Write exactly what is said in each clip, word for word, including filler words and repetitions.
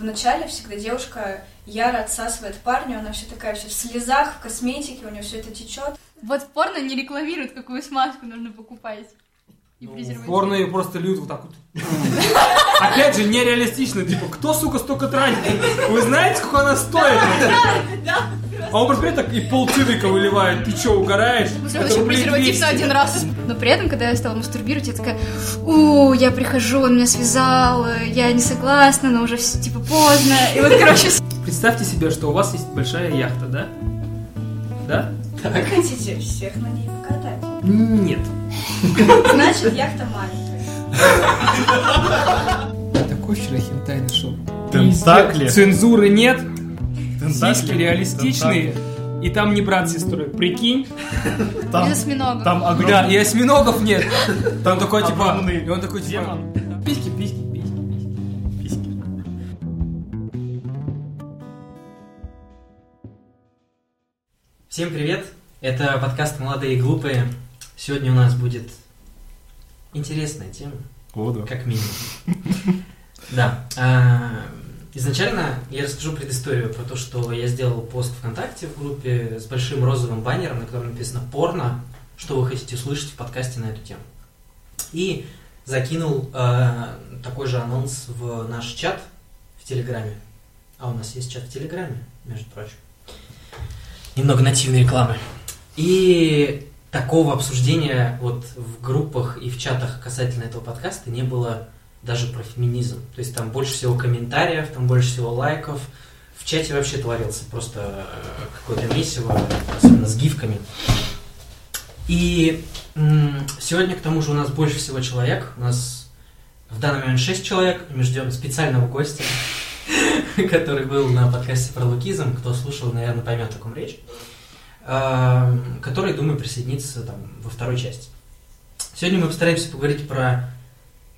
вначале всегда девушка яро отсасывает парню, она вся такая, вся в слезах, в косметике, у нее все это течет. Вот в порно не рекламируют, какую смазку нужно покупать. И ну, в порно ее просто льют вот так вот. Опять же, нереалистично. Типа, кто, сука, столько тратит? Вы знаете, сколько она стоит? А он просто так и полцидыка выливает. Ты че, угораешь? Слушай, презерватив на один раз. Но при этом, когда я стала мастурбировать, я такая, у, я прихожу, он меня связал, я не согласна, но уже все, типа, поздно. И вот, короче... Представьте себе, что у вас есть большая яхта, да? Да? Так. Вы хотите всех на ней покатать? Нет. Значит, яхта маленькая. Такой вчера хентай нашел. Тентакли. Цензуры нет. Сиськи реалистичные. И там не брат с сестрой. Прикинь. Без осьминогов. Там огромный. Да, и осьминогов нет. Там такой типа... И он такой типа... Письки, письки. Всем привет! Это подкаст «Молодые и глупые». Сегодня у нас будет интересная тема. О, да. Как минимум. Да. Изначально я расскажу предысторию про то, что я сделал пост ВКонтакте в группе с большим розовым баннером, на котором написано «Порно. Что вы хотите услышать в подкасте на эту тему?» И закинул такой же анонс в наш чат в Телеграме. А у нас есть чат в Телеграме, между прочим. Немного нативной рекламы. И такого обсуждения вот в группах и в чатах касательно этого подкаста не было даже про феминизм. То есть там больше всего комментариев, там больше всего лайков. В чате вообще творился просто какое-то месиво, особенно с гифками. И м- сегодня, к тому же, у нас больше всего человек. У нас в данный момент шесть человек. Мы ждем специального гостя, который был на подкасте про лукизм, кто слушал, наверное, поймет, о ком речь, который, думаю, присоединится там, во второй части. Сегодня мы постараемся поговорить про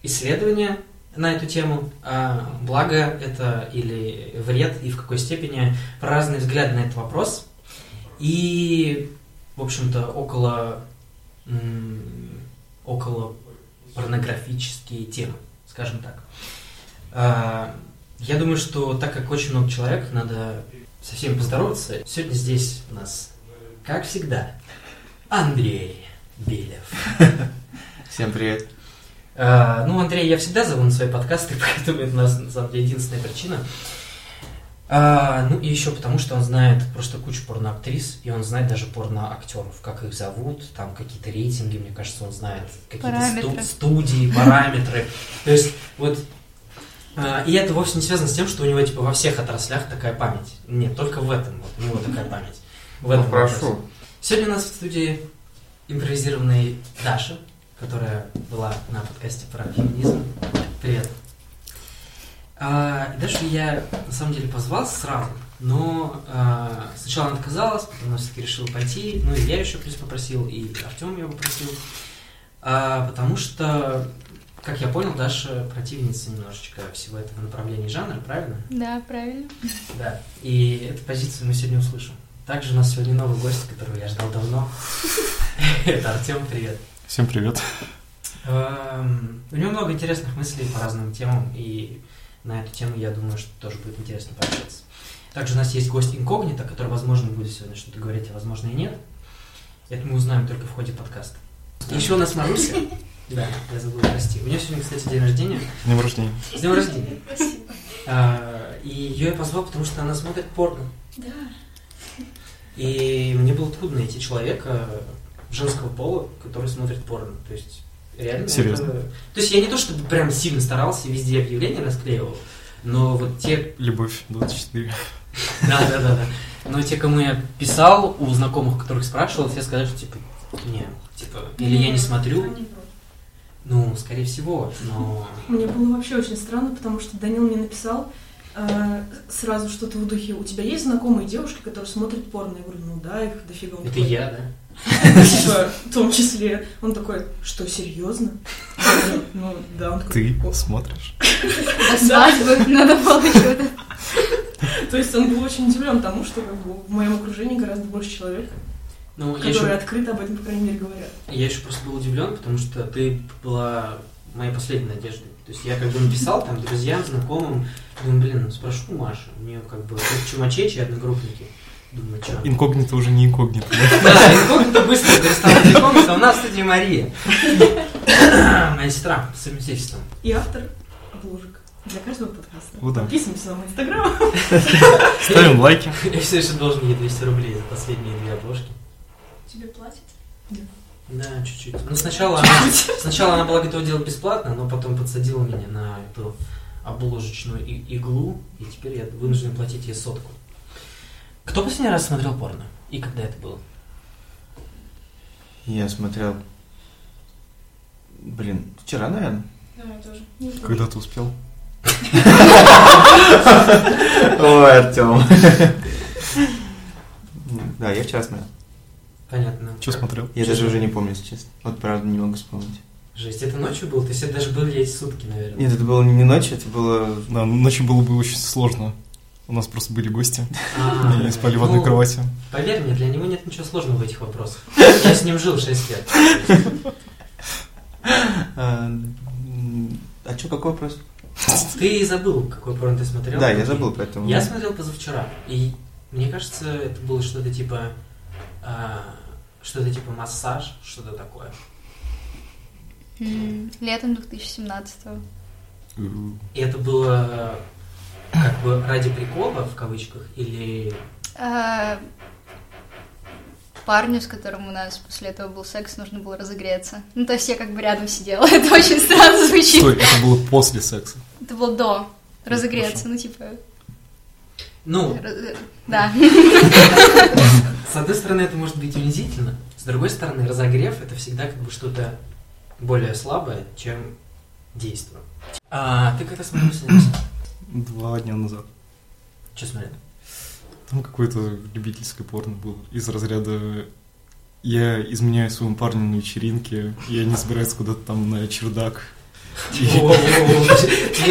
исследования на эту тему, благо это или вред, и в какой степени, про разные взгляды на этот вопрос. И, в общем-то, около, около порнографические темы, скажем так. Я думаю, что так как очень много человек, надо со всеми поздороваться. Сегодня здесь у нас, как всегда, Андрей Белев. Всем привет. А, ну, Андрей, я всегда зову на свои подкасты, поэтому это у нас, на самом деле, единственная причина. А, ну, и еще потому, что он знает просто кучу порноактрис, и он знает даже порноактеров, как их зовут, там какие-то рейтинги, мне кажется, он знает какие-то параметры. Студии, параметры. То есть, вот... И это вовсе не связано с тем, что у него типа во всех отраслях такая память. Нет, только в этом вот у него такая память. В этом ну, прошу. Сегодня у нас в студии импровизированная Даша, которая была на подкасте про феминизм. Привет. А, Дашу я на самом деле позвал сразу, но а, сначала она отказалась, потом она все-таки решила пойти. Ну и я еще плюс попросил, и Артём ее попросил. А, потому что... Как я понял, Даша противница немножечко всего этого направления жанра, правильно? Да, правильно. Да, и эту позицию мы сегодня услышим. Также у нас сегодня новый гость, которого я ждал давно. Это Артём, привет. Всем привет. У него много интересных мыслей по разным темам, и на эту тему, я думаю, что тоже будет интересно пообщаться. Также у нас есть гость инкогнито, который, возможно, будет сегодня что-то говорить, а возможно и нет. Это мы узнаем только в ходе подкаста. Еще у нас Маруся. Да, я забыл, прости. У нее сегодня, кстати, день рождения. С днем рождения. С днем рождения. Спасибо. А, и ее я позвал, потому что она смотрит порно. Да. И мне было трудно найти человека женского пола, который смотрит порно. То есть, реально... Серьезно? Это... То есть, я не то, чтобы прям сильно старался, везде объявления расклеивал, но вот те... Любовь двадцать четыре. Да-да-да. Но те, кому я писал, у знакомых, которых спрашивал, все сказали, что типа, не, типа, или я не смотрю... Ну, скорее всего, но... Мне было вообще очень странно, потому что Данил мне написал э, сразу что-то в духе. У тебя есть знакомые девушки, которые смотрят порно? Я говорю, ну да, их дофига. Это такой. Я, да? Типа, в том числе. Он такой, что, серьезно? Ну, да, он такой... Ты смотришь? Да, надо было что-то. То есть он был очень удивлен тому, что в моем окружении гораздо больше человек. Ну, которые еще... открыто об этом, по крайней мере, говорят. Я еще просто был удивлен, потому что ты была моей последней надеждой. То есть я как бы написал там друзьям, знакомым, думаю, блин, спрошу Машу, у нее как бы чумачечи, одногруппники. Думаю, что? Инкогнито уже не инкогнито. Да, инкогнито быстро перестало инкогнито. У нас в студии Мария. Моя сестра по совместительству. И автор обложек для каждого подкаста. Вот так. Подписываемся на мой Инстаграм. Ставим лайки. Я все еще должен мне двести рублей за последние две обложки. Тебе платят? Да. Да, чуть-чуть. Ну, сначала она, сначала она была готова делать бесплатно, но потом подсадила меня на эту обложечную иглу, и теперь я вынужден платить ей сотку. Кто последний раз смотрел порно? И когда это было? Я смотрел... Блин, вчера, наверное. Да, я тоже. Когда ты успел? Ой, Артём. Да, я вчера смотрел. Понятно. Что смотрел? Я даже уже не помню, если честно. Вот правда не могу вспомнить. Жесть, это ночью было? То есть это даже были эти сутки, наверное? Нет, это было не ночью, это было... Да, ночью было бы очень сложно. У нас просто были гости, и спали в одной кровати. Поверь мне, для него нет ничего сложного в этих вопросах. Я с ним жил шесть лет. А что, какой вопрос? Ты забыл, какой порно ты смотрел. Да, я забыл, поэтому... Я смотрел позавчера, и мне кажется, это было что-то типа... Что-то типа массаж, что-то такое. Летом две тысячи семнадцатого. Это было... Как бы ради прикола, в кавычках, или... А, парню, с которым у нас после этого был секс, нужно было разогреться. Ну, то есть я как бы рядом сидела. Это очень странно звучит. Стой, это было после секса? Это было до. Разогреться, ну, типа... Ну... Да. С одной стороны, это может быть унизительно. С другой стороны, разогрев — это всегда как бы что-то более слабое, чем действие. А ты как-то смотрел с ним? Два дня назад. Че смотрели? Там какое-то любительское порно было. Из разряда «Я изменяю своему парню на вечеринке, и они собираются куда-то там на чердак». Тебе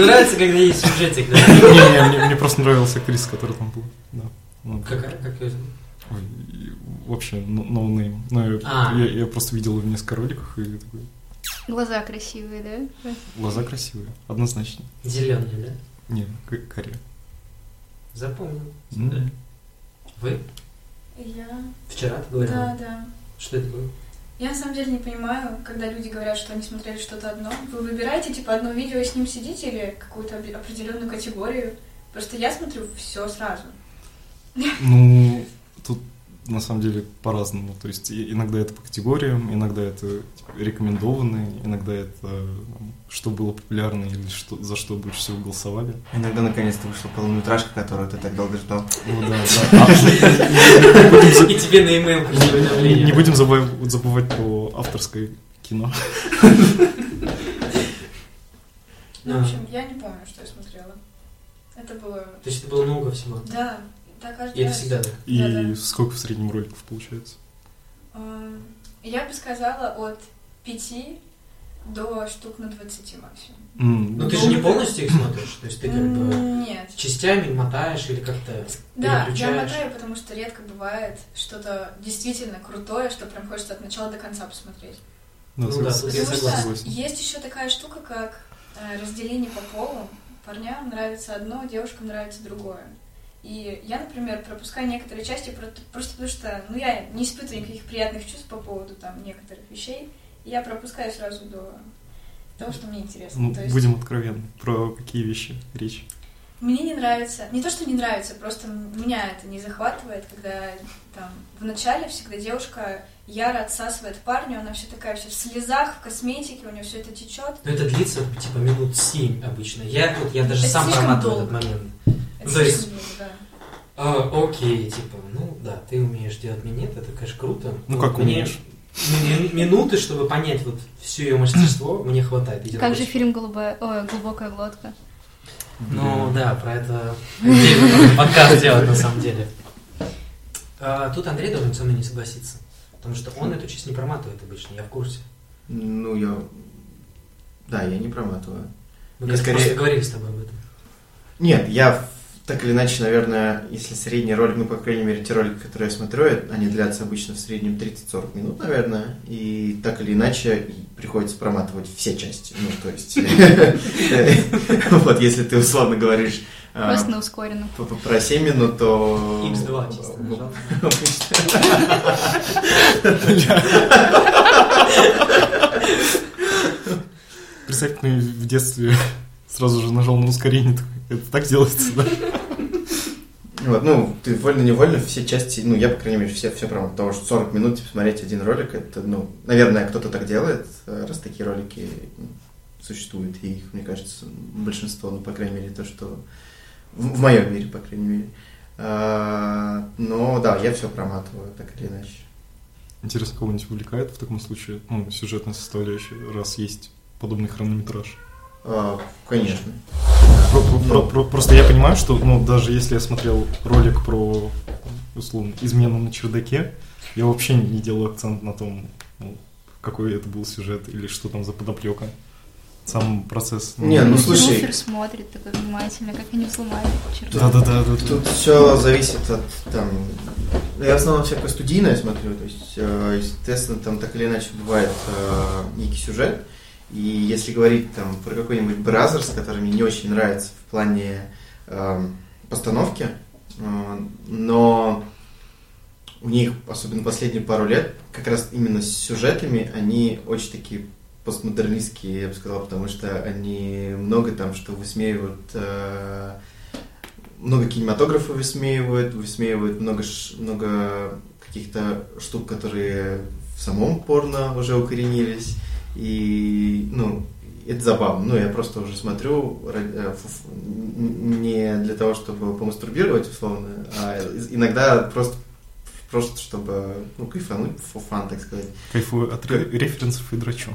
нравится, когда есть сюжетик, да? Не-не, мне просто нравилась актриса, которая там была. Какая? Вообще, no name. Я просто видел ее в несколько роликах и такой... Глаза красивые, да? Глаза красивые, однозначно. Зеленые, да? Не, карьера. Запомнил. Mm-hmm. Вы? Я. Вчера ты говорила? Да, да. Что это было? Я на самом деле не понимаю, когда люди говорят, что они смотрели что-то одно. Вы выбираете, типа, одно видео и с ним сидите или какую-то определенную категорию? Просто я смотрю все сразу. Ну, тут на самом деле по-разному. То есть иногда это по категориям, иногда это типа, рекомендованные, иногда это... что было популярно или что, за что больше всего голосовали. Иногда наконец-то вышла полнометражка, которую ты так долго ждал. Ну да, да. И тебе на e-mail пришло давление. Не будем забывать про авторское кино. Ну, в общем, я не помню, что я смотрела. Это было... То есть это было много всего? Да, так каждый раз. И это всегда так? И сколько в среднем роликов получается? Я бы сказала от пяти... до штук на двадцати максимум. Mm. Ну, ты же не полностью их смотришь? То есть ты как бы Нет. частями мотаешь или как-то да, переключаешь? Да, я мотаю, потому что редко бывает что-то действительно крутое, что прям хочется от начала до конца посмотреть. Ну, ну да, я согласен. Есть еще такая штука, как разделение по полу. Парням нравится одно, девушкам нравится другое. И я, например, пропускаю некоторые части просто потому, что ну, я не испытываю никаких приятных чувств по поводу там, некоторых вещей. Я пропускаю сразу до того, что мне интересно. Ну, то есть... Будем откровенны, про какие вещи речь? Мне не нравится, не то, что не нравится, просто меня это не захватывает, когда там вначале всегда девушка яро отсасывает парню, она вся такая вся в слезах, в косметике, у нее все это течет. Но это длится типа минут семь обычно. Я, вот, я даже это сам проматываю этот момент. Это то есть... долго, да. А, окей, типа, ну да, ты умеешь делать минет, это, конечно, круто. Ну как умеешь? Минуты, чтобы понять вот все ее мастерство, мне хватает. Как работать. Же фильм «Голубая... Ой, «Глубокая глотка». Ну mm. да, про это подкаст делать на самом деле. А, тут Андрей должен со мной не согласиться, потому что он эту часть не проматывает обычно, я в курсе. Ну я... Да, я не проматываю. Мы я скорее... говорили с тобой об этом. Нет, я... так или иначе, наверное, если средний ролик, ну, по крайней мере, те ролики, которые я смотрю, они длятся обычно в среднем тридцать-сорок минут, наверное, и так или иначе приходится проматывать все части. Ну, то есть, вот если ты условно говоришь просто на ускоренном. Про семь минут, то... икс два, честно, нажал. Представь, ты в детстве сразу же нажал на ускорение. Это так делается, да? Вот, ну, ты вольно-невольно все части, ну, я, по крайней мере, все, все прямо, потому что сорок минут посмотреть один ролик, это, ну, наверное, кто-то так делает, раз такие ролики существуют, и их, мне кажется, большинство, ну, по крайней мере, то, что в, в моем мире, по крайней мере. А, но, да, я все проматываю, так или иначе. Интересно, кого-нибудь увлекает в таком случае, ну, сюжетная составляющая, раз есть подобный хронометраж? А, конечно. Про, про, про, про, просто я понимаю, что, ну, даже если я смотрел ролик про, условно, измену на чердаке, я вообще не делаю акцент на том, ну, какой это был сюжет или что там за подоплека. Сам процесс. Не, ну, ну слушай. Руфер смотрит такой внимательно, как они взломали чердак. Да-да-да. Тут, тут все зависит от там. Я в основном всякое студийное смотрю, то есть, естественно, там так или иначе бывает э, некий сюжет. И если говорить там про какой-нибудь Brazzers, который мне не очень нравится в плане э, постановки, э, но у них, особенно последние пару лет, как раз именно с сюжетами, они очень такие постмодернистские, я бы сказал, потому что они много там, что высмеивают, э, много кинематографа высмеивают, высмеивают много, много каких-то штук, которые в самом порно уже укоренились. И, ну, это забавно. Ну, я просто уже смотрю не для того, чтобы помастурбировать, условно, а иногда просто, просто чтобы, ну, кайфануть, for fun, так сказать. Кайфую от Кай... референсов и дрочу.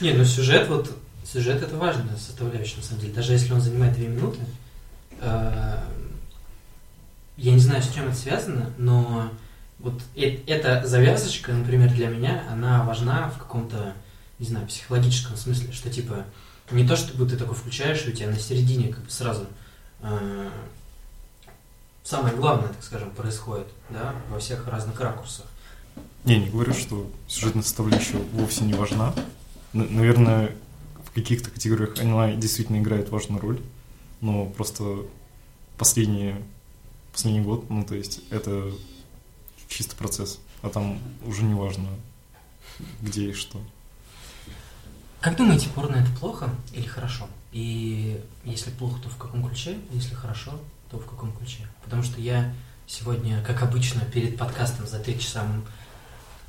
Не, ну, сюжет, вот, сюжет — это важная составляющая, на самом деле. Даже если он занимает две минуты, я не знаю, с чем это связано, но... Вот эта завязочка, например, для меня, она важна в каком-то, не знаю, психологическом смысле, что типа не то, чтобы ты такой включаешь, и у тебя на середине как бы сразу э, самое главное, так скажем, происходит, да, во всех разных ракурсах. Я не говорю, что сюжетная составляющая вовсе не важна. Наверное, в каких-то категориях она действительно играет важную роль, но просто последний, последний год, ну то есть это... чисто процесс, а там уже не важно, где и что. Как думаете, порно — это плохо или хорошо? И если плохо, то в каком ключе? Если хорошо, то в каком ключе? Потому что я сегодня, как обычно, перед подкастом за три часа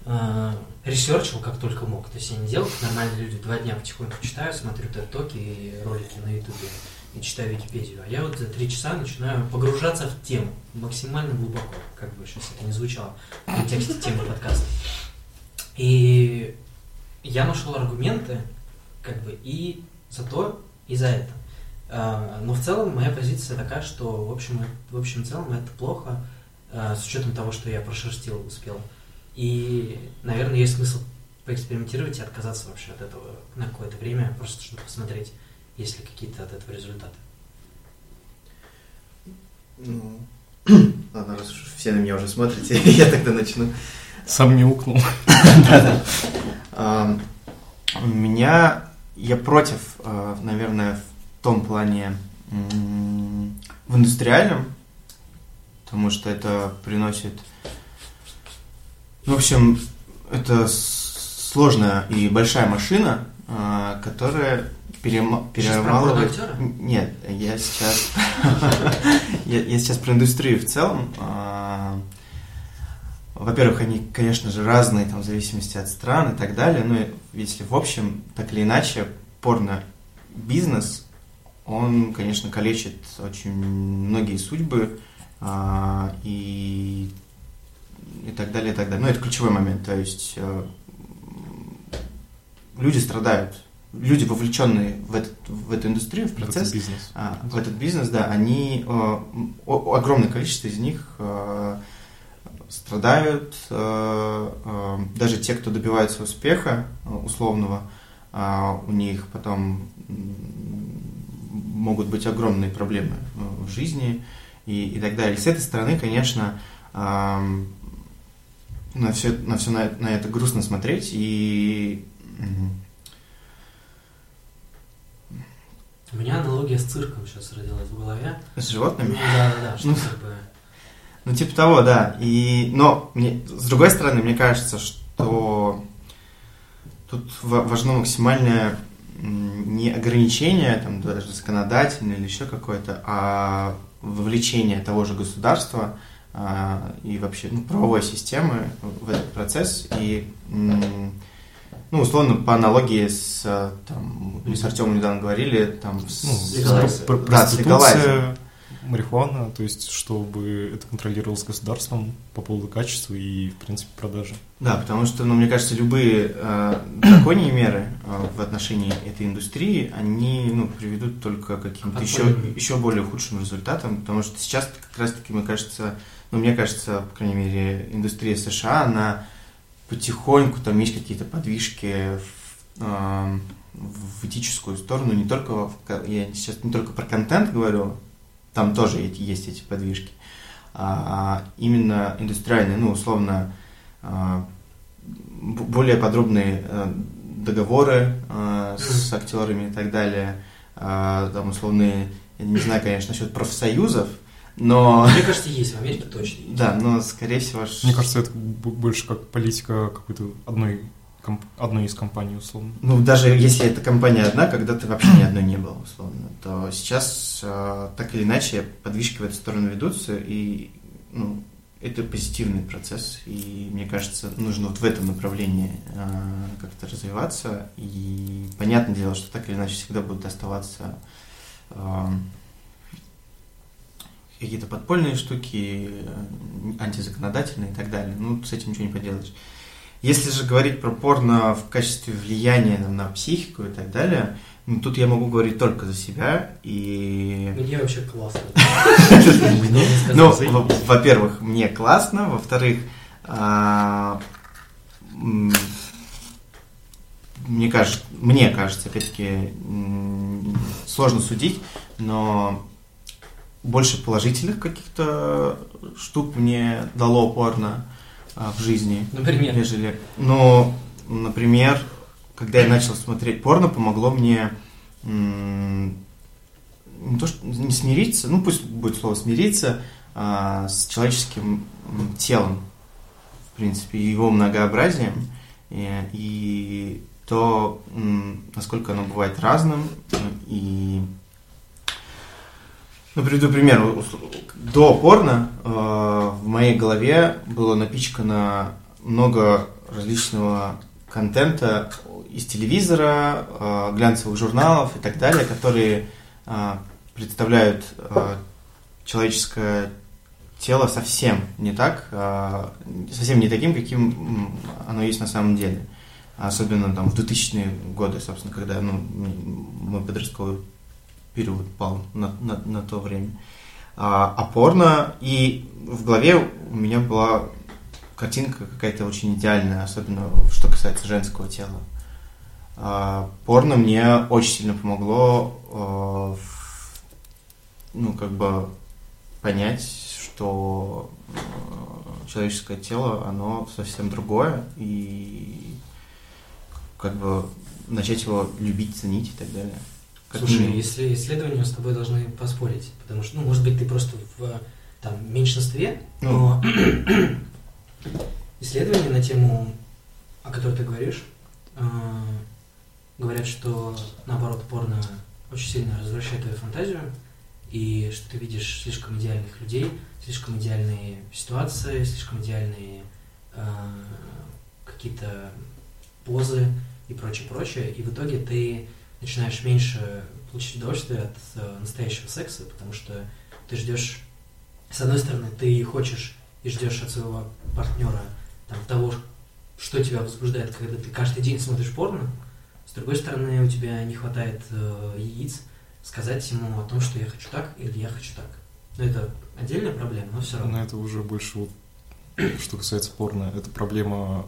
э, ресерчил, как только мог. То есть я не делал, как нормальные люди, два дня потихоньку читаю, смотрю TED Talk и ролики на Ютубе и читаю Википедию. А я вот за три часа начинаю погружаться в тему максимально глубоко, как бы сейчас это не звучало в контексте темы подкаста. И я нашел аргументы, как бы, и за то, и за это. Но в целом моя позиция такая, что в общем, в общем целом это плохо, с учетом того, что я прошерстил, успел. И, наверное, есть смысл поэкспериментировать и отказаться вообще от этого на какое-то время, просто чтобы посмотреть, есть ли какие-то от этого результаты. Ну, ладно, раз уж все на меня уже смотрите, я тогда начну. Сам не укнул. У меня, я против, наверное, в том плане, в индустриальном, потому что это приносит, в общем, это сложная и большая машина, которая перема... перемалывает... Нет, я сейчас... я, я сейчас про индустрию в целом. Во-первых, они, конечно же, разные, там, в зависимости от стран и так далее, но если в общем, так или иначе, порно-бизнес, он, конечно, калечит очень многие судьбы и, и так далее, и так далее. Но это ключевой момент, то есть... Люди страдают, люди, вовлеченные в, этот, в эту индустрию, в процесс, этот а, в этот бизнес, да, они, о, о, огромное количество из них э, страдают, э, э, даже те, кто добивается успеха условного, э, у них потом могут быть огромные проблемы в жизни и, и так далее. С этой стороны, конечно, эм, на все, на, все на, на это грустно смотреть. И... У меня аналогия с цирком сейчас родилась в голове. С животными? Да, да, да. Что ну, такое? Ну, типа того, да. И, но, мне, с другой стороны, мне кажется, что тут важно максимальное не ограничение, там, даже законодательное или еще какое-то, а вовлечение того же государства а, и вообще ну, правовой системы в этот процесс. И, ну, условно, по аналогии с, там, мы с Артёмом недавно говорили, там, с... Ну, проституция, марихуана, то есть, чтобы это контролировалось государством по поводу качества и, в принципе, продажи. Да, потому что, ну, мне кажется, любые э, драконьи меры э, в отношении этой индустрии, они, ну, приведут только к каким-то еще, еще более худшим результатам, потому что сейчас как раз-таки, мне кажется, ну, мне кажется, по крайней мере, индустрия США, она потихоньку, там есть какие-то подвижки в... Э, в этическую сторону, не только, я сейчас не только про контент говорю, там тоже есть эти подвижки, а именно индустриальные, ну, условно, более подробные договоры с актерами и так далее, там, условные, я не знаю, конечно, насчет профсоюзов, но... Мне кажется, есть, в Америке точно. Да, но, скорее всего... Мне кажется, это больше как политика какой-то одной... одной из компаний, условно. Ну, даже если эта компания одна, когда ты вообще ни одной не было, условно, то сейчас э, так или иначе подвижки в эту сторону ведутся, и ну, это позитивный процесс, и мне кажется, нужно вот в этом направлении э, как-то развиваться, и понятное дело, что так или иначе всегда будут оставаться э, какие-то подпольные штуки, антизаконодательные и так далее. Ну, с этим ничего не поделаешь. Если же говорить про порно в качестве влияния там, на психику и так далее, ну, тут я могу говорить только за себя, и... Мне вообще классно. Ну, во-первых, мне классно, во-вторых, мне кажется, мне кажется, опять-таки, сложно судить, но больше положительных каких-то штук мне дало порно в жизни. Например? Нежели... Но, например, когда я начал смотреть порно, помогло мне м- не то, что не смириться, ну пусть будет слово смириться, а, с человеческим телом, в принципе, его многообразием, и, и то, м- насколько оно бывает разным, и... Ну, приведу пример. До порно э, в моей голове было напичкано много различного контента из телевизора, э, глянцевых журналов и так далее, которые э, представляют э, человеческое тело совсем не так, э, совсем не таким, каким оно есть на самом деле. Особенно там, в двухтысячные годы, собственно, когда ну, мой подростковый период пал на, на, на то время. А, а порно, и в голове у меня была картинка какая-то очень идеальная, особенно что касается женского тела. А, порно мне очень сильно помогло а, в, ну, как бы понять, что человеческое тело, оно совсем другое, и как бы начать его любить, ценить и так далее. Как Слушай, мне? Если исследования с тобой должны поспорить, потому что, ну, может быть, ты просто в там, меньшинстве, ну. но исследования на тему, о которой ты говоришь, э- говорят, что, наоборот, порно очень сильно развращает твою фантазию, и что ты видишь слишком идеальных людей, слишком идеальные ситуации, слишком идеальные э- какие-то позы и прочее-прочее, и в итоге ты... начинаешь меньше получить удовольствие от э, настоящего секса, потому что ты ждешь, с одной стороны, ты хочешь и ждешь от своего партнера там, того, что тебя возбуждает, когда ты каждый день смотришь порно, с другой стороны, у тебя не хватает э, яиц сказать ему о том, что я хочу так или я хочу так. Но это отдельная проблема, но все равно. Но это уже больше, вот, что касается порно, это проблема...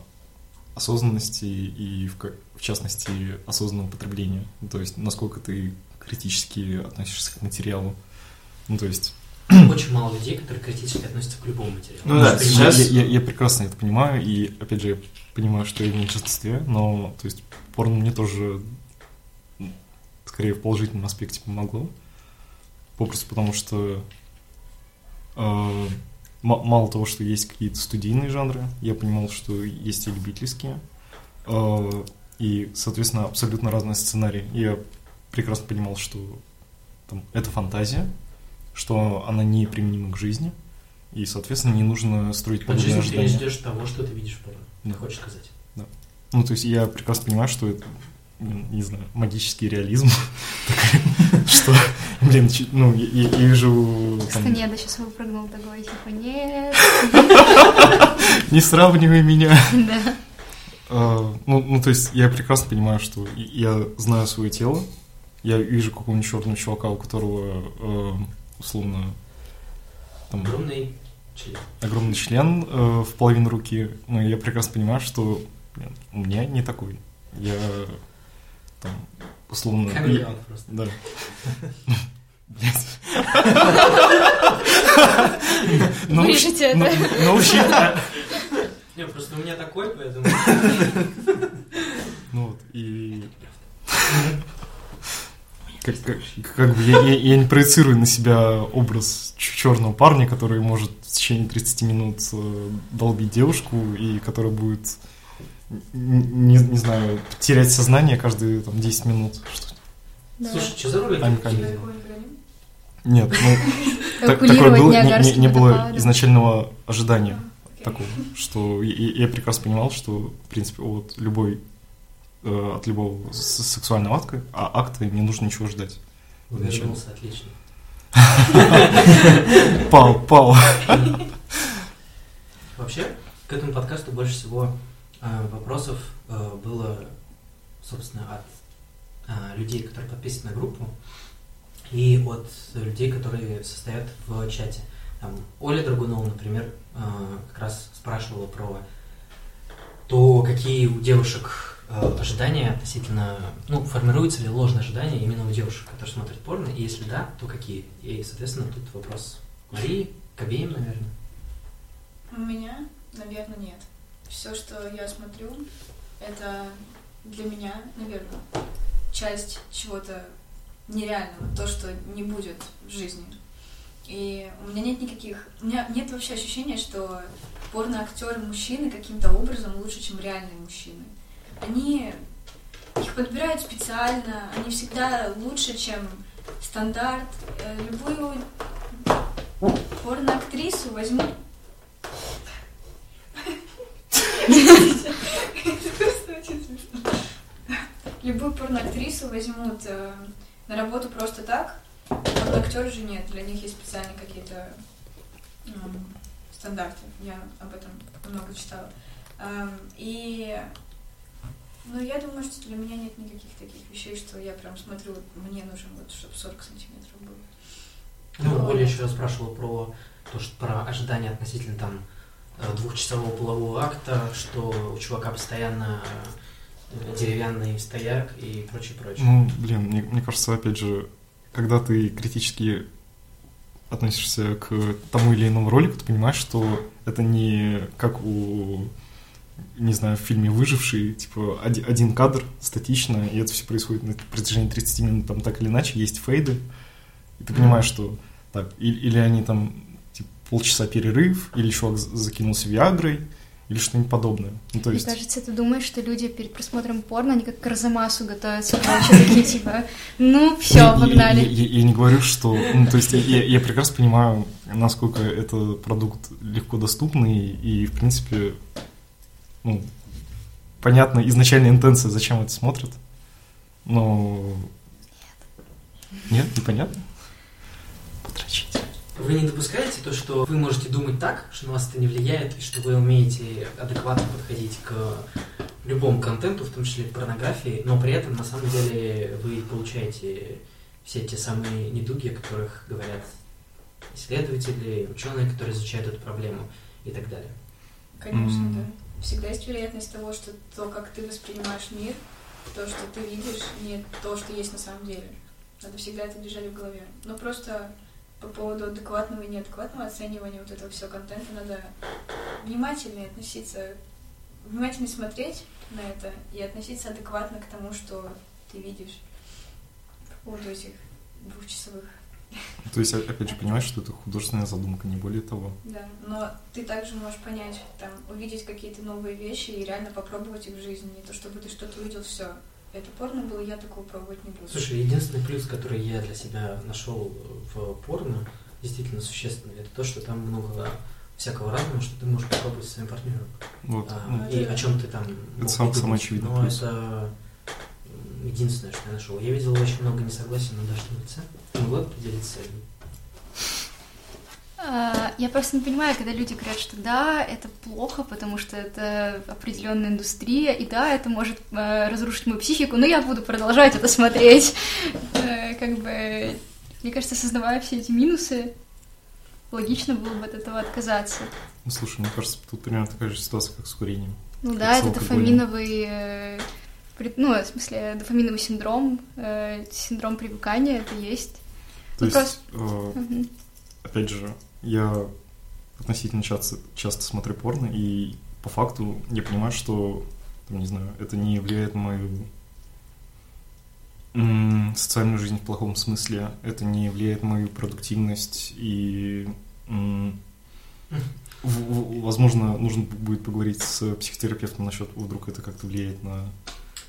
осознанности и, в частности, осознанного потребления. То есть, насколько ты критически относишься к материалу. Ну, то есть... Очень мало людей, которые критически относятся к любому материалу. Ну да, сейчас я, я прекрасно это понимаю, и, опять же, я понимаю, что я в меньшинстве, но, то есть, порно мне тоже, скорее, в положительном аспекте помогло, попросту потому что э, м- мало того, что есть какие-то студийные жанры, я понимал, что есть и любительские, э, и, соответственно, абсолютно разные сценарии. Я прекрасно понимал, что там, это фантазия, что она не применима к жизни, и, соответственно, не нужно строить подобные ожидания. От жизни ты ждешь того, что ты видишь в порно, да. Ты хочешь сказать. Да. Ну, то есть я прекрасно понимаю, что это, не знаю, магический реализм. Что, блин, ну, я вижу... Кстати, я сейчас выпрыгнул такой, типа, нет. Не сравнивай меня. Да. Ну, то есть я прекрасно понимаю, что я знаю свое тело, я вижу какого-нибудь черного чувака, у которого... условно там, огромный член, огромный член э, в половину руки, но я прекрасно понимаю, что блин, у меня не такой. Я там условно. Камелеон просто. Да. Вырежите это. Научите. Не, просто у меня такой, поэтому. Ну вот, и. Как, как, как бы я, я, я не проецирую на себя образ черного парня, который может в течение тридцати минут долбить девушку и который будет, не, не знаю, терять сознание каждые там, десять минут. Да. Слушай, что за ролик? Нет, ну, так, такое было, не, не, не было изначального ожидания okay. такого, что я, я прекрасно понимал, что, в принципе, вот любой... от любого сексуального акта, а акта не нужно ничего ждать. Вернулся, отлично. Пал, пал. Вообще, к этому подкасту больше всего вопросов было, собственно, от людей, которые подписаны на группу, и от людей, которые состоят в чате. Оля Драгунова, например, как раз спрашивала про то, какие у девушек ожидания относительно, ну, формируется ли ложное ожидание именно у девушек, которые смотрят порно, и если да, то какие? И, соответственно, тут вопрос к Марии, к обеим, наверное. У меня, наверное, нет. Все, что я смотрю, это для меня, наверное, часть чего-то нереального, то, что не будет в жизни. И у меня нет никаких... У меня нет вообще ощущения, что порно-актеры мужчины каким-то образом лучше, чем реальные мужчины. Они их подбирают специально, они всегда лучше, чем стандарт. Любую порно-актрису возьмут. Любую порно-актрису возьмут на работу просто так, а порно-актеры же нет, для них есть специальные какие-то стандарты. Я об этом много читала. И... Ну, я думаю, что для меня нет никаких таких вещей, что я прям смотрю, мне нужен вот, чтобы сорок сантиметров было. Ну, Оля еще спрашивала про то, что про ожидания относительно там двухчасового полового акта, что у чувака постоянно деревянный стояк и прочее, прочее. Ну, блин, мне, мне кажется, опять же, когда ты критически относишься к тому или иному ролику, ты понимаешь, что это не как у... не знаю, в фильме «Выживший», типа, один кадр, статично, и это все происходит на протяжении тридцати минут, там, так или иначе, есть фейды, и ты понимаешь, что, так, или, или они там, типа, полчаса перерыв, или чувак закинулся виагрой, или что-нибудь подобное. Ну, то есть... Мне кажется, ты думаешь, что люди перед просмотром порно, они как к Арзамасу готовятся, короче, такие, типа, ну, все, погнали. Я, я, я, я не говорю, что... Ну, то есть, я, я прекрасно понимаю, насколько этот продукт легко доступный, и, в принципе... Ну, понятно, изначальная интенция, зачем это смотрят, но... Нет. Нет, непонятно? Потрачите. Вы не допускаете то, что вы можете думать так, что на вас это не влияет, и что вы умеете адекватно подходить к любому контенту, в том числе к порнографии, но при этом, на самом деле, вы получаете все те самые недуги, о которых говорят исследователи, ученые, которые изучают эту проблему и так далее? Конечно, mm-hmm. да. Всегда есть вероятность того, что то, как ты воспринимаешь мир, то, что ты видишь, не то, что есть на самом деле. Надо всегда это держать в голове. Но просто по поводу адекватного и неадекватного оценивания вот этого всего контента надо внимательнее относиться, внимательно смотреть на это и относиться адекватно к тому, что ты видишь по поводу этих двухчасовых. То есть, опять же, понимаешь, что это художественная задумка, не более того. Да, но ты также можешь понять, там, увидеть какие-то новые вещи и реально попробовать их в жизни. Не то, чтобы ты что-то увидел, все. Это порно было, я такого пробовать не буду. Слушай, единственный плюс, который я для себя нашел в порно, действительно существенный, это то, что там много всякого разного, что ты можешь попробовать со своим партнером. Вот. А, ну, и да. О чем ты там... Это сам, сам очевидный но плюс. Это... Единственное, что я нашел. Я видел очень много несогласия на Дашином лице. Могла бы поделиться? Я просто не понимаю, когда люди говорят, что да, это плохо, потому что это определенная индустрия, и да, это может разрушить мою психику, но я буду продолжать это смотреть. Как бы, мне кажется, осознавая все эти минусы, логично было бы от этого отказаться. Ну, слушай, мне кажется, тут примерно такая же ситуация, как с курением. Ну да, это дофаминовый... Ну, в смысле, дофаминовый синдром, э, синдром привыкания, это есть. То ну, есть, просто... э, uh-huh. Опять же, я относительно часто, часто смотрю порно, и по факту я понимаю, что, там, не знаю, это не влияет на мою м- социальную жизнь в плохом смысле, это не влияет на мою продуктивность, и, м- в- возможно, нужно будет поговорить с психотерапевтом насчет, вдруг это как-то влияет на...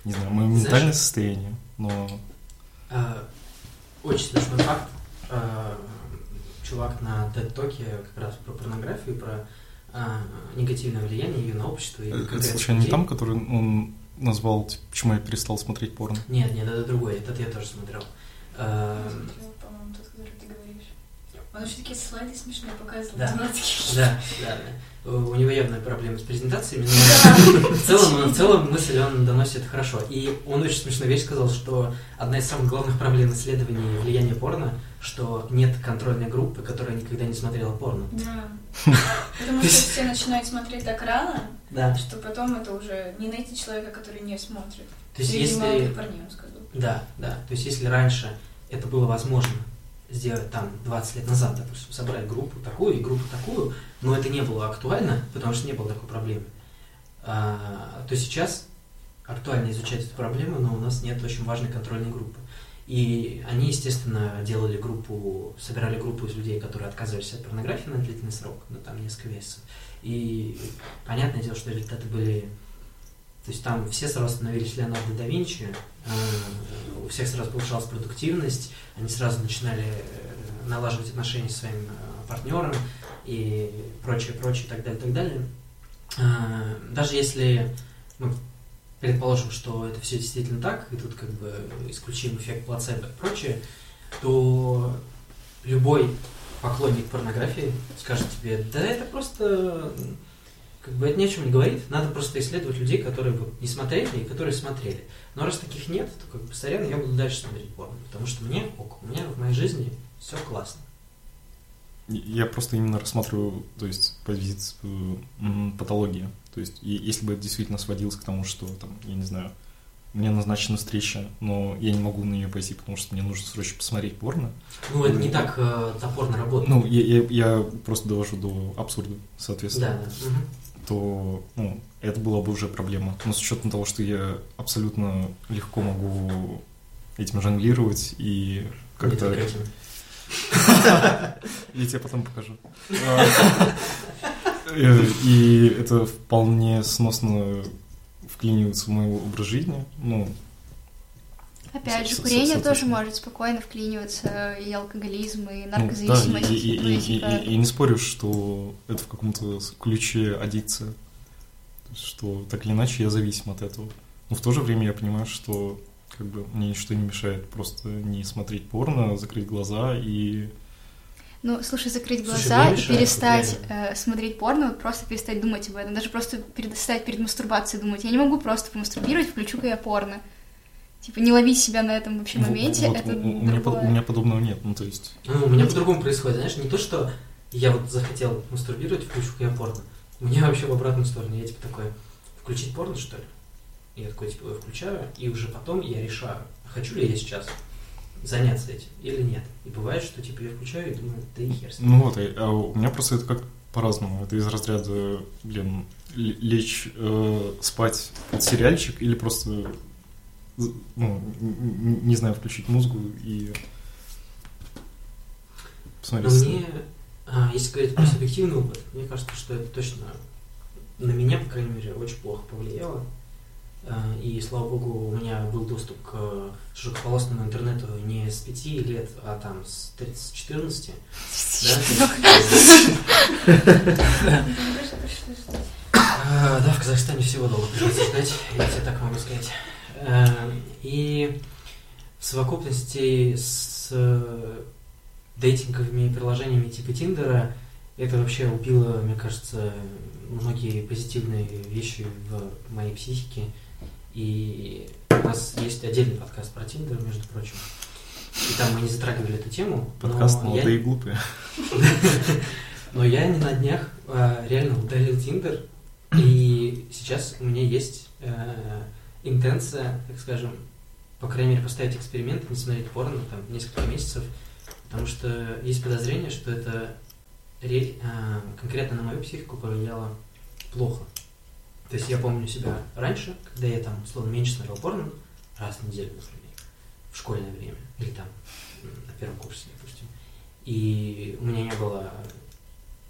Не знаю, мое ментальное состояние, но... А, очень смешной факт. А, чувак на TED Talk'е как раз про порнографию, про а, негативное влияние ее на общество. И это случайно не там, который он назвал, типа, почему я перестал смотреть порно? Нет, нет, это другой, этот я тоже смотрел. А... Я смотрела, по-моему, тот, который ты говоришь. Он вообще такие слайды смешные показывал. Да, да, да. У него явная проблема с презентациями, но в целом, в целом мысль он доносит хорошо. И он очень смешную вещь сказал, что одна из самых главных проблем исследований влияния порно, что нет контрольной группы, которая никогда не смотрела порно. Да. Потому что все начинают смотреть так рано, что потом это уже не найти человека, который не смотрит. То есть если... молодых парней, он сказал. Да, да. То есть если раньше это было возможно, сделать там двадцать лет назад, допустим, собрать группу такую и группу такую, но это не было актуально, потому что не было такой проблемы, а, то сейчас актуально изучать эту проблему, но у нас нет очень важной контрольной группы. И они, естественно, делали группу, собирали группу из людей, которые отказывались от порнографии на длительный срок, но там несколько месяцев. И понятное дело, что результаты были... То есть там все сразу становились Леонардо да Винчи, у всех сразу повышалась продуктивность, они сразу начинали налаживать отношения со своим партнером и прочее, прочее, и так далее, так далее. Даже если мы предположим, что это все действительно так, и тут как бы исключим эффект плацебо и прочее, то любой поклонник порнографии скажет тебе, да это просто... Как бы это ни о чем не говорит, надо просто исследовать людей, которые бы не смотрели и которые смотрели. Но раз таких нет, то как бы сорян, я буду дальше смотреть порно, потому что мне ок, у меня в моей жизни все классно. Я просто именно рассматриваю, то есть, позицию патологии. То есть, если бы это действительно сводилось к тому, что, там, я не знаю, мне назначена встреча, но я не могу на нее пойти, потому что мне нужно срочно посмотреть порно. Ну, это и... не так э, топорно работает. Ну, я, я, я просто довожу до абсурда, соответственно. Да, да. Угу. То ну, это была бы уже проблема. Но с учетом того, что я абсолютно легко могу этим жонглировать и как-то... Я тебе потом покажу. И это вполне сносно вклинивается в мой образ жизни. Опять же, курение тоже может спокойно вклиниваться, и алкоголизм, и наркозависимость. Ну, да, и, и, и, и, и, и не спорю, что это в каком-то ключе аддикция, что так или иначе я зависим от этого. Но в то же время я понимаю, что как бы мне ничто не мешает просто не смотреть порно, закрыть глаза и... Ну, слушай, закрыть глаза слушай, и решает, перестать э, смотреть порно, вот просто перестать думать об этом, даже просто перестать перед мастурбацией думать. Я не могу просто помастурбировать, включу-ка я порно. Типа, не ловить себя на этом вообще моменте, вот, это у, у, меня под, у меня подобного нет, ну то есть... Ну, у меня по-другому происходит, знаешь, не то, что я вот захотел мастурбировать, включу-ка я порно. У меня вообще в обратную сторону, я типа такой, включить порно, что ли? Я такой, типа, я включаю, и уже потом я решаю, хочу ли я сейчас заняться этим или нет. И бывает, что типа я включаю и думаю, да и хер с ним. Ну вот, а у меня просто это как по-разному. Это из разряда, блин, лечь э, спать под сериальчик или просто, ну, не знаю, включить музыку и посмотреть. Но мне, если говорить про субъективный опыт, мне кажется, что это точно на меня, по крайней мере, очень плохо повлияло. И, слава богу, у меня был доступ к широкополосному интернету не с пяти лет, а там с тридцати-четырнадцати. Да, в Казахстане всего долго придется ждать, я тебе так могу сказать. И в совокупности с дейтинговыми приложениями типа Тиндера это вообще убило, мне кажется, многие позитивные вещи в моей психике. И у нас есть отдельный подкаст про Тиндер, между прочим. И там мы не затрагивали эту тему. Подкаст «Молодые и глупые». Но я не на днях реально удалил Тиндер. И сейчас у меня есть интенция, так скажем, по крайней мере, поставить эксперимент, не смотреть порно там несколько месяцев. Потому что есть подозрение, что это конкретно на мою психику повлияло плохо. То есть я помню себя раньше, когда я там, условно, меньше смотрел порно, раз в неделю, например, в школьное время, или там на первом курсе, допустим. И у меня не было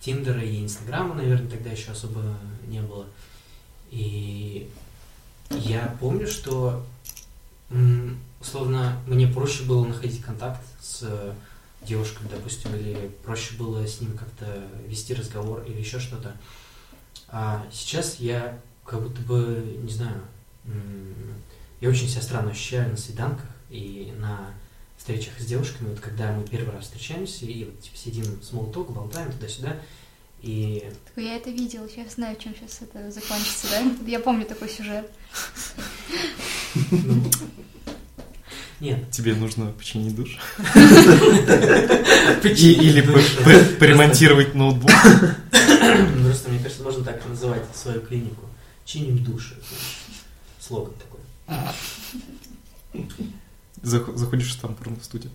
Тиндера и Инстаграма, наверное, тогда еще особо не было. И я помню, что, условно, мне проще было находить контакт с девушкам, допустим, или проще было с ним как-то вести разговор или еще что-то. А сейчас я как будто бы, не знаю, я очень себя странно ощущаю на свиданках и на встречах с девушками, вот когда мы первый раз встречаемся и вот типа сидим в смолток, болтаем туда-сюда. И... Так я это видела, я знаю, чем сейчас это закончится, да? Я помню такой сюжет. Нет. Тебе нужно починить душ. Или поремонтировать ноутбук. Просто, мне кажется, можно так называть свою клинику. Чиним души. Слоган такой. Заходишь там в порно-студию.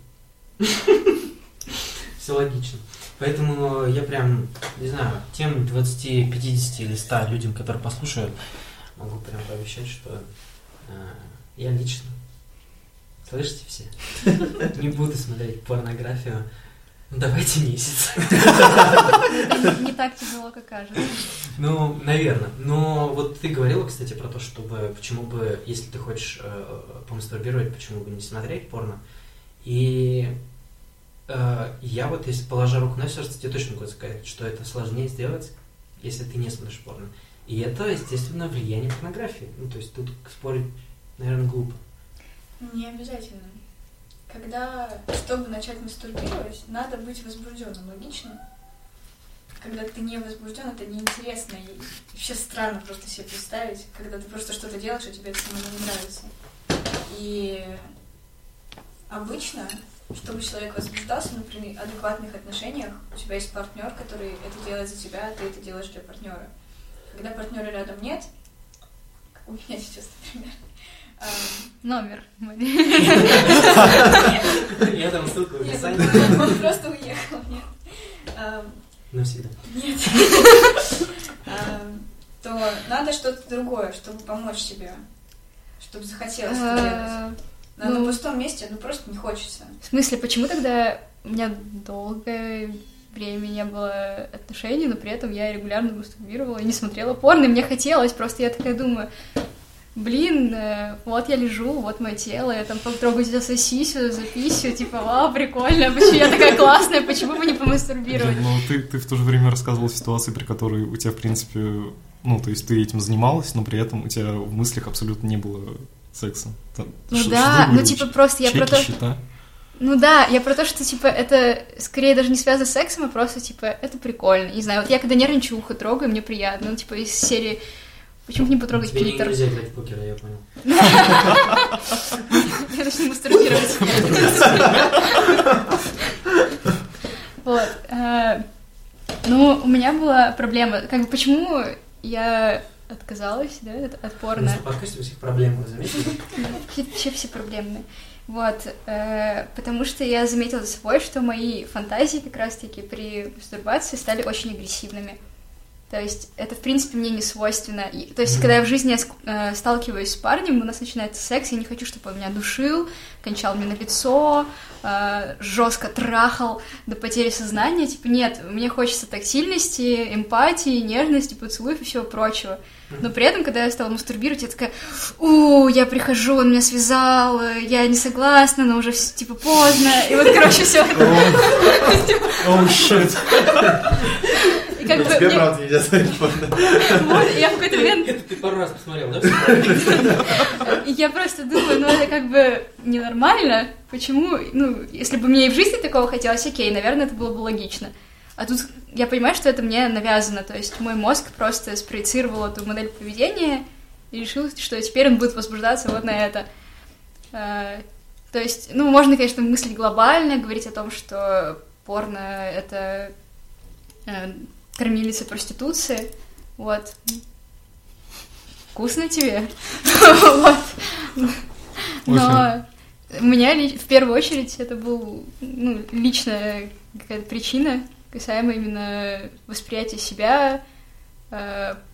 Все логично. Поэтому я прям, не знаю, тем двадцати, пятидесяти или ста людям, которые послушают, могу прям пообещать, что я лично. Слышите все? Не буду смотреть порнографию. Ну, давайте месяц. Не так тяжело, как кажется. Ну, наверное. Но вот ты говорила, кстати, про то, чтобы почему бы, если ты хочешь э, помастурбировать, почему бы не смотреть порно. И э, я вот, если положа руку на сердце, тебе точно могу сказать, что это сложнее сделать, если ты не смотришь порно. И это, естественно, влияние порнографии. Ну, то есть тут спорить, наверное, глупо. Не обязательно. Когда, чтобы начать мастурбировать, надо быть возбужденным, логично. Когда ты не возбужден, это неинтересно. И вообще странно просто себе представить, когда ты просто что-то делаешь, и тебе это самому не нравится. И обычно, чтобы человек возбуждался, например, в адекватных отношениях, у тебя есть партнер, который это делает за тебя, а ты это делаешь для партнера. Когда партнера рядом нет, как у меня сейчас, например, номер. Я там ссылку в описании. Он просто уехал, нет. Навсегда. Нет. То надо что-то другое, чтобы помочь себе. Чтобы захотелось это делать. На пустом месте, ну просто не хочется. В смысле, почему тогда у меня долгое время не было отношений, но при этом я регулярно мастурбировала и не смотрела порно, и мне хотелось, просто я такая думаю... Блин, вот я лежу, вот мое тело, я там трогаю за сисю, за писю, типа, вау, прикольно, почему я такая классная, почему бы не помастурбировать? Ну, ты, ты в то же время рассказывал ситуации, при которой у тебя, в принципе, ну, то есть ты этим занималась, но при этом у тебя в мыслях абсолютно не было секса. Там, ну ш- да, ну типа просто я про то... Счета. Ну да, я про то, что, типа, это скорее даже не связано с сексом, а просто, типа, это прикольно, не знаю, вот я когда нервничаю, ухо трогаю, мне приятно, ну, типа, из серии... Почему не потрогать клитор? Тебе не нельзя играть в покер, я понял. Я начну мастурбировать. Вот. Ну, у меня была проблема. Как бы, почему я отказалась, да, от порно? В подкасте у всех проблемы, вы заметили? Вообще все проблемные. Вот, э, потому что я заметила за собой, что мои фантазии как раз-таки при мастурбации стали очень агрессивными. То есть это, в принципе, мне не свойственно. И, то есть, когда я в жизни э, сталкиваюсь с парнем, у нас начинается секс, я не хочу, чтобы он меня душил, кончал мне на лицо, э, жестко трахал до потери сознания. Типа, нет, мне хочется тактильности, эмпатии, нежности, поцелуев и всего прочего. Но при этом, когда я стала мастурбировать, я такая: у, я прихожу, он меня связал, я не согласна, но уже все, типа, поздно. И вот, короче, все. Оу, шит. Как бы, тебе, мне... правда, нельзя смотреть порно. Вот, я в какой-то момент... Это ты пару раз посмотрел, да? Я просто думаю, ну, это как бы ненормально. Почему? Ну, если бы мне и в жизни такого хотелось, окей, наверное, это было бы логично. А тут я понимаю, что это мне навязано. То есть мой мозг просто спроецировал эту модель поведения и решил, что теперь он будет возбуждаться вот на это. То есть, ну, можно, конечно, мыслить глобально, говорить о том, что порно — это... кормилицы проституции, вот. Вкусно тебе. Вот. Но у меня в первую очередь это была личная какая-то причина, касаемо именно восприятия себя,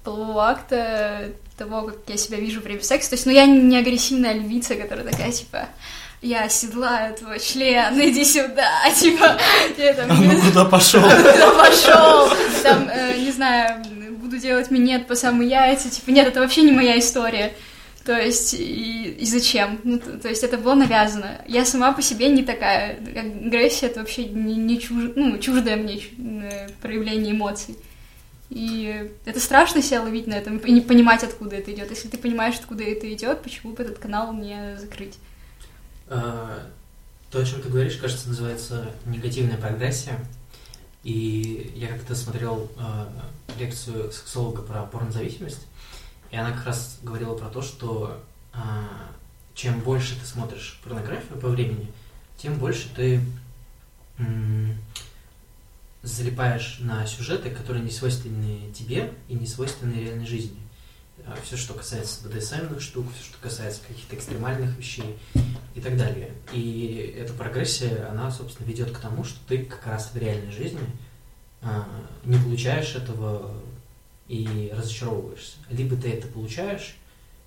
полового акта, того, как я себя вижу во время секса. То есть, ну, я не агрессивная львица, которая такая, типа... Я оседлаю твой член, иди сюда, типа... Я, там, а ну не... куда пошел? Куда пошел? Там, э, не знаю, буду делать минет по самые яйца, типа, нет, это вообще не моя история. То есть, и, и зачем? Ну, то, то есть, это было навязано. Я сама по себе не такая. Агрессия — это вообще не, не чуж... ну, чуждое мне проявление эмоций. И это страшно себя ловить на этом, и не понимать, откуда это идет. Если ты понимаешь, откуда это идет, почему бы этот канал мне закрыть? То, о чем ты говоришь, кажется, называется негативная прогрессия. И я как-то смотрел э, лекцию сексолога про порнозависимость, и она как раз говорила про то, что э, чем больше ты смотришь порнографию по времени, тем больше ты э, залипаешь на сюжеты, которые не свойственны тебе и не свойственны реальной жизни. Все, что касается бэ дэ эс эм-ных штук, все, что касается каких-то экстремальных вещей и так далее. И эта прогрессия, она, собственно, ведет к тому, что ты как раз в реальной жизни а, не получаешь этого и разочаровываешься. Либо ты это получаешь,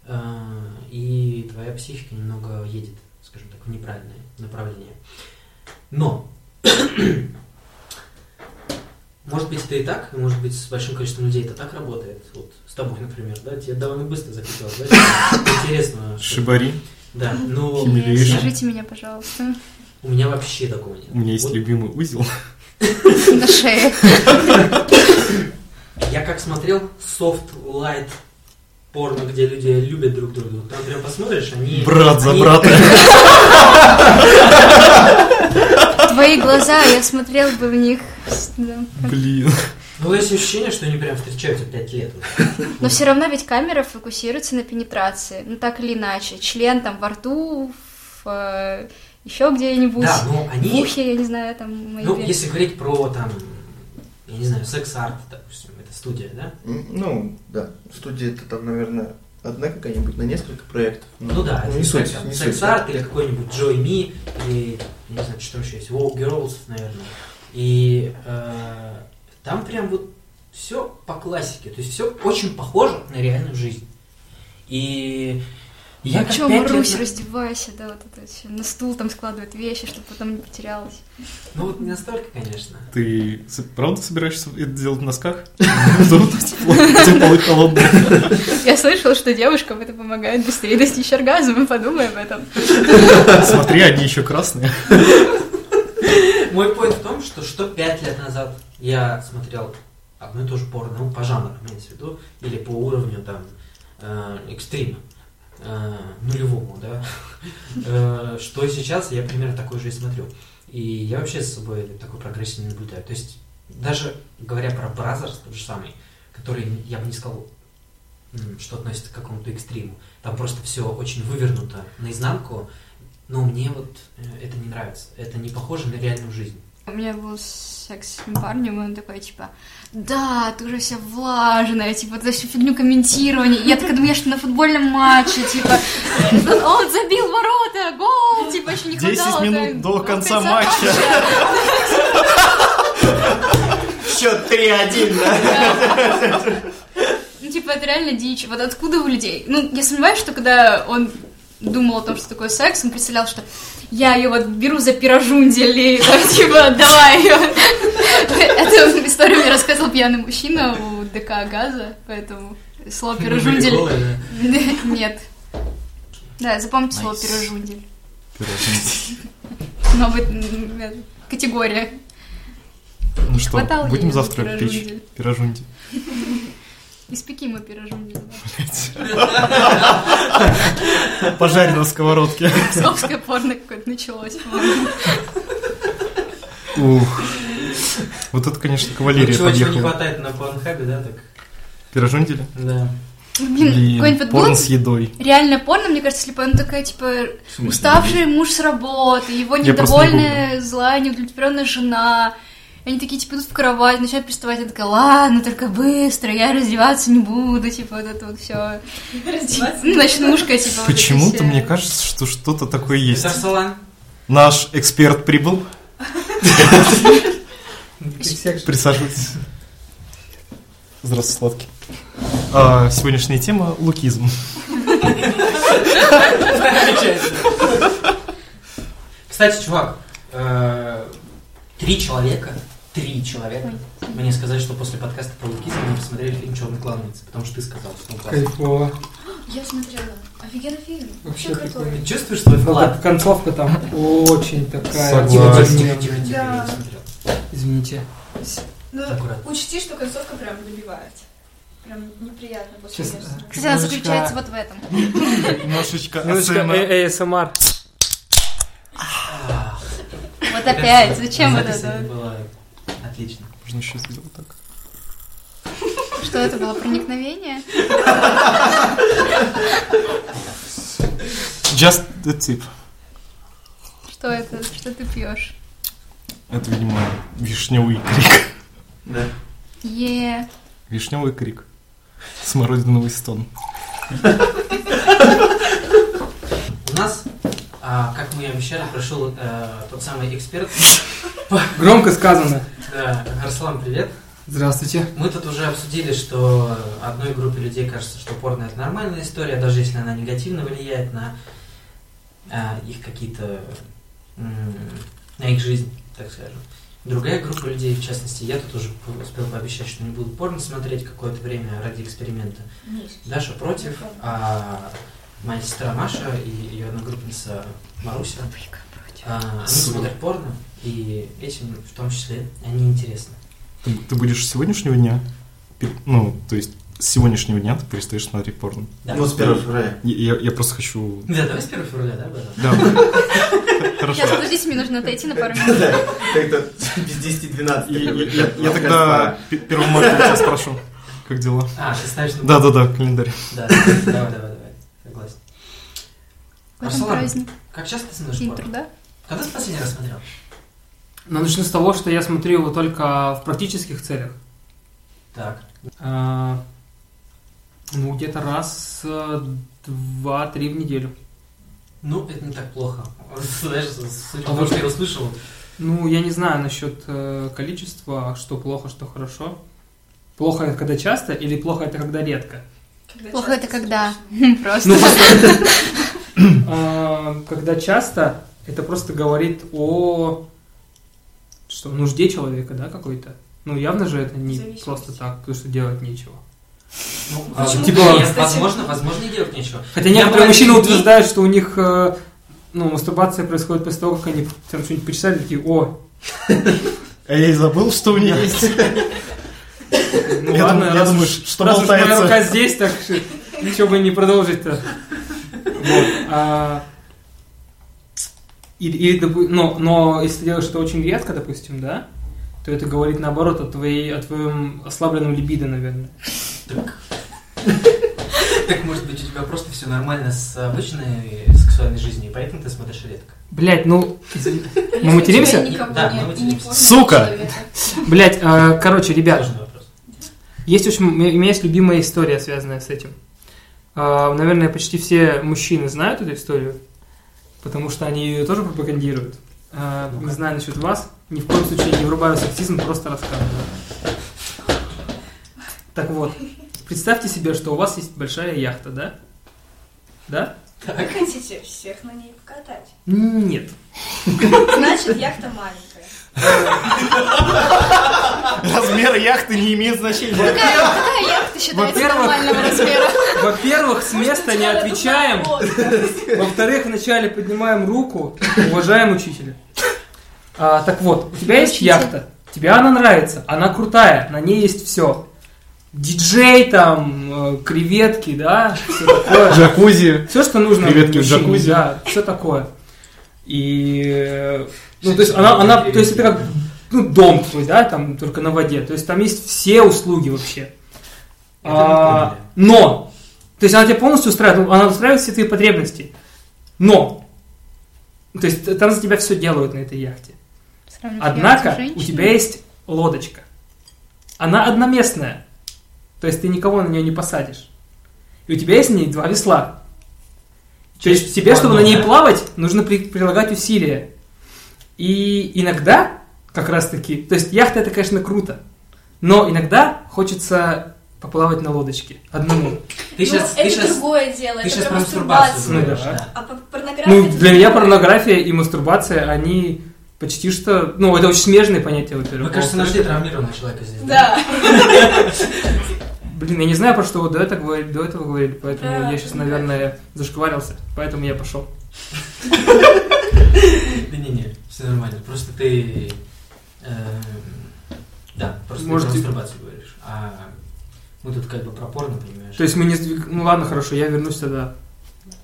а, и твоя психика немного едет, скажем так, в неправильное направление. Но, может быть, это и так, и, может быть, с большим количеством людей это так работает. Вот с тобой, например, да? Тебе довольно быстро захотелось, да? Интересно. Шибари. Да, но... Свяжите меня, пожалуйста. У меня вообще такого нет. У меня есть вот... любимый узел. На шее. Я как смотрел софт-лайт порно, где люди любят друг друга. Там прям посмотришь, они... Брат за они... брата. Твои глаза, я смотрел бы в них... Да. Блин. Ну, есть ощущение, что они прям встречаются пять лет. Но все равно ведь камера фокусируется на пенетрации. Ну, так или иначе. Член там во рту, в, еще где-нибудь. Да, но они... В ухе, я не знаю, там... Мои ну, вещи. Если говорить про, там, я не знаю, секс-арт, допустим, это студия, да? Ну, да. Студия это там, наверное, одна какая-нибудь на несколько проектов. Ну, ну да, ну, не суть, там, не секс-арт или какой-нибудь Joy.me, или, не знаю, что еще есть, WoW Girls, наверное. И э, там прям вот все по классике, то есть все очень похоже на реальную жизнь. И я как что, Марусь, лет... раздевайся, да, вот это все, на стул там складывают вещи, чтобы потом не потерялось. Ну вот не настолько, конечно. Ты правда собираешься это делать в носках? Я слышала, что девушкам это помогает быстрее достичь оргазма, подумай об этом. Смотри, они еще красные. Мой point в том, что что пять лет назад я смотрел одно и то же порно, ну, по жанру, имеется в виду, или по уровню там э, экстрима, э, нулевому, да, э, что сейчас я примерно такой же и смотрю. И я вообще с собой такой прогрессии не наблюдаю. То есть, даже говоря про Brazzers, тот же самый, который, я бы не сказал, что относится к какому-то экстриму, там просто все очень вывернуто наизнанку. Но мне вот это не нравится. Это не похоже на реальную жизнь. У меня был секс с одним парнем, и он такой, типа, да, ты уже вся влажная, типа, за всю фигню комментирования. Я такая думаю, я что на футбольном матче, типа, он забил ворота, гол, типа, еще не хватало. десять минут до конца матча. Счет три один, да? Ну, типа, это реально дичь. Вот откуда у людей? Ну, я сомневаюсь, что когда он думал о том, что такое секс, он представлял, что я ее вот беру за пирожундель и типа давай ее. Эту историю мне рассказывал пьяный мужчина у ДК Газа, поэтому слово пирожундель... Нет. Да, запомните слово пирожундель. Пирожундель. Новая категория. Ну что, будем завтра печь пирожундель? Испеки мы пирожундель. Пожарь на сковородке. Московское порно какое-то началось. Ух. Вот это, конечно, кавалерия подъехала. Чего не хватает на Pornhub, да? Пирожундели? Да. Блин, какой-нибудь порно с едой. Реально порно, мне кажется, слепая, ну такая, типа, уставший муж с работы, его недовольная, злая, неудовлетворенная жена. Они такие, типа, идут в кровать, начинают приставать, я такая, ладно, только быстро, я раздеваться не буду, типа, вот это вот все. Раздеваться? Ночнушка, типа. Почему-то мне кажется, что что-то такое есть. Это Арслан. Наш эксперт прибыл. Присаживайтесь. Здравствуй, сладкий. Сегодняшняя тема – лукизм. Кстати, чувак, три человека... Три человека. Мне сказали, что после подкаста про лукизм мы посмотрели фильм «Черный клановец», потому что ты сказал, что он классный. Кайфово. Я смотрела. Офигенный фильм. Вообще крутой. Ты чувствуешь свой вклад? Концовка там очень такая. Тихо, тихо, тихо, тихо. Извините. Учти, что концовка прям добивает. Прям неприятно после этого. Кстати, она заключается вот в этом. Немножечко эй эс эм ар. Вот опять, зачем это? Это было отлично. Можно еще сделать так. Что это было, проникновение? Just the tip. Что это? Что ты пьешь? Это, видимо, вишневый крик. Да. Е. Вишневый крик. Смородиновый стон. У нас... А, как мы и обещали, прошел э, тот самый эксперт. Громко сказано. Да, Арслан, привет. Здравствуйте. Мы тут уже обсудили, что одной группе людей кажется, что порно это нормальная история, даже если она негативно влияет на э, их какие-то м- на их жизнь, так скажем. Другая группа людей, в частности, я тут уже успел пообещать, что не буду порно смотреть какое-то время ради эксперимента. Есть. Даша против. А... Моя сестра Маша и ее одногруппница Маруся, а, они смотрят порно, и этим в том числе они интересны. Ты, ты будешь с сегодняшнего дня, ну, то есть с сегодняшнего дня ты перестаешь смотреть порно. Да. Ну, с первого февраля. Я, я, я просто хочу... Да, давай с первого февраля, да? Да. Хорошо. Сейчас, подождите, мне нужно отойти на пару минут. Как-то без десяти двенадцати. Я тогда первого марта тебя спрошу, как дела. А, ты ставишь на... Да-да-да, календарь. Да, давай-давай. Арслан, как часто ты смотришь порно? День труда. Когда ты последний раз смотрел? Ну, начну с того, что я смотрю его только в практических целях. Так. А, ну, где-то раз, два-три в неделю. Ну, это не так плохо. Знаешь, судя по тому, что я услышал. Ну, я не знаю насчет количества, что плохо, что хорошо. Плохо это когда часто или плохо это когда редко? Плохо это когда? Просто. Когда часто, это просто говорит о что, нужде человека, да, какой-то. Ну, явно же это не просто так, потому что делать нечего. Ну, а, типа, возможно, возможно, и делать нечего. Хотя некоторые мужчины не... утверждают, что у них э, ну, мастурбация происходит после того, как они там что-нибудь почесали, такие, о! А я и забыл, что у меня есть. Ну ладно, раз уж моя рука здесь, так ничего бы не продолжить-то. Вот. А, и, и, но, но если ты делаешь это очень редко, допустим, да, то это говорит наоборот о, твоей, о твоем ослабленном либидо, наверное. Так, может быть, у тебя просто все нормально с обычной сексуальной жизни, и поэтому ты смотришь редко. Блять, ну... Мы материмся? Да, мы материмся. Сука! Блять, короче, ребят, есть уж... у меня есть любимая история, связанная с этим. Наверное, почти все мужчины знают эту историю, потому что они ее тоже пропагандируют. Не знаю насчет вас, ни в коем случае не врубаю сексизм, просто рассказываю. Так вот, представьте себе, что у вас есть большая яхта, да? Да? Так. Вы хотите всех на ней покатать? Нет. Значит, яхта маленькая. Размер яхты не имеет значения. Какая яхта считается нормального размера? Во-первых, с места не отвечаем. Во-вторых, вначале поднимаем руку. Уважаем учителя. Так вот, у тебя есть яхта. Тебе она нравится. Она крутая. На ней есть все. Диджей, там, креветки, да, все такое. Джакузи. Все, что нужно. Креветки в джакузи. Да, все такое. И... Ну, то есть, она, она, то есть, это как ну, дом твой, да, там, только на воде. То есть, там есть все услуги вообще. А, но! То есть, она тебя полностью устраивает, она устраивает все твои потребности. Но! То есть, там за тебя все делают на этой яхте. Однако, у тебя есть лодочка. Она одноместная. То есть ты никого на нее не посадишь. И у тебя есть на ней два весла. То есть тебе, чтобы на ней плавать, нужно при- прилагать усилия. И иногда, как раз таки, то есть яхта это, конечно, круто, но иногда хочется поплавать на лодочке одному. Ты ну, сейчас, это ты сейчас, другое дело, ты это сейчас про мастурбацию. Ну, да. А порнография? Ну, для меня порнография и мастурбация, они... Почти что... Ну, это очень смежные понятия, во-первых. Вы, кажется, нашли травмированного человека здесь. Да. Блин, я не знаю, про что вы до этого, до этого говорили, поэтому да, я сейчас, наверное, да. зашкварился, поэтому я пошел. Да не-не, все нормально. Просто ты... Да, просто про мастурбацию говоришь. А мы тут как бы про порно, понимаешь? То есть мы не... Ну ладно, хорошо, я вернусь тогда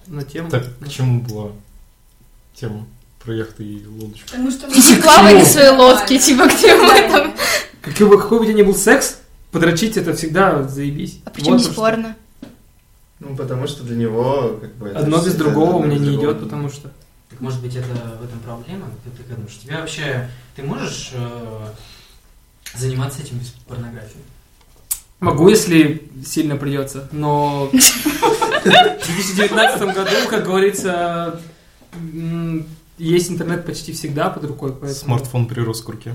на тему. Так, к чему была тема? Про яхты и лодочку. Потому что мы плавали в своей лодке, типа, где мы там... Какой бы, какой бы у тебя ни был секс, подрочить это всегда заебись. А почему вот не порно? Ну, потому что для него... Как бы, одно без другого у меня не идет, потому что... Так, может быть, это в этом проблема? Ты как думаешь, тебя вообще... Ты можешь э, заниматься этим без порнографии? Могу, если сильно придется, но... В две тысячи девятнадцатом году, как говорится... Есть интернет почти всегда под рукой. Поэтому... Смартфон прирос к руке.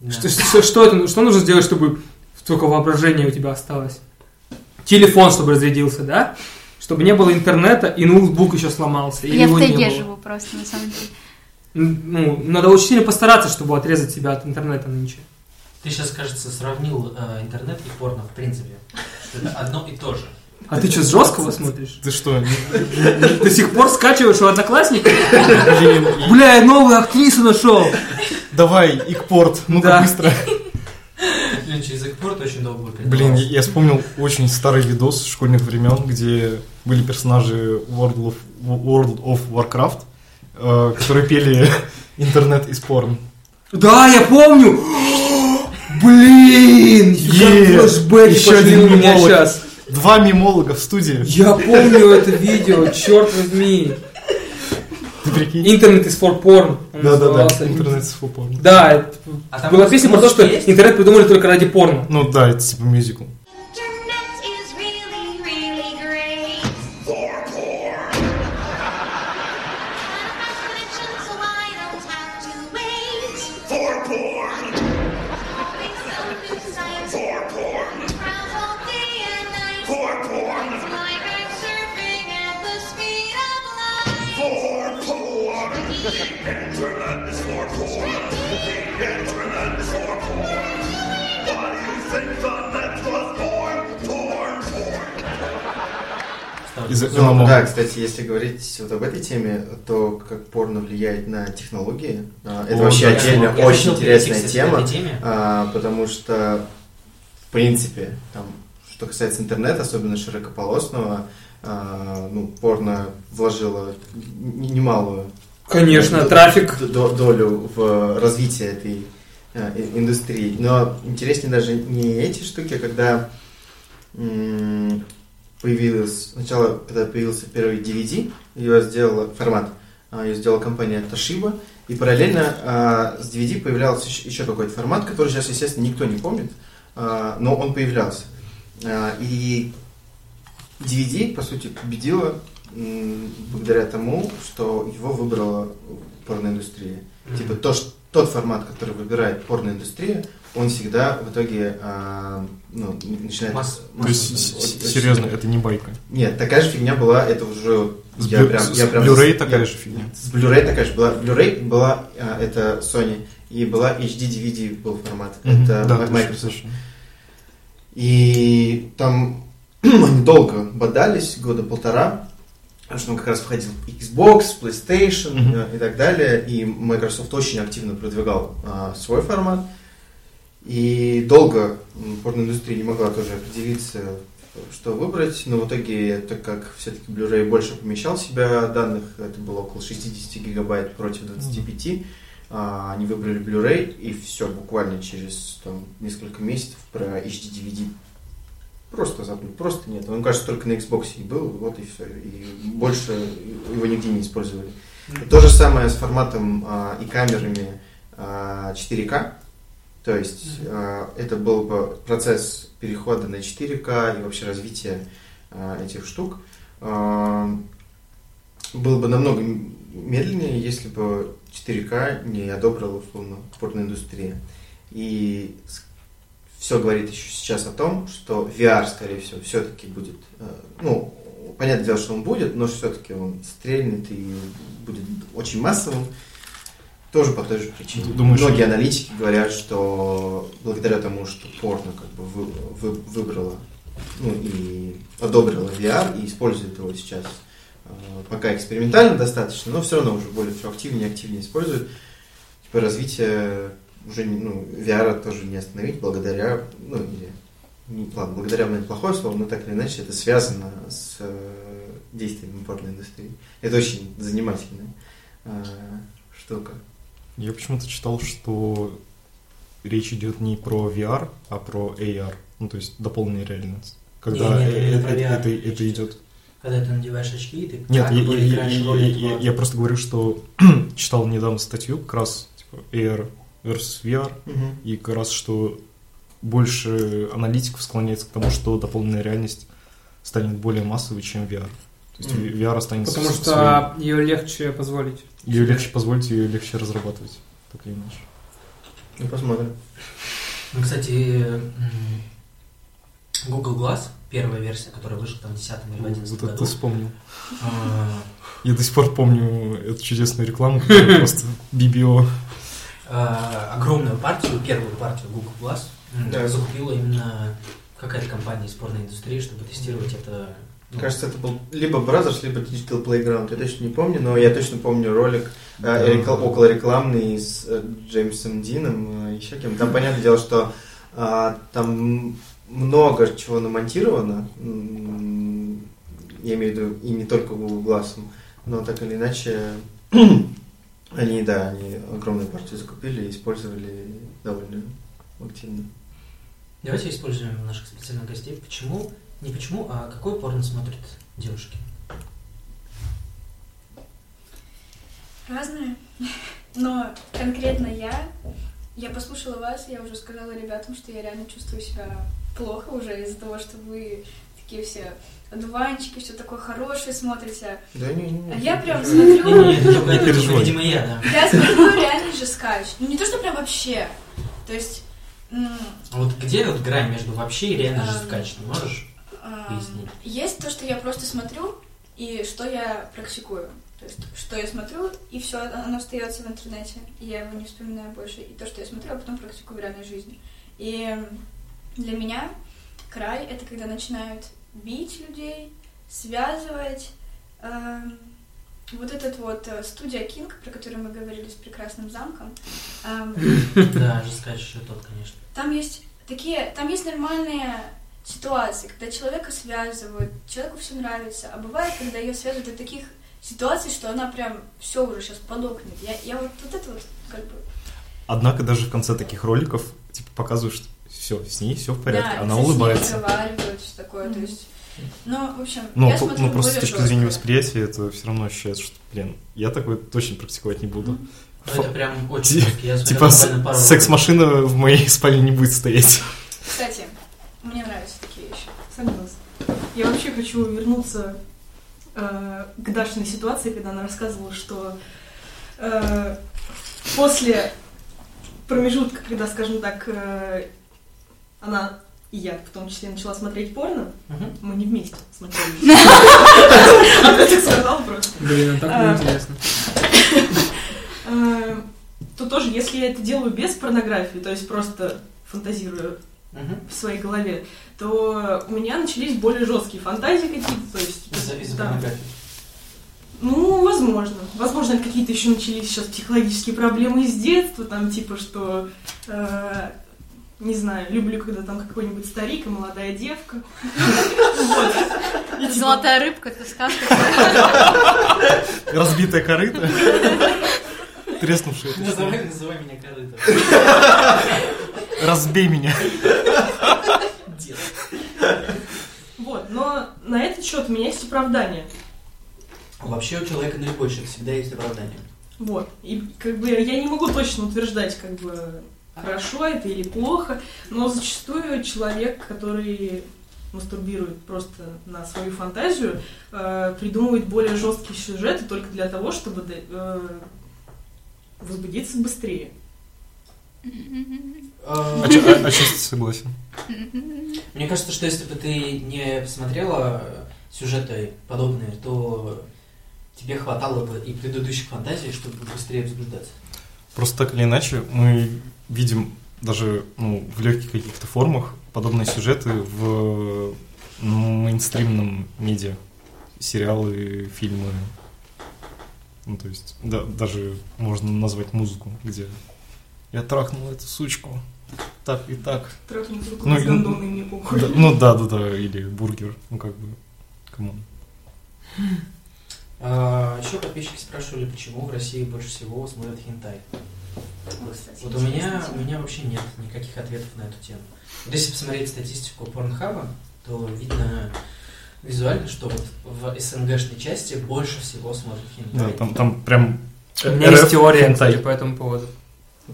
Yeah. Что, что, что, это, что нужно сделать, чтобы только воображение у тебя осталось? Телефон, чтобы разрядился, да? Чтобы не было интернета, и ноутбук еще сломался. Я в тайге живу просто, на самом деле. Ну, надо очень сильно постараться, чтобы отрезать себя от интернета нынче. Ты сейчас, кажется, сравнил э, интернет и порно, в принципе. Что это одно и то же. А ты что, с жесткого смотришь? Ты что? До сих пор скачиваешь у одноклассников? Бля, я новую актрису нашел. Давай, Икпорт, ну-ка быстро. Блин, через Икпорт очень долго. Блин, я вспомнил очень старый видос школьных времен, где были персонажи World of Warcraft, которые пели интернет из порн. Да, я помню! Блин! Еще один мемолог. Два мемолога в студии. Я помню это видео, черт возьми. Ты прикинь? Интернет is for porn. Да-да-да, интернет is for porn. Да, а была песня про то, что есть? Интернет придумали только ради порно. Ну да, это типа мюзикл. Ну, да, кстати, если говорить вот об этой теме, то как порно влияет на технологии, это О, вообще да, отдельно я очень интересная тема, а, потому что, в принципе, там, что касается интернета, особенно широкополосного, а, ну, порно вложило немалую Конечно, д- трафик. Д- долю в развитие этой а, индустрии. Но интереснее даже не эти штуки, когда... М- появилась, сначала, когда появился первый ди ви ди, ее сделала, формат, ее сделала компания Toshiba, и параллельно а, с ди ви ди появлялся еще какой-то формат, который сейчас, естественно, никто не помнит, а, но он появлялся. А, и ди ви ди, по сути, победила м, благодаря тому, что его выбрала порноиндустрия. Mm-hmm. Типа то, что, тот формат, который выбирает порноиндустрия, он всегда в итоге а, ну, начинает... Масс... Масс... Масс... Масс... С... Серьезно, это не байка. Нет, такая же фигня была, это уже... С, я блю... прям, с я прям... Blu-ray такая я... же фигня. С Blu-ray такая же была. Blu-ray была, а, это Sony, и была эйч ди ди ви ди был формат. Mm-hmm. Это да, Microsoft. И там они долго бодались, года полтора, потому что он как раз входил в Xbox, PlayStation mm-hmm. и так далее, и Microsoft очень активно продвигал а, свой формат. И долго порноиндустрия не могла тоже определиться, что выбрать, но в итоге, так как все-таки Blu-ray больше помещал в себя данных, это было около шестьдесят гигабайт против двадцати пяти, mm-hmm. а, они выбрали Blu-ray, и все, буквально через там, несколько месяцев про эйч ди ди ви ди просто забыли, просто нет. Он, кажется, только на Xbox и был, вот и все, и больше его нигде не использовали. Mm-hmm. То же самое с форматом а, и камерами а, четыре ка. То есть mm-hmm. э, это был бы процесс перехода на четыре ка и вообще развития э, этих штук. Э, был бы намного медленнее, если бы четыре ка не одобрила условно порноиндустрия. И все говорит еще сейчас о том, что ви ар, скорее всего, все-таки будет... Э, ну, понятное дело, что он будет, но все-таки он стрельнет и будет очень массовым. Тоже по той же причине. Думаешь, Многие что... аналитики говорят, что благодаря тому, что порно как бы вы, вы, выбрало, ну и одобрило ви ар и использует его сейчас, пока экспериментально достаточно, но все равно уже более все активнее и активнее используют. Типа развитие уже ну, ви ар тоже не остановить благодаря, ну или не ладно, благодаря мне плохое слово, но так или иначе это связано с действиями порной индустрии. Это очень занимательная штука. Я почему-то читал, что речь идет не про ви ар, а про эй ар, ну то есть дополненная реальность. Когда нет, нет, это, это, это, это идет. Когда ты надеваешь очки, ты нет, я, я, я, я, я просто говорю, что читал недавно статью как раз типа эй ар versus ви ар, угу. и как раз что больше аналитиков склоняется к тому, что дополненная реальность станет более массовой, чем ви ар. То есть mm. ви ар останется. Потому что своим... ее легче позволить. Ее легче позволить, ее легче разрабатывать. Так или иначе. Ну, посмотрим. Ну, кстати, Google Glass, первая версия, которая вышла там в десятом или одиннадцатом вот году. Ты вспомнил. Я до сих пор помню эту чудесную рекламу, которая просто би би о. Огромную партию, первую партию Google Glass закупила именно какая-то компания из порной индустрии, чтобы тестировать это. Мне кажется, это был либо Brazzers, либо Digital Playground, я точно не помню, но я точно помню ролик да. э, рекл, околорекламный с э, Джеймсом Дином, э, еще кем-то. Там понятное дело, что э, там много чего намонтировано, м- я имею в виду и не только Google Glass, но так или иначе они, да, они огромную партию закупили и использовали довольно активно. Давайте используем наших специальных гостей. Почему? Не почему, а какой порно смотрят девушки? Разные. Но конкретно я, я послушала вас, я уже сказала ребятам, что я реально чувствую себя плохо уже из-за того, что вы такие все одуванчики, все такое хорошее смотрите. Да не, не, не. А я прям смотрю... Видимо, я, да. Я смотрю реально же скач. Ну не то, что прям вообще. То есть... Вот где вот грань между вообще и реально же скач? Можешь? Поясни. Есть то, что я просто смотрю и что я практикую. То есть, что я смотрю, и все, оно остается в интернете. И я его не вспоминаю больше. И то, что я смотрю, а потом практикую в реальной жизни. И для меня край — это когда начинают бить людей, связывать. Вот этот вот студия Кинг, про которую мы говорили с прекрасным замком. Да, же скажешь еще тот, конечно. Там есть такие, там есть нормальные... ситуации, когда человека связывают, человеку все нравится, а бывает, когда ее связывают до таких ситуаций, что она прям все уже сейчас подохнет. Я, я вот, вот это вот как бы... Однако даже в конце таких роликов типа показывают, что все, с ней все в порядке, да, она улыбается. Да, с ней разговаривают, что такое, mm-hmm. то есть Но, в общем, ну, я по, смотрю, ну, просто с точки жестко. Зрения восприятия это все равно ощущается, что, блин, я такой точно практиковать не буду. Ну, это прям очень... Я типа секс-машина в моей спальне не будет стоять. Кстати, мне нравятся такие вещи. Согласна. Я вообще хочу вернуться э, к Дашиной ситуации, когда она рассказывала, что э, после промежутка, когда, скажем так, э, она... И я, в том числе, начала смотреть порно. Ага. Мы не вместе смотрели. А ты так сказал просто. Блин, а так неинтересно. То тоже, если я это делаю без порнографии, то есть просто фантазирую в своей голове, то у меня начались более жесткие фантазии какие-то. Из-за порнографии? Ну, возможно. Возможно, какие-то еще начались сейчас психологические проблемы из детства, там типа, что... Не знаю, люблю, когда там какой-нибудь старик и молодая девка. Золотая рыбка, это сказка. Разбитая корыта. Треснувшая. Называй меня корыта. Разбей меня. Вот, но на этот счет у меня есть оправдание. Вообще у человека наибольших всегда есть оправдание. Вот, и как бы я не могу точно утверждать, как бы... хорошо это или плохо, но зачастую человек, который мастурбирует просто на свою фантазию, э, придумывает более жесткие сюжеты только для того, чтобы э, возбудиться быстрее. А сейчас согласен. Мне кажется, что если бы ты не посмотрела сюжеты подобные, то тебе хватало бы и предыдущих фантазий, чтобы быстрее возбуждаться. Просто так или иначе, мы видим даже ну, в легких каких-то формах подобные сюжеты в мейнстримном медиа. Сериалы, фильмы. Ну, то есть, да, даже можно назвать музыку, где я трахнул эту сучку. Так и так. Трахнул руку ну, с гандоной мне похуй. Да, ну да, да, да. Или бургер. Ну как бы. Камон. А, еще подписчики спрашивали, почему в России больше всего смотрят хентай. Вот, кстати, вот у, меня, у меня вообще нет никаких ответов на эту тему. Вот если посмотреть статистику Порнхаба, то видно визуально, что вот в СНГшной части больше всего смотрят хентай. Да, там, там прям... У меня есть теория, кстати, по этому поводу.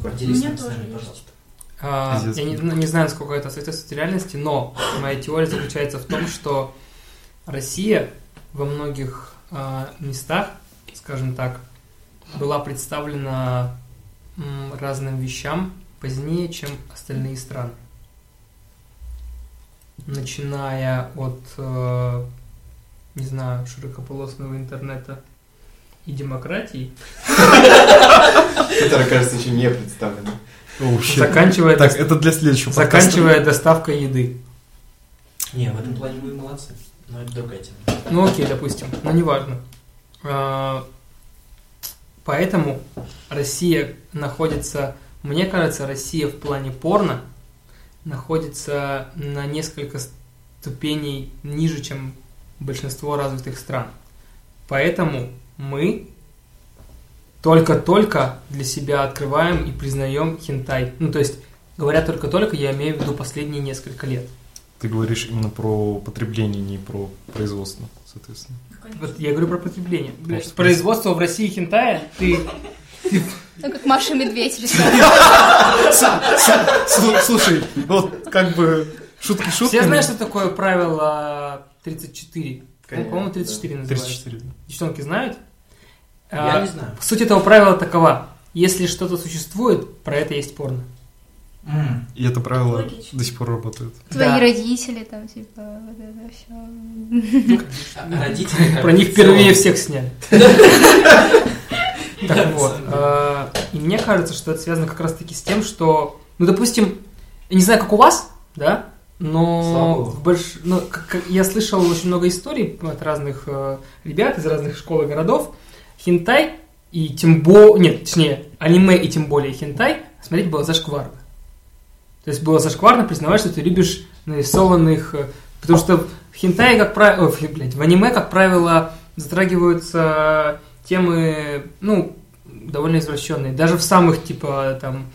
Поделись с нами, пожалуйста. А, я не, не знаю, насколько это соответствует реальности, но моя теория заключается в том, что Россия во многих... местах, скажем так, была представлена разным вещам позднее, чем остальные страны. Начиная от, не знаю, широкополосного интернета и демократии. Которая, кажется, еще не представлена. Так, это для следующего подкаста. Заканчивая доставкой еды. Не, в этом плане вы молодцы. Но это другая тема. Ну окей, допустим, но неважно. Поэтому Россия находится, мне кажется, Россия в плане порно находится на несколько ступеней ниже, чем большинство развитых стран. Поэтому мы только-только для себя открываем и признаем хентай. Ну то есть, говоря только-только, я имею в виду последние несколько лет. Ты говоришь именно про потребление, не про производство, соответственно. Вот я говорю про потребление. Может, производство в России хентая? Ты... Ну, как Маша и Медведь рисовали. Слушай, вот как бы шутки шутки. Все знают, что такое правило тридцать четыре? По-моему, тридцать четыре называется. Девчонки знают? Я не знаю. Суть этого правила такова. Если что-то существует, про это есть порно. Mm. И это правило логично до сих пор работает. Твои да. родители там, типа, вот это все. Ну, родители. Про них впервые всех сняли. Так вот. И мне кажется, что это связано как раз-таки с тем, что, ну, допустим, я не знаю, как у вас, да, но я слышал очень много историй от разных ребят из разных школ и городов. Хентай и тем более... Нет, точнее, аниме и тем более хентай смотреть было зашкварно. То есть было зашкварно признавать, что ты любишь нарисованных... Потому что в хентае, как правило... Ой, блядь, в аниме, как правило, затрагиваются темы, ну, довольно извращенные. Даже в самых, типа, там,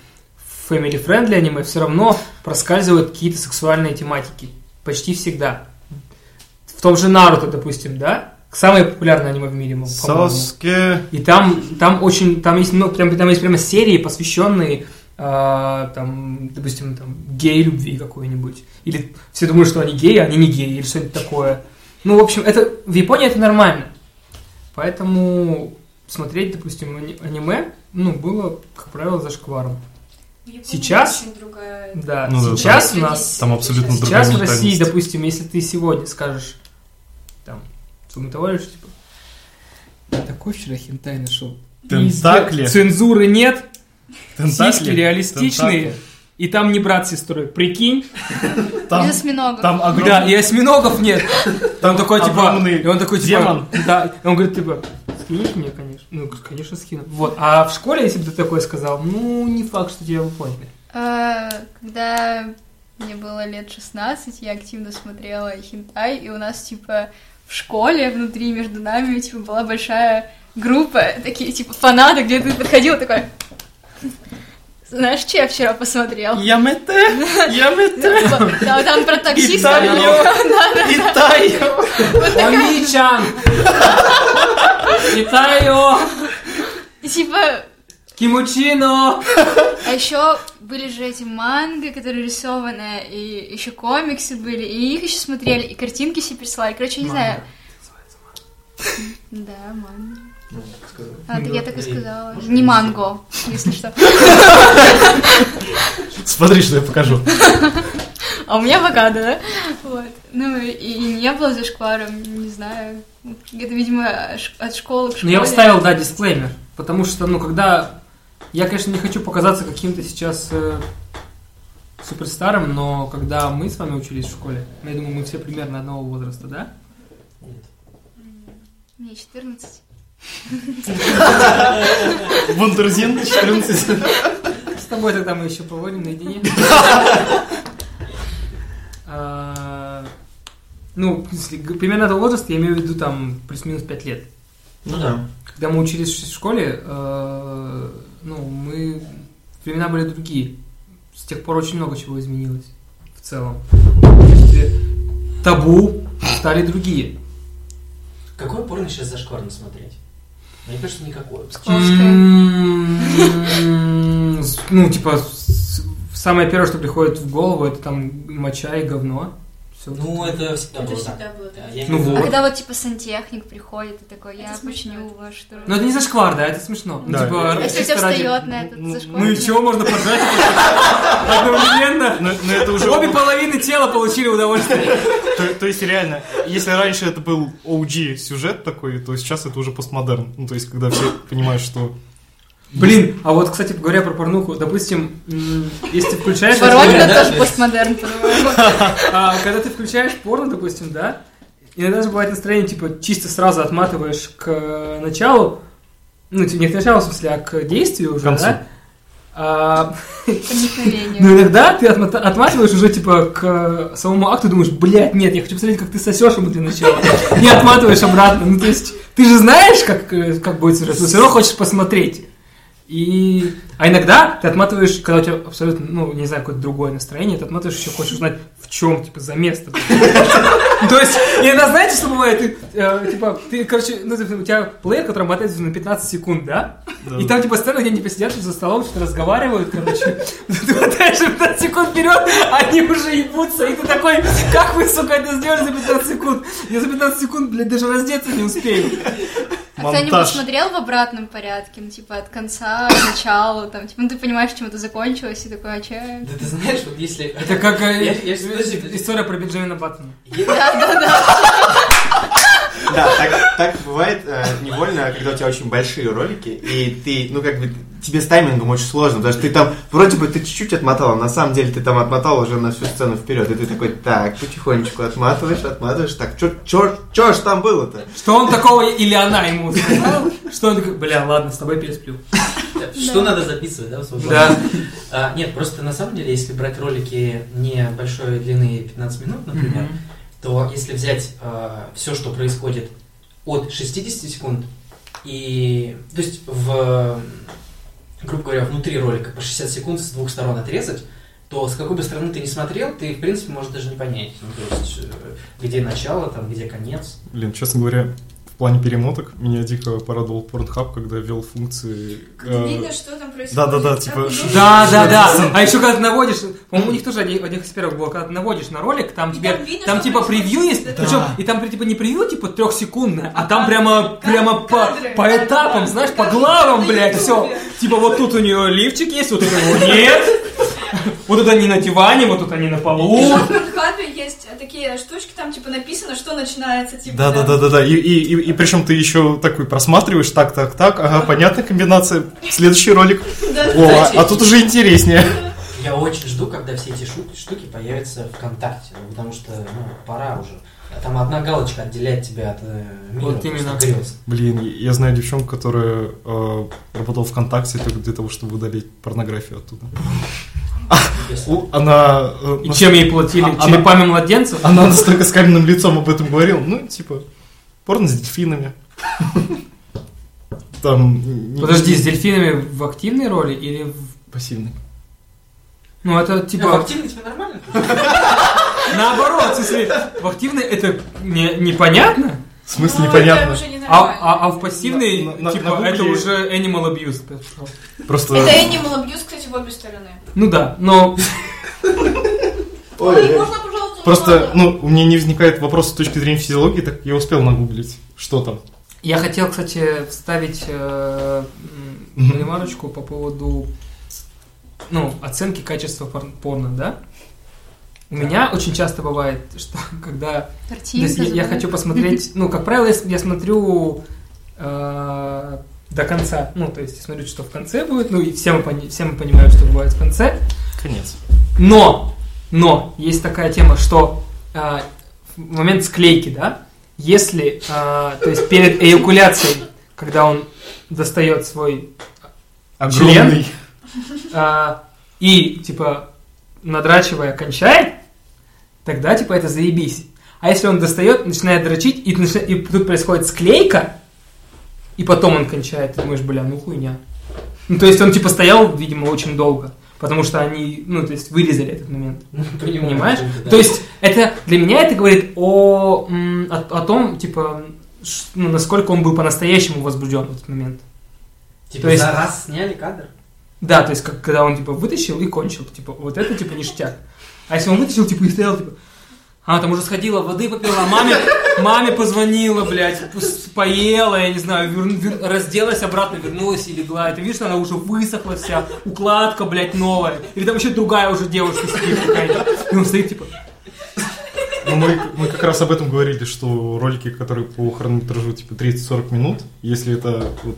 family-friendly аниме все равно проскальзывают какие-то сексуальные тематики. Почти всегда. в том же Наруто, допустим, да? Самое популярное аниме в мире, по-моему. Саске. И там, там очень, там есть, ну, там, там есть прямо серии, посвященные, э, там, допустим, там, гей-любви какой-нибудь. Или все думают, что они геи, а они не геи, или что-нибудь такое. Ну, в общем, это, в Японии это нормально. Поэтому смотреть, допустим, аниме, ну, было, как правило, зашкваром. Сейчас, другая... да, ну, сейчас да, там, у нас, там абсолютно сейчас в России, допустим, если ты сегодня скажешь, там, своему товарищу, типа, я такой вчера хентай нашел. Тентакли. Цензуры нет, Тентакли. Сиськи реалистичные, Тентакли. И там не брат с сестрой, прикинь. Там, и осьминогов. Там огромный... Да, и осьминогов нет. Там такой, типа, и он такой, типа, да, он говорит, типа... Скинешь мне, конечно. Ну, конечно, скину. Вот. А в школе, если бы ты такое сказал, ну, не факт, что тебя бы поняли. Когда мне было лет шестнадцать, я активно смотрела хентай, и у нас, типа, в школе внутри между нами, типа, была большая группа, такие, типа, фанаты, где ты подходила, такой... Знаешь, что я вчера посмотрел? Я мете, я мете. Там про таксиста. Итайо, Омичан. Итайо. Типа... Кимучино. А еще были же эти манги, которые рисованы, и еще комиксы были, и их еще смотрели, и картинки себе присылали. Короче, не знаю. Да, манги. Ну, так а, ну, так я так и сказала. И... Не манго, если что. Смотри, что я покажу. А у меня авокадо, да? Вот. Ну, и, и не было за шкваром, не знаю. Где-то, видимо, от школы к школе. Ну, я вставил, да, дисклеймер. Потому что, ну, когда... Я, конечно, не хочу показаться каким-то сейчас э, суперстаром, но когда мы с вами учились в школе, я думаю, мы все примерно одного возраста, да? Нет. Мне четырнадцать. Вундерзин, четырнадцать. С тобой тогда мы еще поговорим наедине. Ну, примерно этого возраста я имею в виду там плюс-минус пять лет. Ну да. Когда мы учились в школе, ну, мы... Времена были другие. С тех пор очень много чего изменилось в целом. Табу стали другие. Какое порно сейчас зашкварно смотреть? Мне кажется, никакое. Ну, типа, самое первое, что приходит в голову, это там моча и говно. Ну, это всегда было. А когда вот, типа, сантехник приходит и такой, я починю вас, что... Ну, это не зашквар, да, это смешно. Если все встает на этот зашквар. Ну, и чего можно поржать? Одновременно. Обе половины тела получили удовольствие. То есть, реально, если раньше это был о джи-сюжет такой, то сейчас это уже постмодерн. Ну, то есть, когда все понимают, что... Блин, а вот, кстати, говоря про порнуху, допустим, если ты включаешь... Воронина тоже постмодерн, по-моему. Когда ты включаешь порно, допустим, да, иногда же бывает настроение, типа, чисто сразу отматываешь к началу, ну, не к началу, в смысле, а к действию уже, да? А... Ну, иногда ты отмат... отматываешь уже, типа, к самому акту, думаешь, блядь, нет, я хочу посмотреть, как ты сосешь ему для начала, и отматываешь обратно. Ну, то есть, ты же знаешь, как, как будет сюжет, но все равно хочешь посмотреть. И... А иногда ты отматываешь, когда у тебя абсолютно, ну, не знаю, какое-то другое настроение, ты отматываешь, еще хочешь узнать, в чем, типа, замес. То есть, иногда, знаете, что бывает? Ты, типа, ты, короче, ну, у тебя плеер, который мотает на пятнадцать секунд, да? И там, типа, сцена, где они посидят за столом, что-то разговаривают, короче. Ты мотаешь пятнадцать секунд вперед, они уже ебутся, и ты такой, как вы, сука, это сделали за пятнадцать секунд? Я за пятнадцать секунд, блядь, даже раздеться не успею. А кто-нибудь смотрел в обратном порядке, ну, типа, от конца к началу, там, типа, ну, ты понимаешь, чем это закончилось, и такой, а че? Да ты знаешь, вот если... Это как история про Бенджамина Баттона. Да-да-да. Да, так бывает невольно, когда у тебя очень большие ролики, и ты, ну, как бы, тебе с таймингом очень сложно, потому что ты там, вроде бы, ты чуть-чуть отмотал, а на самом деле ты там отмотал уже на всю сцену вперед, и ты такой, так, потихонечку отматываешь, отматываешь, так, чё, чё, чё ж там было-то? Что он такого, или она ему сказала, что он такой, бля, ладно, с тобой пересплю. Что надо записывать, да, в свободном? Да. Нет, просто на самом деле, если брать ролики небольшой длины пятнадцать минут, например, то если взять э, все, что происходит от шестьдесят секунд, и, то есть, в, грубо говоря, внутри ролика по шестьдесят секунд с двух сторон отрезать, то с какой бы стороны ты ни смотрел, ты, в принципе, можешь даже не понять, ну, то есть, где начало, там, где конец. Блин, честно говоря, в плане перемоток меня дико порадовал Pornhub, когда ввел функции... Как видно, что там происходит. Да-да-да, типа... Да-да-да, а еще когда ты наводишь... По-моему, у них тоже одних из первых было, когда ты наводишь на ролик, там тебе... Там типа превью есть, причем и там типа не превью, типа трехсекундное, а там прямо по этапам, знаешь, по главам, блядь, все. Типа вот тут у нее лифчик есть, вот у него нет... Вот тут они на диване, вот тут они на полу. И в Pornhub есть такие штучки, там типа написано, что начинается. Типа, да, да, да, да, да. И, и, и, и причем ты еще такой просматриваешь, так, так, так, ага, понятная комбинация. Следующий ролик. О, а тут уже интереснее. Я очень жду, когда все эти штуки появятся ВКонтакте, потому что пора уже. Там одна галочка отделяет тебя от мира. Вот именно. Блин, я знаю девчонку, которая работала ВКонтакте только для того, чтобы удалить порнографию оттуда. Она... И настолько... чем ей платили? А, Черепами она... младенцев? Она настолько с каменным лицом об этом говорила. Ну, типа, порно с дельфинами. Там... Подожди, с дельфинами в активной роли или в... Пассивной. Ну, это типа... А в активной тебе нормально? Наоборот, если в активной это непонятно. В смысле непонятно? А, а, а в пассивной, на, на, типа, на это уже animal abuse. Просто... Это animal abuse, кстати, в обе стороны. Ну да, но... Ой, можно, пожалуйста, просто, ну, у меня не возникает вопрос с точки зрения физиологии, так я успел нагуглить, что там. Я хотел, кстати, вставить ремарочку по поводу, ну, оценки качества порно, да? У меня очень часто бывает, что когда я, я хочу посмотреть, ну, как правило, я, я смотрю э, до конца, ну, то есть смотрю, что в конце будет, ну, и все мы, пони, все мы понимаем, что бывает в конце. Конец. Но, но, есть такая тема, что э, в момент склейки, да, если, э, то есть перед эякуляцией, когда он достает свой огромный член, э, и, типа, надрачивая кончает, тогда, типа, это заебись. А если он достает, начинает дрочить, и, и тут происходит склейка, и потом он кончает, ты думаешь, бля, ну хуйня. Ну, то есть, он, типа, стоял, видимо, очень долго, потому что они, ну, то есть, вырезали этот момент. Понимаешь? То есть, это, для меня это говорит о, о, о том, типа, ну, насколько он был по-настоящему возбужден в этот момент. Типа, то есть, за раз сняли кадр? Да, то есть, как, когда он, типа, вытащил и кончил, типа, вот это, типа, ништяк. А если он вытащил, типа, и стоял, типа, а, там уже сходила, воды попила, маме, маме позвонила, блядь, поела, я не знаю, вер, вер, разделась обратно, вернулась и легла. И ты видишь, она уже высохла вся, укладка, блядь, новая. Или там еще другая уже девушка сидит какая-то. И он стоит, типа... Ну, мы, мы как раз об этом говорили, что ролики, которые по хронометражу, типа, тридцать-сорок минут, если это вот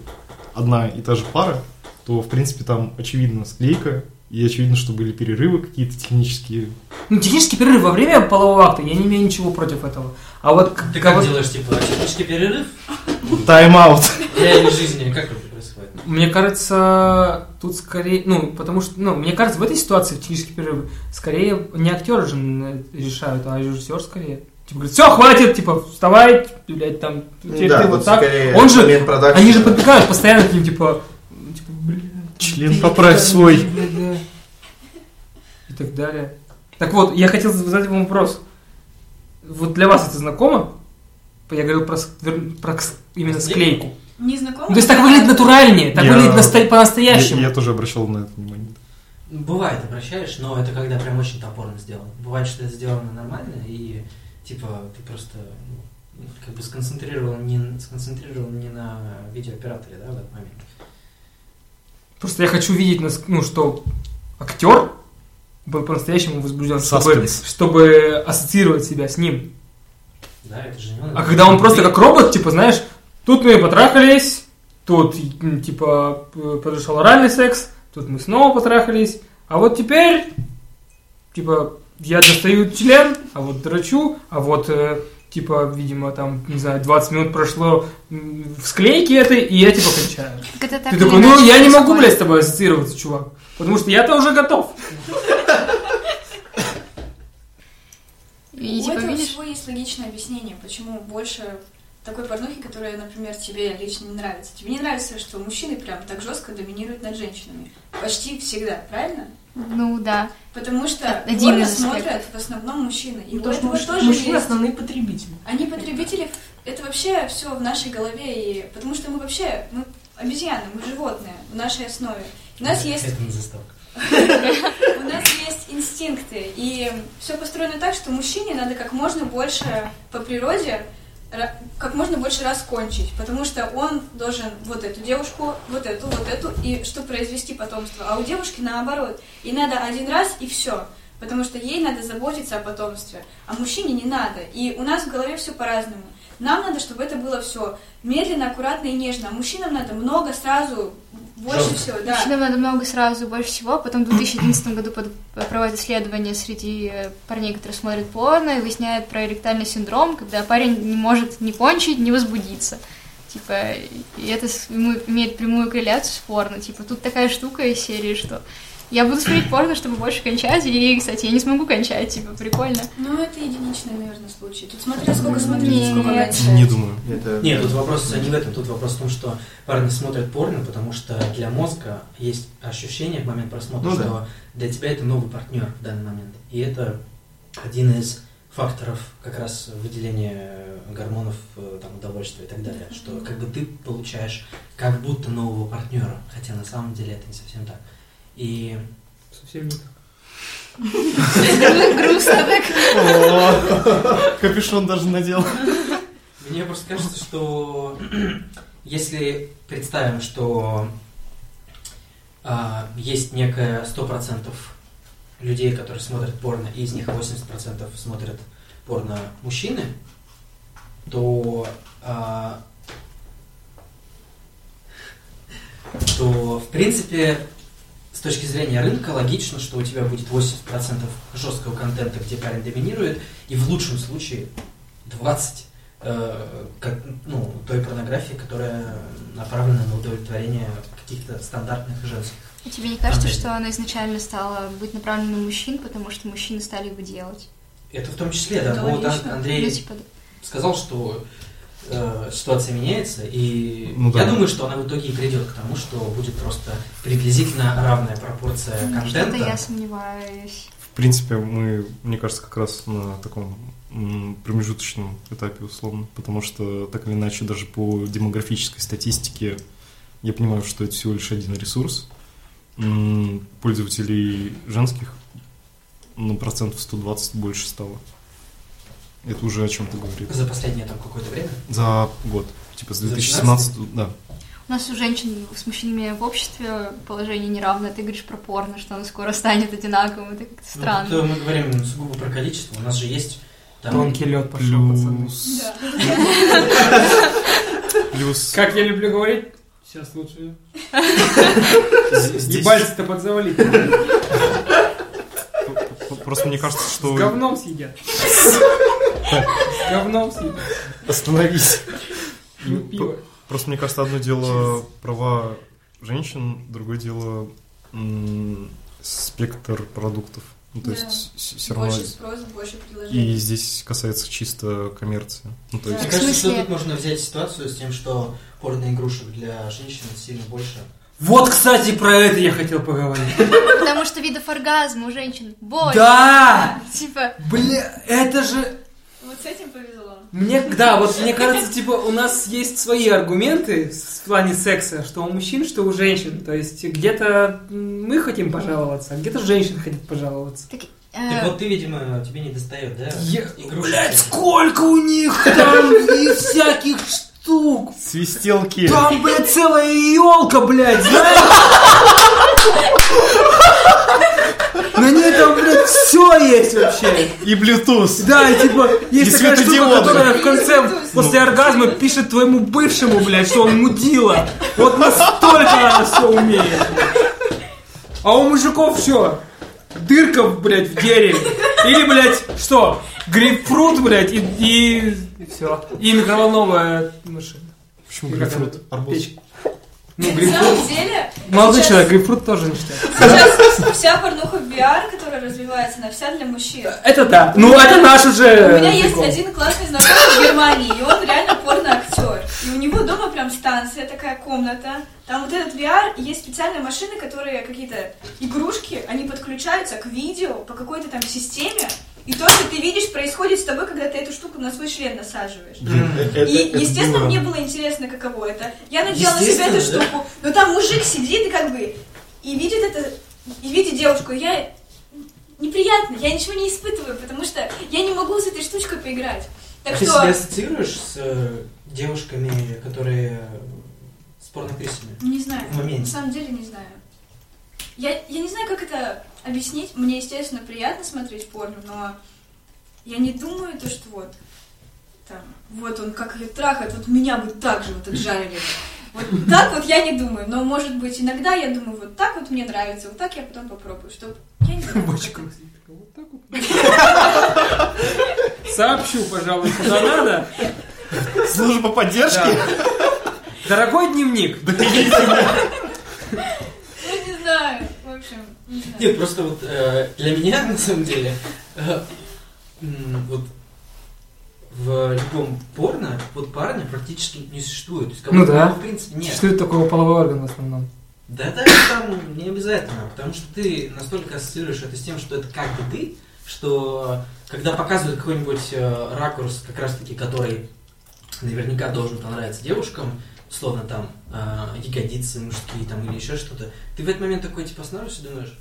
одна и та же пара, то, в принципе, там очевидно склейка, и очевидно, что были перерывы какие-то технические. Ну, технический перерыв во время полового акта, я не имею ничего против этого. А вот... Ты как вот... делаешь, типа, технический перерыв? Тайм-аут. В реальной жизни, как это происходит? Мне кажется, тут скорее... Ну, потому что, ну, мне кажется, в этой ситуации технический перерыв скорее не актеры же решают, а режиссер скорее. Типа, говорит, все, хватит, типа, вставай, блядь, там, теперь да, ты вот так. Он же... Они же подбегают постоянно к ним, типа... Член, поправь свой. И так далее. Так вот, я хотел задать вам вопрос. Вот для вас это знакомо? Я говорил про, про именно склейку. Не знакомо? Ну, то есть так выглядит натуральнее, так я... выглядит насто... по-настоящему. Я, я тоже обращал на это внимание. Бывает, обращаешь, но это когда прям очень топорно сделано. Бывает, что это сделано нормально, и типа ты просто как бы сконцентрирован не, сконцентрирован не на видеооператоре, да, в этот момент. Просто я хочу видеть, ну, что актер был по-настоящему возбужден, чтобы, чтобы ассоциировать себя с ним. Да, это же не он. А когда он просто как робот, типа, знаешь, тут мы потрахались, тут, типа, произошел оральный секс, тут мы снова потрахались, а вот теперь, типа, я достаю член, а вот дрочу, а вот... Типа, видимо, там, не знаю, двадцать минут прошло в склейке этой, и я, типа, кончаю. Ты такой, ну, я не могу, блядь, с тобой ассоциироваться, чувак, потому что я-то уже готов. У этого всего есть логичное объяснение, почему больше такой порнухи, которая, например, тебе лично не нравится. Тебе не нравится, что мужчины прям так жестко доминируют над женщинами. Почти всегда, правильно? Ну да. Потому что порно смотрят в основном мужчины. И потому что мужчины, тоже мужчины основные потребители. Они потребители, это вообще все в нашей голове. И... Потому что мы вообще, мы обезьяны, мы животные в нашей основе. У нас есть... Это не заставка. У нас есть инстинкты. И все построено так, что мужчине надо как можно больше по природе, как можно больше раз кончить, потому что он должен вот эту девушку, вот эту, вот эту, и чтобы произвести потомство. А у девушки наоборот. И надо один раз, и все. Потому что ей надо заботиться о потомстве. А мужчине не надо. И у нас в голове все по-разному. Нам надо, чтобы это было все медленно, аккуратно и нежно. А мужчинам надо много сразу, больше Жёлко. всего. Да. Мужчинам надо много сразу, больше всего. Потом в две тысячи одиннадцатом году проводят исследования среди парней, которые смотрят порно, и выясняют про эректальный синдром, когда парень не может ни кончить, ни возбудиться. Типа, и это имеет прямую корреляцию с порно. Типа, тут такая штука из серии, что... Я буду смотреть порно, чтобы больше кончать, и, кстати, я не смогу кончать, типа, прикольно. Ну, это единичный, наверное, случай. Тут смотря сколько смотрели, сколько кончать. Не думаю. Это... Нет, тут вопрос не в этом, тут вопрос в том, что парни смотрят порно, потому что для мозга есть ощущение в момент просмотра, ну, что да. для тебя это новый партнер в данный момент. И это один из факторов как раз выделения гормонов, там, удовольствия и так далее, да. что как бы ты получаешь как будто нового партнера, хотя на самом деле это не совсем так. И... Совсем не так. Грустно так. Капюшон даже надел. Мне просто кажется, что если представим, что есть некое сто процентов людей, которые смотрят порно, и из них восемьдесят процентов смотрят порно мужчины, то... то, в принципе... С точки зрения рынка логично, что у тебя будет восемьдесят процентов жесткого контента, где парень доминирует, и в лучшем случае двадцать процентов э, как, ну, той порнографии, которая направлена на удовлетворение каких-то стандартных женских. А тебе не кажется, контент? Что она изначально стала быть направлена на мужчин, потому что мужчины стали его делать? Это в том числе, да. Но вот Андрей типа... сказал, что Э, ситуация меняется, и ну, да. я думаю, что она в итоге и придет к тому, что будет просто приблизительно равная пропорция ну, контента. Что-то я сомневаюсь. В принципе, мы, мне кажется, как раз на таком промежуточном этапе, условно, потому что, так или иначе, даже по демографической статистике я понимаю, что это всего лишь один ресурс. Пользователей женских на процентов сто двадцать больше стало. Это уже о чем-то говорит. За последнее там какое-то время? За год. Типа с две тысячи семнадцатого, да. У нас у женщин с мужчинами в обществе положение неравное. Ты говоришь про порно, что оно скоро станет одинаковым. Это как-то странно. Ну, мы говорим сугубо про количество. У нас же есть... Там... Тонкий лед пошел, плюс... пацаны. Как я люблю говорить? Сейчас лучше. Не пальцы-то подзавалить. Просто мне кажется, что... С говном съедят. С говном съедят. Остановись. Просто мне кажется, одно дело права женщин, другое дело спектр продуктов. То есть все равно... Больше спрос, больше предложений. И здесь касается чисто коммерции. Мне кажется, что тут можно взять ситуацию с тем, что порно-игрушек для женщин сильно больше... Вот, кстати, про это я хотел поговорить. Потому что видов оргазма у женщин больше. Да! Типа... Бля, это же... Вот с этим повезло. Мне, да, вот мне кажется, типа, у нас есть свои аргументы в плане секса, что у мужчин, что у женщин. То есть где-то мы хотим пожаловаться, а где-то женщины хотят пожаловаться. Так, э... так вот ты, видимо, тебе не достает, да? Я... Блядь, сколько у них там и всяких штук. Тук. Свистелки. Там, блядь, целая елка, блядь, знаешь? На ней там, блядь, все есть вообще. И Bluetooth. Да, и типа, есть такая штука, которая в конце, после оргазма, пишет твоему бывшему, блядь, что он мудила. Вот настолько она все умеет. А у мужиков все. Дырка, блядь, в дереве. Или, блядь, что? Грейпфрут, блядь, и... И, и все. И микроволновая машина. Почему грейпфрут? Арбуз. Печь. Ну, грейпфрут. На самом деле... Молодой сейчас... человек, грейпфрут тоже не считает. Сейчас вся порнуха в ви ар, которая развивается, она вся для мужчин. Это да. Ну, это наш уже... У меня есть один классный знакомый в Германии, и он реально порно-актер. актер. И у него дома прям станция, такая комната. Там вот этот ви ар, есть специальные машины, которые какие-то игрушки, они подключаются к видео по какой-то там системе. И то, что ты видишь, происходит с тобой, когда ты эту штуку на свой член насаживаешь. Mm-hmm. И, это, естественно, это мне было интересно, каково это. Я надела на себя эту штуку, но там мужик сидит и как бы, и видит это, и видит девушку. Я неприятно, я ничего не испытываю, потому что я не могу с этой штучкой поиграть. Так а что... Ты себя ассоциируешь с э, девушками, которые с порнописями? Не знаю, на самом деле не знаю. Я, я не знаю, как это... объяснить, мне, естественно, приятно смотреть порно, но я не думаю, то, что вот, там, вот он как ее трахает, вот меня бы так же вот отжарили. Вот так вот я не думаю, но, может быть, иногда я думаю, вот так вот мне нравится, вот так я потом попробую, чтобы... Я не знаю, вот так вот. Сообщу, пожалуй, куда надо. Служба поддержки? Дорогой дневник. Ну, не знаю, в общем... Нет, просто вот э, для меня, на самом деле, э, вот в любом порно вот парня практически не существует. То есть, ну да, в принципе, нет. Существует такого полового органа в основном. Да, да, там не обязательно, потому что ты настолько ассоциируешь это с тем, что это как бы ты, что когда показывают какой-нибудь э, ракурс, как раз-таки, который наверняка должен понравиться девушкам, словно там э, ягодицы мужские там или еще что-то, ты в этот момент такой типа останавливаешься и думаешь,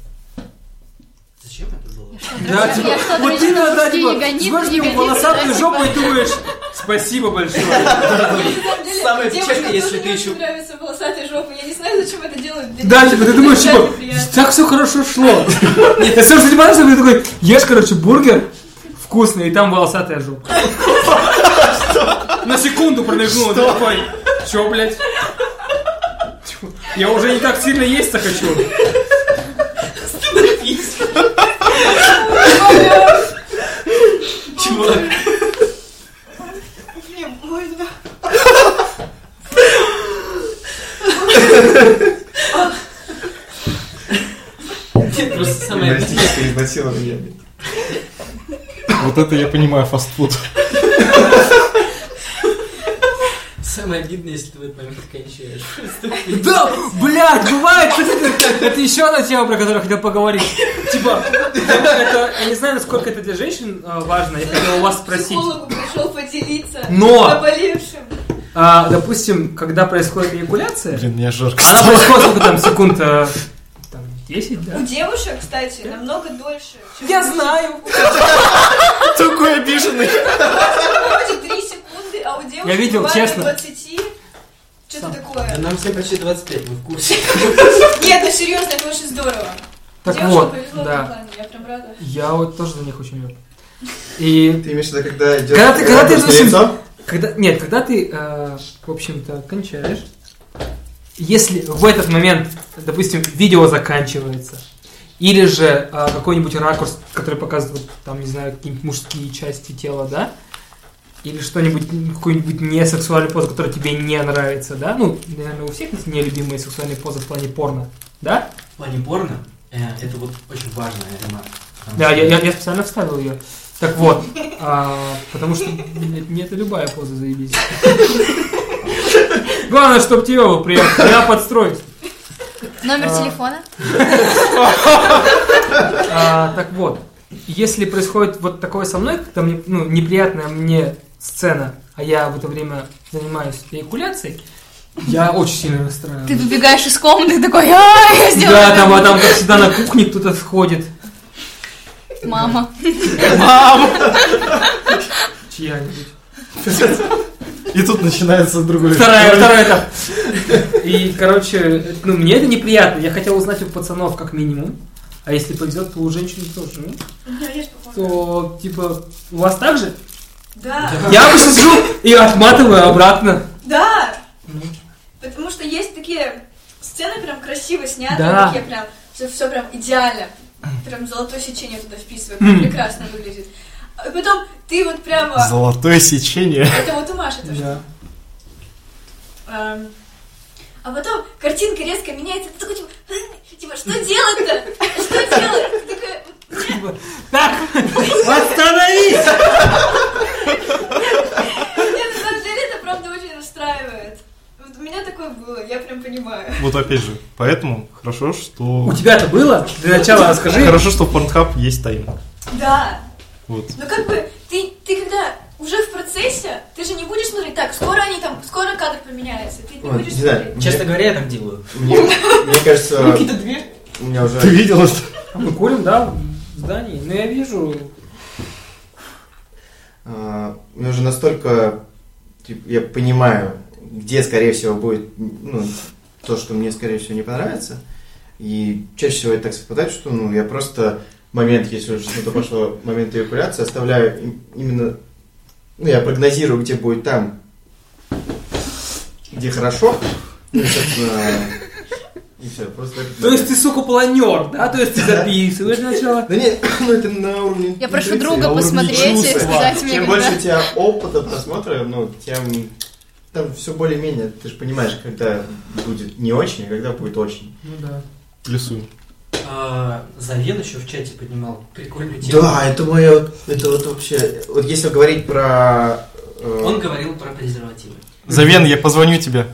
зачем это было? Да, типа, вот ты надо, типа, смотри ему волосатую жопу и думаешь, спасибо большое. Самое печальное, если ты еще... Девушка тоже не очень нравится волосатая жопа, я не знаю, зачем это делают. Да, типа, ты думаешь, типа, так все хорошо шло. Нет, все, что тебе понравилось, ты такой, ешь, короче, бургер вкусный, и там волосатая жопа. На секунду промигнул, такой... Чё, блядь? Чё? Я уже не так сильно есть-то хочу. Остановись. Чувак. Мне больно. Нет, просто самое... Вот это я понимаю фастфуд. Самое обидное, если ты в этот момент кончаешь. Да, блядь, бывает! Это еще одна тема, про которую я хотел поговорить. Типа, это, я не знаю, насколько это для женщин важно, я хотел у вас спросить. Психологу пришел поделиться заболевшим. Но, допустим, когда происходит эякуляция... Блин, меня жарко. Она происходит сколько там секунд... десять, да? У девушек, кстати, намного дольше. Я знаю! Такой обиженный. А у девушек я видел, честно. двадцать, что-то сам такое. А нам все почти двадцать пять, мы в курсе. Нет, ну серьезно, это очень здорово. Так девушка вот, повезло, да. Я прям рада. Я вот тоже за них очень рад. И... Ты имеешь в виду, когда идет... Когда ты, когда ты, в общем, когда, нет, когда ты, э, в общем-то, кончаешь, если в этот момент, допустим, видео заканчивается, или же э, какой-нибудь ракурс, который показывает, там, не знаю, какие-нибудь мужские части тела, да? Или что-нибудь, какой-нибудь несексуальный поза, который тебе не нравится, да? Ну, наверное, у всех есть нелюбимые сексуальные позы в плане порно, да? В плане порно? Э, это вот очень важная ремарка. Да, я, я, я специально вставил ее. Так вот, а, потому что не это любая поза, заебись. Главное, чтобы тебе был приятно, я подстроюсь. Номер телефона? Так вот. Если происходит вот такое со мной, когда мне, ну, неприятная мне сцена, а я в это время занимаюсь эякуляцией, я очень сильно расстраиваюсь. Ты выбегаешь из комнаты такой, ааа, я сделаю. Да, там, а там, как всегда, на кухне кто-то сходит. Мама. Мама. Чья-нибудь. И тут начинается другой. Вторая, второй этап. И, короче, ну, мне это неприятно. Я хотел узнать у пацанов как минимум. А если повезет, то у женщины тоже, ну, то, типа, у вас так же? Да. Я обычно сижу и отматываю обратно. Да. Ну. Потому что есть такие сцены прям красиво снятые, да, такие прям, все, все прям идеально. Прям золотое сечение туда вписывают, прям mm. прекрасно выглядит. И потом ты вот прямо... Золотое сечение. Это вот у Маши тоже. Да. Эм... А потом картинка резко меняется, ты такой, типа, типа что делать-то? Что делать? Ты такой... Типа, так, восстановись! Нет, на самом деле это правда очень расстраивает. такое было, я прям понимаю. Вот опять же, поэтому хорошо, что... У тебя-то было? Для начала расскажи. Хорошо, что в Pornhub есть таймер. Да. Вот. Ну как бы, ты, ты когда уже в процессе, ты же не будешь смотреть, так, скоро они там, скоро кадр поменяется, ты не Ой, будешь не смотреть. Знаю, честно мне... говоря, я так делаю. Мне, мне кажется... Руки-то две. У меня уже... Ты видела? А мы курим, да, в здании. Ну я вижу... Uh, мне уже настолько, типа, я понимаю, где, скорее всего, будет, ну, то, что мне, скорее всего, не понравится. И чаще всего это так совпадает, что, ну, я просто момент, если уже что-то пошло, момент эякуляции, оставляю именно, ну, я прогнозирую, где будет там, где хорошо. Ну, собственно... И все, просто... То есть ты, сука, планер, да? То есть ты записываешь сначала? Да нет, ну это на уровне... Я прошу друга посмотреть и сказать мне... Чем больше у тебя опыта просмотра, ну, тем... Там все более-менее, ты же понимаешь, когда будет не очень, а когда будет очень. Ну да. Плюсую. Завен еще в чате поднимал прикольную тему. Да, это мое... Это вот вообще... Вот если говорить про... Он говорил про презервативы. Завен, я позвоню тебе.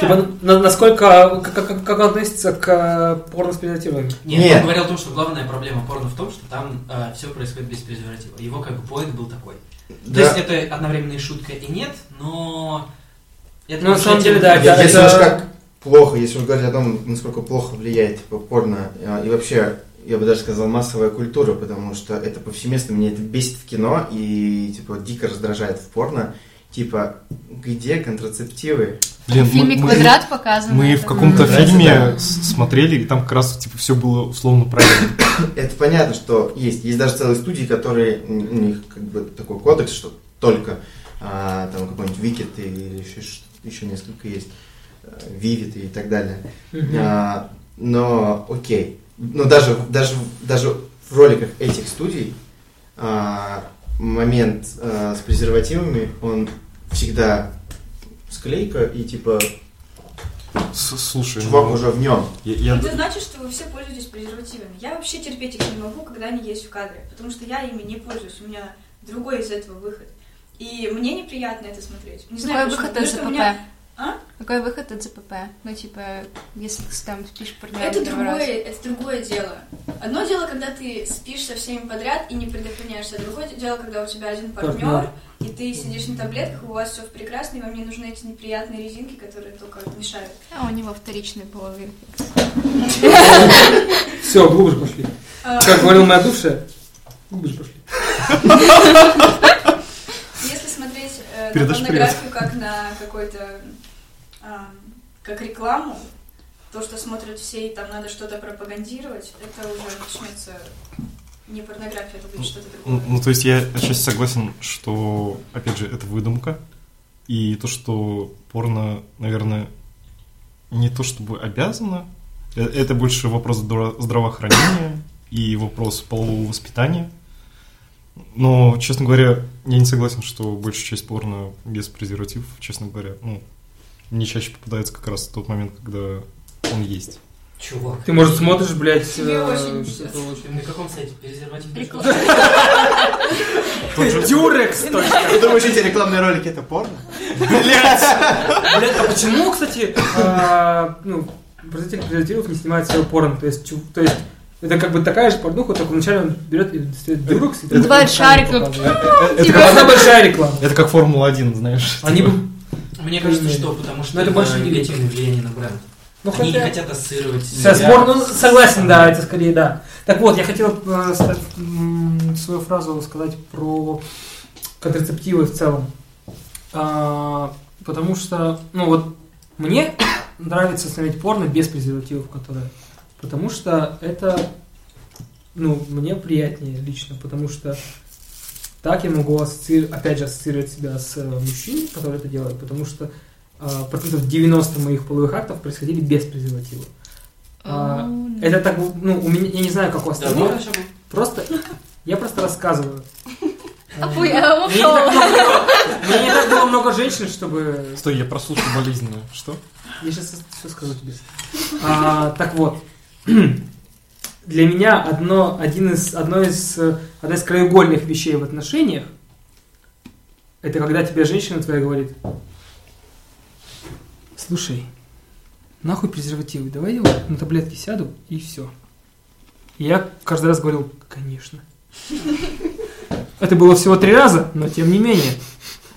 Типа, насколько, как, как, как он относится к порно с презервативами? Нет, Нет, он говорил о том, что главная проблема порно в том, что там э, все происходит без презерватива. Его как бы поинт был такой. Да. То есть это одновременно и шутка, и нет, но... Это, ну, на самом деле, да. Я, это... Если уж как плохо, если уж говорить о том, насколько плохо влияет типа, порно, и вообще, я бы даже сказал, массовая культура, потому что это повсеместно, меня это бесит в кино и типа дико раздражает в порно. Типа, где контрацептивы? Блин, в фильме мы, «Квадрат» мы, показан. Мы в каком-то фильме да. смотрели, и там как раз типа все было условно правильно. Это понятно, что есть. Есть даже целые студии, которые, у них как бы такой кодекс, что только а, там какой-нибудь «Викет» или еще, еще несколько есть, «Вивит» и так далее. Угу. А, но окей. Но даже, даже, даже в роликах этих студий а, момент а, с презервативами, он всегда... склейка и типа слушай, чувак ну, уже в нем. Я, я... Это значит, что вы все пользуетесь презервативами. Я вообще терпеть их не могу, когда они есть в кадре, потому что я ими не пользуюсь. У меня другой из этого выход. И мне неприятно это смотреть. Не знаю, какой выход от ЦПП? Меня... А? Какой выход от ЦПП? Ну, типа, если ты там спишь партнером это другое, это другое дело. Одно дело, когда ты спишь со всеми подряд и не предохраняешься. Другое дело, когда у тебя один партнер, и ты сидишь на таблетках, у вас все прекрасно, и вам не нужны эти неприятные резинки, которые только мешают. А у него вторичные половинки. Все, глубже пошли. Как говорила моя душа, глубже пошли. Если смотреть на порнографию как на какой-то, как рекламу, то, что смотрят все, и там надо что-то пропагандировать, это уже начнется... Не порнография, это будет что-то другое. Ну, ну, то есть я сейчас согласен, что, опять же, это выдумка. И то, что порно, наверное, не то чтобы обязано. Это больше вопрос здраво- здравоохранения и вопрос полового воспитания. Но, честно говоря, я не согласен, что большая часть порно без презервативов, честно говоря. Ну, мне чаще попадается как раз тот момент, когда он есть. Чувак. Ты, может, смотришь, блядь... Тебе очень На каком сайте презерватив? Дюрекс. Ты думаешь, эти рекламные ролики это порно? Блядь! Блядь, а почему, кстати, производитель презервативов не снимает своего порно? То есть это как бы такая же порнуха, только вначале он берет и достает Дюрекс. Бывает шарик. Это большая реклама. Это как Формула-один, знаешь. Мне кажется, что потому что это больше негативное влияние на бренд. Ну, Они хотя... не хотят ассоциировать себя. Спор... Ну, согласен, да, это скорее, да. Так вот, я хотел э, э, свою фразу сказать про контрацептивы в целом. А, потому что, ну вот, мне нравится смотреть порно без презервативов, которые... Потому что это, ну, мне приятнее лично, потому что так я могу ассоци... опять же ассоциировать себя с мужчиной, который это делает, потому что процентов девяносто моих половых актов происходили без презерватива. Oh, это так, ну, у меня, я не знаю, как у остальных. Да, просто, я просто рассказываю. Мне не так было много женщин, чтобы... Стой, я прослушал болезненно. Что? Я сейчас все скажу тебе. Так вот. Для меня одно из краеугольных вещей в отношениях это когда тебе женщина твоя говорит: слушай, нахуй презервативы, давай я вот на таблетки сяду и все. И я каждый раз говорил, конечно. Это было всего три раза, но тем не менее.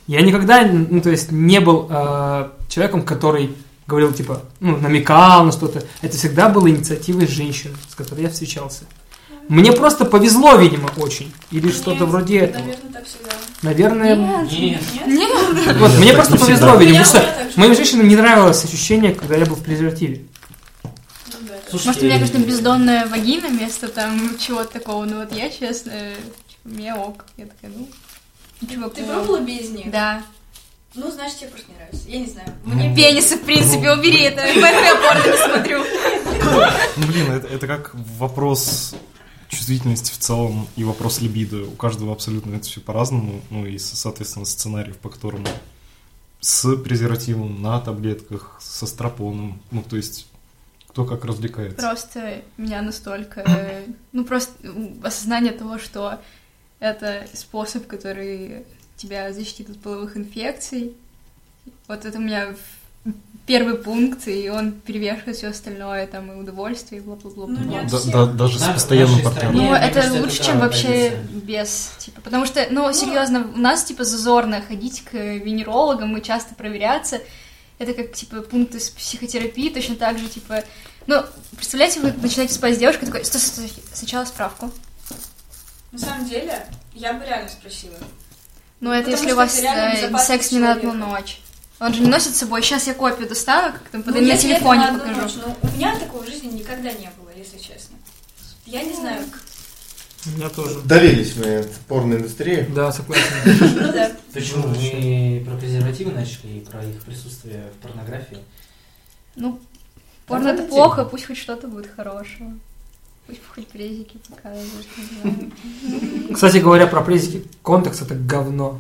Я никогда, ну, то есть, не был э, человеком, который говорил, типа, ну, намекал на что-то. Это всегда было инициативой женщины, с которой я встречался. Мне просто повезло, видимо, очень. Или нет, что-то вроде этого. Наверное, так всегда. Наверное... Нет. Нет. Нет. Вот, нет, мне просто повезло, всегда. Видимо, потому что моим женщинам не нравилось ощущение, когда я был в презервативе. Ну, да, слушайте, может, у меня, конечно, бездонная вагина вместо там чего-то такого. Но вот я, честно, у меня ок. Я такая, ну... Чувак, ты пробовала без них? Да. Ну, значит, тебе просто не нравится. Я не знаю. Мне ну, пенисы, в принципе, ну... убери это. Поэтому я порно не смотрю. Ну, блин, это, это как вопрос чувствительности в целом и вопрос либидо. У каждого абсолютно это все по-разному. Ну, и, соответственно, сценариев, по которому с презервативом, на таблетках, со стропоном. Ну, то есть... Кто как развлекается. Просто меня настолько... Ну, просто осознание того, что... Это способ, который тебя защитит от половых инфекций. Вот это у меня первый пункт, и он перевешивает все остальное, там, и удовольствие, и бла-бла-бла. Ну, ну, да, да, даже да, с постоянным партнером. Ну, это кажется, лучше, это, чем да, вообще позиция. Без, типа, потому что, ну, серьезно, у нас, типа, зазорно ходить к венерологам и часто проверяться. Это как, типа, пункт из психотерапии, точно так же, типа... Ну, представляете, вы начинаете спать с девушкой, такой, стой, стой, стой, сначала справку. На самом деле, я бы реально спросила. Ну, это потому если у вас э, секс не на одну ночь. Он же не носит с собой. Сейчас я копию достану, как там, ну, на телефоне на покажу. Ночь, но у меня такого в жизни никогда не было, если честно. Я не знаю. У меня тоже. Доверились мы порноиндустрии. Да, согласен. Почему мы про презервативы начали и про их присутствие в порнографии? Ну, порно это плохо, пусть хоть что-то будет хорошего. Пусть хоть презики показывают, не знаю. Кстати говоря, про презики, контекс это говно.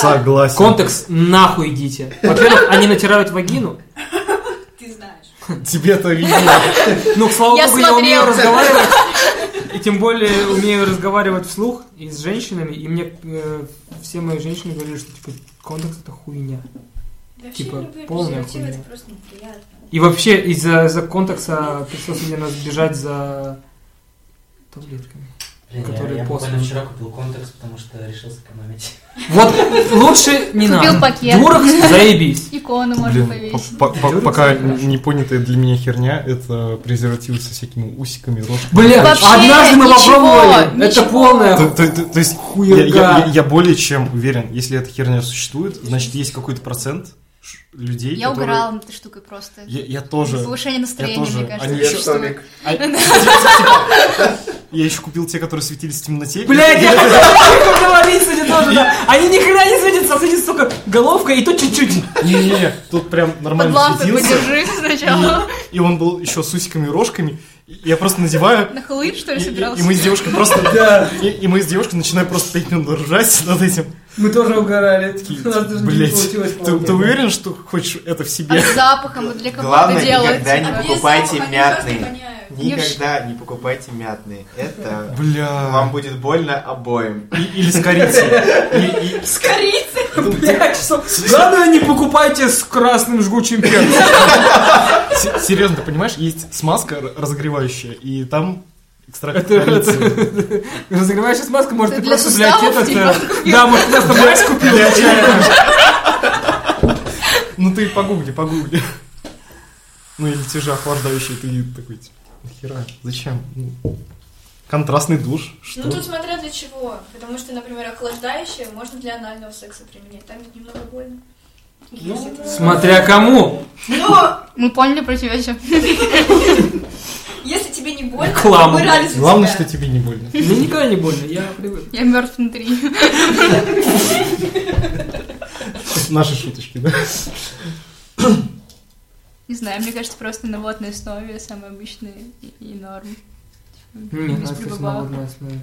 Согласен. Контекс нахуй идите. Во-первых, они натирают вагину. Ты знаешь. Тебе-то видно. Ну, слава богу, я умею разговаривать. И тем более умею разговаривать вслух и с женщинами. И мне все мои женщины говорили, что типа контекс это хуйня. Типа полная хуйня. И вообще из-за, из-за контекста пришлось мне сбежать за таблетками, блин, которые я, я после. Я буквально вчера купил контекс, потому что решил сэкономить. Вот лучше не надо. Купил пакет. Дюрекс, заебись. Икону можно повесить. Пока непонятая для меня херня, это презервативы со всякими усиками, рожками. Блин, однажды мы попробовали. Это полная хуйня. Я более чем уверен, если эта херня существует, значит есть какой-то процент людей, я которые... угорала над этой штукой просто. Я, я тоже. Повышение настроения, я тоже. Мне кажется. Они еще я еще купил те, которые светились в темноте. Блядь, я хочу говорить, судя тоже, да. Они ни хрена не светятся, а светится только головка и то чуть-чуть. Не-не-не, тут прям нормально светился. Под лампой подержи сначала. И он был еще с усиками и рожками. Я просто надеваю... На Хэллоуин, что ли, собирался? И мы с девушкой просто... И мы с девушкой начинаем просто ржать над этим. Мы тоже угорали. Блять, ты уверен, что хочешь это в себе? А с запахом для кого-то делать? Главное, никогда не покупайте мятные. Никогда не покупайте мятные. Это вам будет больно обоим. Или с корицей. С корицей? Блять, главное, не покупайте с красным жгучим перцем. Серьезно, ты понимаешь, есть смазка разогревающая, и там... Разогревающая смазка, может, ты просто, блядь, это... Да, может, просто мазь купил. Ну ты погугли, погугли. Ну или те же охлаждающие, ты такой, типа, нахера, зачем? Контрастный душ, что? Ну тут смотря для чего, потому что, например, охлаждающее можно для анального секса применять, там немного больно. Смотря кому. Мы поняли про тебя все. Если тебе не больно, Клама. Мы рады за тебя. Главное, что тебе не больно. Мне никогда не больно, я привык. Я мертв внутри. Наши шуточки, да? Не знаю, мне кажется, просто на водной основе самые обычные и норм. Мне нравится на водной основе.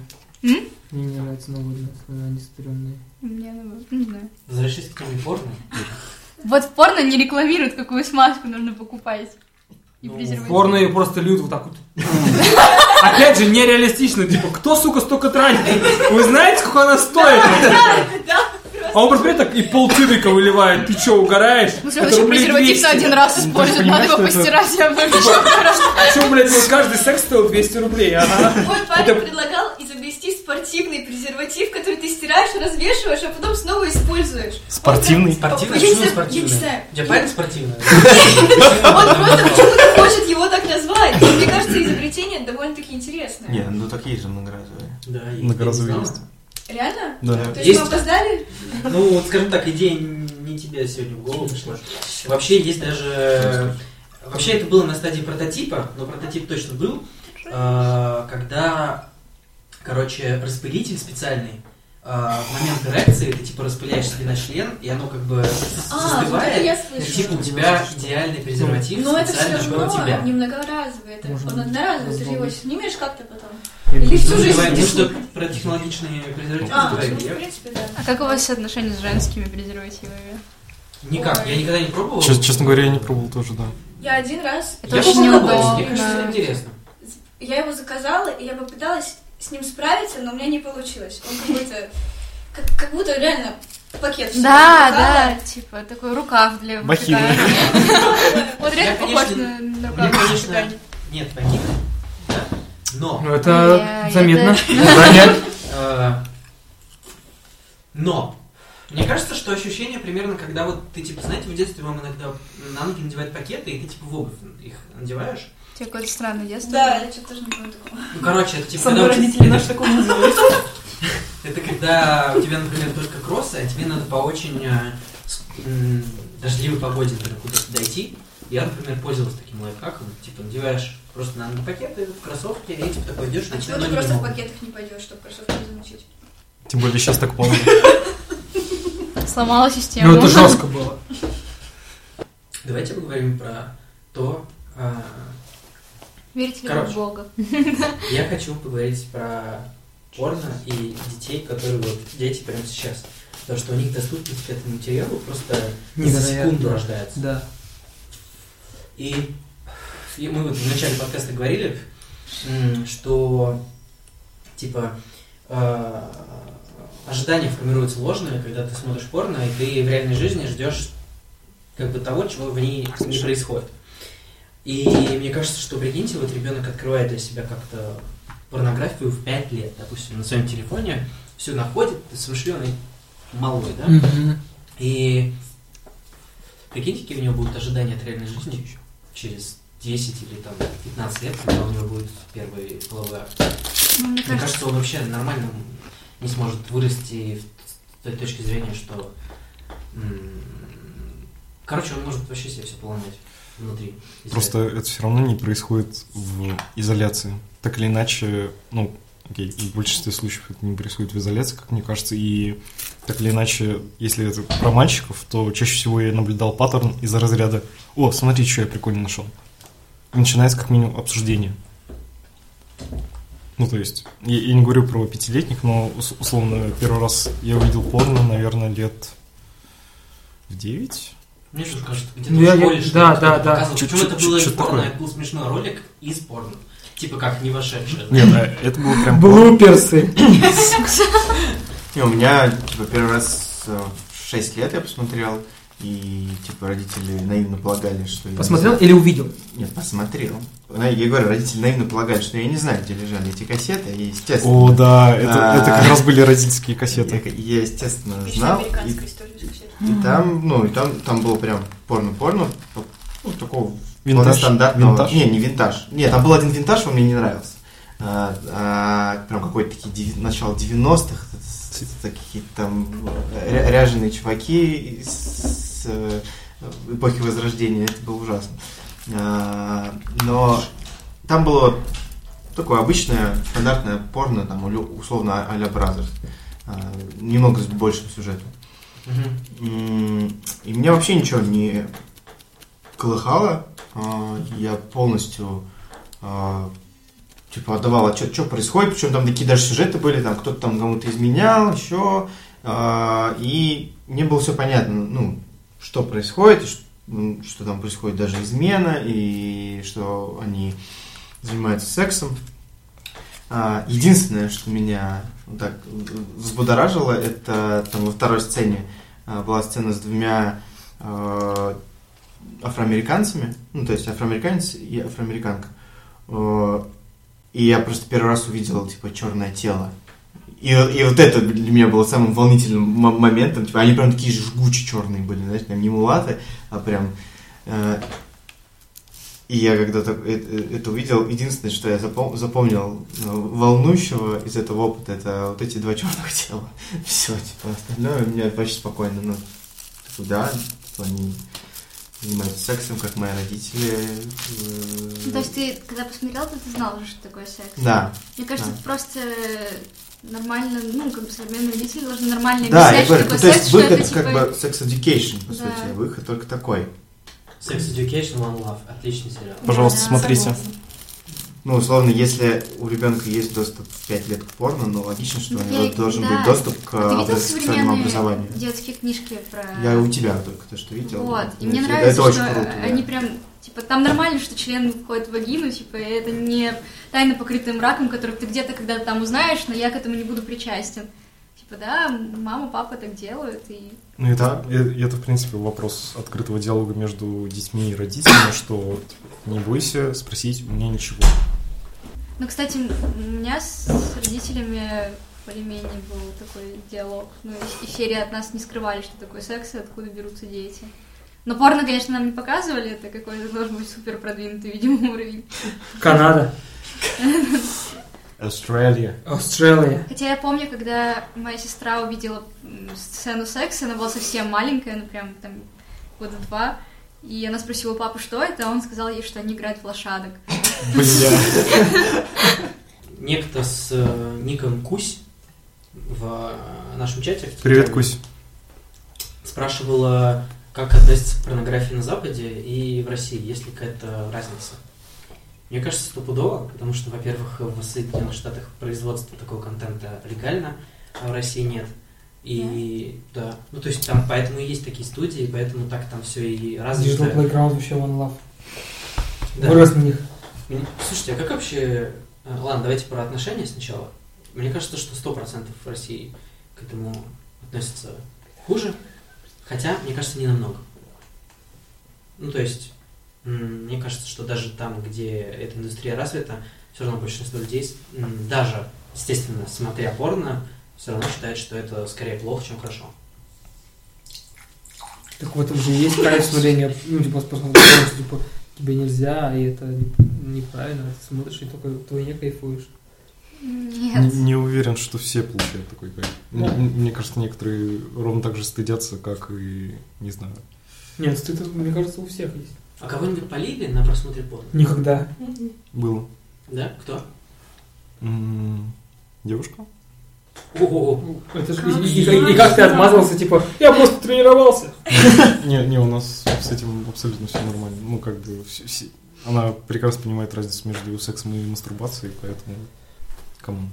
Мне не нравится на водной основе, они стрёмные. Мне на водной, не знаю. Возвращайся к теме порно. Вот порно не рекламирует, какую смазку нужно покупать. И ну, порно ее просто льют вот так вот. Опять же, нереалистично. Типа, кто, сука, столько тратит? Вы знаете, сколько она стоит? Да, да. А он просто так и полтинника выливает. Ты что, угораешь? Ну, следующий презерватив-то один раз использует. Надо его постирать. Я Что, блядь, каждый секс стоил двести рублей. Мой парень предлагал изобрести спортивный презерватив, который ты стираешь, развешиваешь, а потом снова используешь. Спортивный? Спортивный? Почему спортивный? Я парень спортивный. Он просто почему-то хочет его так назвать. Мне кажется, изобретение довольно-таки интересное. Не, ну так есть же многоразовые. Да, есть. Многоразовые есть. Реально? Да. То есть, есть мы опоздали? Ну, вот скажем так, идея не тебе сегодня в голову пришла. Вообще есть даже... Вообще это было на стадии прототипа, но прототип точно был, когда, короче, распылитель специальный в момент эрекции, ты типа распыляешь себе на член, и оно как бы застывает, а, и типа у тебя идеальный презерватив ну, специально для тебя. Но это все равно не многоразовый, это он одноразовый, ты же его снимешь как-то потом. Или всю жизнь. Ну что, про технологичные презервативы. А, в принципе, да. А как у вас отношения с женскими презервативами? Никак, я никогда не пробовал. Честно говоря, я не пробовал тоже, да. Я один раз... Это очень неудобно. Мне кажется, это интересно. Я его заказала, и я попыталась... с ним справиться, но у меня не получилось. Он какой-то, как, как будто реально пакет. Да, да, типа такой рукав для махины. Он реально похож на рукав для свидания. Нет, махины, да, но... Ну, это заметно. Но мне кажется, что ощущение примерно, когда вот ты, типа, знаете, в детстве вам иногда на ноги надевают пакеты, и ты, типа, в обувь их надеваешь. У тебя какое-то странное детство. Да, я что-то тоже не помню такого. Ну, короче, это типа... Сами родители наш такого называют. Это когда у тебя, например, только кроссы, а тебе надо по очень дождливой погоде куда-то дойти. Я, например, пользовалась таким лайфхаком. Типа, надеваешь просто на пакеты, в кроссовки, и типа такой идешь... А чего ты просто в пакетах не пойдешь, чтобы кроссовки не замучить? Тем более сейчас так поздно. Сломала систему. Ну, это жестко было. Давайте поговорим про то... Верите ли Короче, в Бога? Я хочу поговорить про порно и детей, которые вот дети прямо сейчас. Потому что у них доступность к этому материалу просто не за секунду рождается. Да. И, и мы вот в начале подкаста говорили, что типа э, ожидания формируются ложные, когда ты смотришь порно, и ты в реальной жизни ждешь как бы того, чего в ней не происходит. И мне кажется, что, прикиньте, вот ребенок открывает для себя как-то порнографию в пять лет, допустим, на своем телефоне, все находит, смышленый малой, да? Mm-hmm. И прикиньте, какие у него будут ожидания от реальной жизни еще через десять или там пятнадцать лет, когда у него будет первый половой акт. Mm-hmm. Мне кажется, он вообще нормально не сможет вырасти с той точки зрения, что... Короче, он может вообще себе все поломать. Внутри. Просто это все равно не происходит в изоляции. Так или иначе, ну, окей, в большинстве случаев это не происходит в изоляции, как мне кажется, и так или иначе, если это про мальчиков, то чаще всего я наблюдал паттерн из-за разряда «О, смотри, что я прикольно нашел». И начинается как минимум обсуждение. Ну, то есть, я, я не говорю про пятилетних, но, условно, первый раз я увидел порно, наверное, лет в девять. Мне что-то кажется, где-то ну, в школе я... что-то да, да, показывал. Да. Почему это было из порно? Это был смешной ролик из порно. Типа как не вошедший. Нет, это было прям... Блуперсы! У меня, типа, первый раз в шесть лет я посмотрел, и, типа, родители наивно полагали, что... Посмотрел или увидел? Нет, посмотрел. Я говорю, родители наивно полагали, что я не знаю, где лежали эти кассеты, и, естественно... О, да, это как раз были родительские кассеты. Я, естественно, знал... американская история из кассеты. И там, ну, и там, там было прям порно-порно, ну, такого стандартного. Не, не винтаж. Не, там был один винтаж, он мне не нравился. А, а, прям какой-то такие начало девяностых, такие там ряженые чуваки с эпохи Возрождения, это было ужасно. А, но там было такое обычное стандартное порно, там, условно а-ля Brazzers, а, немного с большим сюжетом. Uh-huh. И меня вообще ничего не колыхало. Я полностью типа отдавал отчет, что происходит. Причем там такие даже сюжеты были, там кто-то там кому-то изменял, еще. И мне было все понятно, ну, что происходит, что, что там происходит даже измена, и что они занимаются сексом. Единственное, что меня так взбудоражило, это там во второй сцене была сцена с двумя афроамериканцами, ну, то есть афроамериканец и афроамериканка. И я просто первый раз увидел, типа, черное тело. И, и вот это для меня было самым волнительным моментом. Типа, они прям такие жгучие черные были, знаешь, там не мулаты, а прям... Э, и я когда это, это увидел, единственное, что я запом, запомнил волнующего из этого опыта, это вот эти два черных тела. Все, типа, остальное у меня почти спокойно. Ну, да, они занимаются сексом, как мои родители. Ну, то есть ты, когда посмотрел, ты, ты знал уже, что такое секс? Да. Мне кажется, да. Это просто... Нормально, ну, как бы современные родители должны нормально объяснять, что такое секс. Да, то есть выход, это, как типа... бы, Sex Education, по да. сути, выход только такой. Sex Education, One Love, отличный сериал. Пожалуйста, да, смотрите. Согласна. Ну, условно, если у ребенка есть доступ в пять лет к порно, ну, логично, что у него должен да. быть доступ к сексуальному образованию. Детские книжки про... Я у тебя только то, что видел. Вот, и мне это, нравится, это что очень круто, они да. прям... Типа, там нормально, что член входит в вагину, типа, это не тайно покрытым мраком, который ты где-то когда-то там узнаешь, но я к этому не буду причастен. Типа, да, мама, папа так делают. И... Ну, это, это, в принципе, вопрос открытого диалога между детьми и родителями, что типа, не бойся спросить у меня ничего. Ну, кстати, у меня с родителями более-менее был такой диалог. Ну, и серии от нас не скрывали, что такое секс и откуда берутся дети. Но порно, конечно, нам не показывали, это какой-то должен быть супер продвинутый, видимо, уровень. Канада. Австралия. Австралия. Хотя я помню, когда моя сестра увидела сцену секса, она была совсем маленькая, ну прям там года два, и она спросила у папы, что это, а он сказал ей, что они играют в лошадок. Бля. Некто с ником Кусь в нашем чате. Привет, Кусь. Спрашивала... Как относится к порнографии на Западе и в России? Есть ли какая-то разница? Мне кажется, стопудово, потому что, во-первых, в Соединенных Штатах производство такого контента легально, а в России нет. И да. да. Ну, то есть там поэтому и есть такие студии, поэтому так там все и развито. Digital Playground вообще One Love. Вырос на них. Слушайте, а как вообще... Ладно, давайте про отношения сначала. Мне кажется, что сто процентов в России к этому относятся хуже. Хотя, мне кажется, не намного. Ну, то есть, мне кажется, что даже там, где эта индустрия развита, все равно большинство людей, даже, естественно, смотря порно, все равно считают, что это скорее плохо, чем хорошо. Так вот, уже есть качество зрения, ну, типа, способом, типа, тебе нельзя, и это неправильно, ты смотришь, и только вдвойне кайфуешь. Нет. Не, не уверен, что все получают такой кайф. Да. Мне, мне кажется, некоторые ровно так же стыдятся, как и, не знаю. Нет, стыд, мне кажется, у всех есть. А кого-нибудь полили на просмотре порно? Никогда. Было. Да? Кто? М-м- девушка. Ого. Это же и, и, и как ты отмазался, типа, я просто тренировался. Не, не, у нас с этим абсолютно все нормально. Ну, как бы, она прекрасно понимает разницу между сексом и мастурбацией, поэтому... Кому?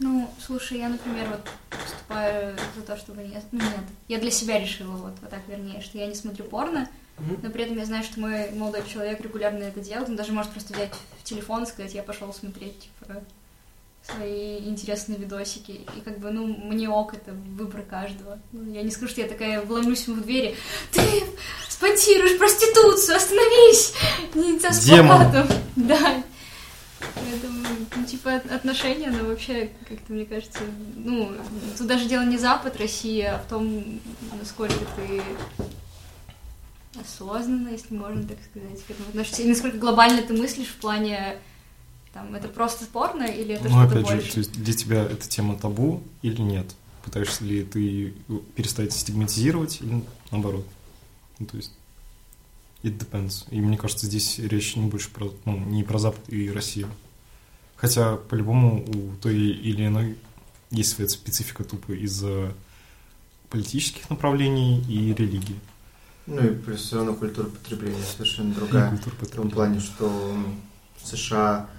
Ну, слушай, я, например, вот выступаю за то, чтобы не... Ну, нет, я для себя решила, вот, вот так, вернее, что я не смотрю порно, mm-hmm. но при этом я знаю, что мой молодой человек регулярно это делает, он даже может просто взять в телефон и сказать, я пошел смотреть, типа, свои интересные видосики, и как бы, ну, мне ок, это выбор каждого. Ну, я не скажу, что я такая вломлюсь ему в двери, ты спонсируешь проституцию, остановись! Нельзя с плакатом! Да. Поэтому, ну, типа, отношения, но вообще, как-то, мне кажется, ну, тут даже дело не Запад, Россия, а в том, насколько ты осознанно, если можно так сказать, к этому относишься, и насколько глобально ты мыслишь в плане, там, это просто порно или это ну, что-то больше? Ну, опять же, то есть для тебя эта тема табу или нет? Пытаешься ли ты перестать стигматизировать или наоборот? Ну, то есть... It depends. И мне кажется, здесь речь не больше про, ну, не про Запад и Россию. Хотя, по-любому, у той или иной есть своя специфика тупо из-за политических направлений и религии. Ну и плюс все равно культура потребления совершенно другая. Культура потребления. В том плане, что в США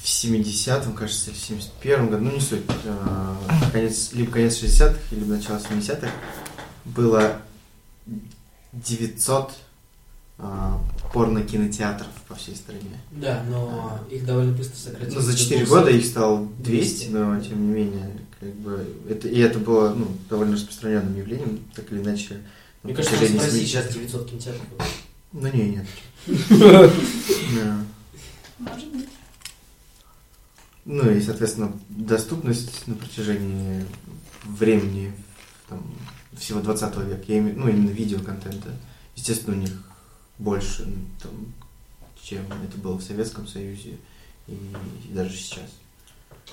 в семидесятом, кажется, в семьдесят первом году, ну не суть, конец, либо конец шестидесятых, либо начало семидесятых, было девятьсот порно-кинотеатров по всей стране. Да, но а, их довольно быстро сократили. Ну, за четыре года их стало двести, двести, но тем не менее, как бы, это, и это было, ну, довольно распространенным явлением, так или иначе. Мне ну, кажется, в России сейчас девятьсот кинотеатров было. Ну, не, нет. Может быть. Ну, и, соответственно, доступность на протяжении времени, там, всего двадцатого века, я имею, ну, именно видеоконтента, естественно, у них больше, там, чем это было в Советском Союзе и, и даже сейчас.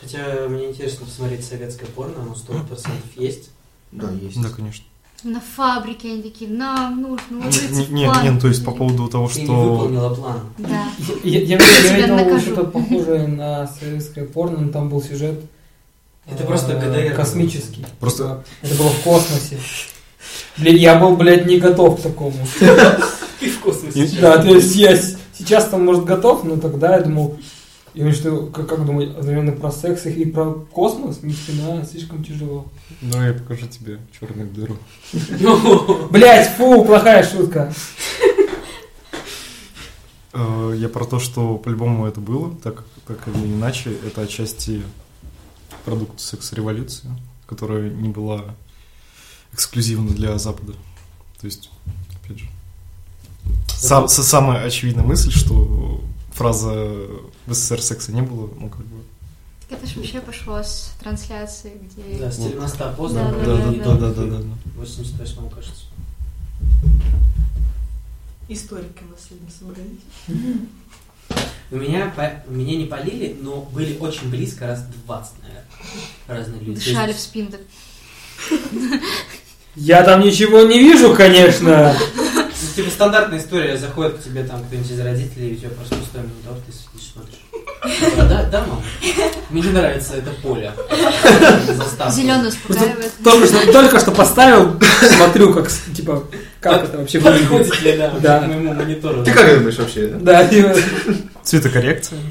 Хотя мне интересно посмотреть советское порно, оно сто процентов есть. Да, есть. Да, конечно. На фабрике они такие, нам нужно уложить в план. Нет, нет, то есть по поводу того, что... Ты не выполнила план. Да. Я, я, я, я видел что-то похожее на советское порно, но там был сюжет это просто ГДР космический. Просто... Это было в космосе. Блин, я был, блядь, не готов к такому. Ты в космосе. Да, то есть я сейчас там, может, готов, но тогда я думал... Я что, как, как думать, одновременно про секс и про космос? Ни хрена, слишком тяжело. Ну, я покажу тебе черную дыру. Блять, фу, плохая шутка. Я про то, что по-любому это было, так или иначе, это отчасти продукт секс-революции, которая не была эксклюзивна для Запада. То есть, опять же, самая очевидная мысль, что... Фраза «в СССР секса не было», ну как бы... Так это же вообще пошло с трансляции, где... Да, с телемоста поздно. Да-да-да. восемьдесят восьмом, кажется. Историки у нас сегодня собрались. У меня, по... меня не палили, но были очень близко, раз двадцать, наверное, разных людей. Дышали в спину. Я там ничего не вижу, конечно. Ну, типа, стандартная история, заходит к тебе там кто-нибудь из родителей, и у тебя просто пустой монитор, ты сидишь, смотришь. Да, да, да, мам? Мне не нравится это поле. Зеленый успокаивает. Только что, только что поставил, смотрю, как, типа, как это вообще выглядит. Подходит ли, да, да, к моему монитору. Ты как думаешь вообще? Да, да. Цветокоррекция.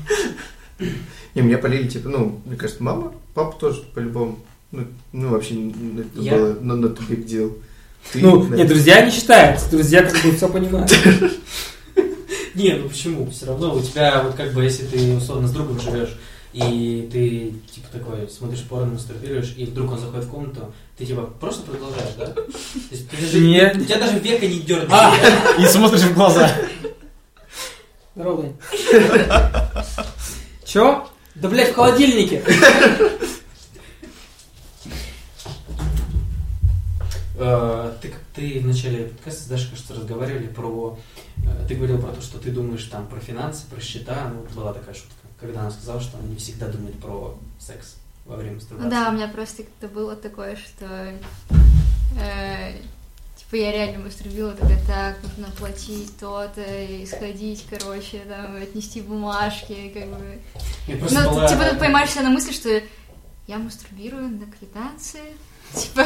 И меня полили, типа, ну, мне кажется, мама, папа тоже, по-любому. Ну, ну вообще, это Я? было not a big deal. Ты, ну, нет, друзья не считаются, друзья как бы все понимают. Не, ну почему? Все равно у тебя, вот как бы, если ты условно с другом живешь, и ты типа такой смотришь порно, мастурбируешь, и вдруг он заходит в комнату, ты типа просто продолжаешь, да? То есть ты же, нет. У тебя даже века не дёрнет. А, и смотришь в глаза. Здорово. Чё? Да, блядь, в холодильнике. Ты, ты в начале подкаста с Дашей, кажется, разговаривали про... Ты говорил про то, что ты думаешь там про финансы, про счета. Ну, была такая шутка, когда она сказала, что она не всегда думает про секс во время мастурбации. Да, у меня просто было такое, что... Э, типа я реально мастурбила, такая, так, нужно платить то-то, и сходить, короче, там, отнести бумажки, как бы... Ну, была... типа ты поймаешься на мысли, что я мастурбирую на квитанции... Типа.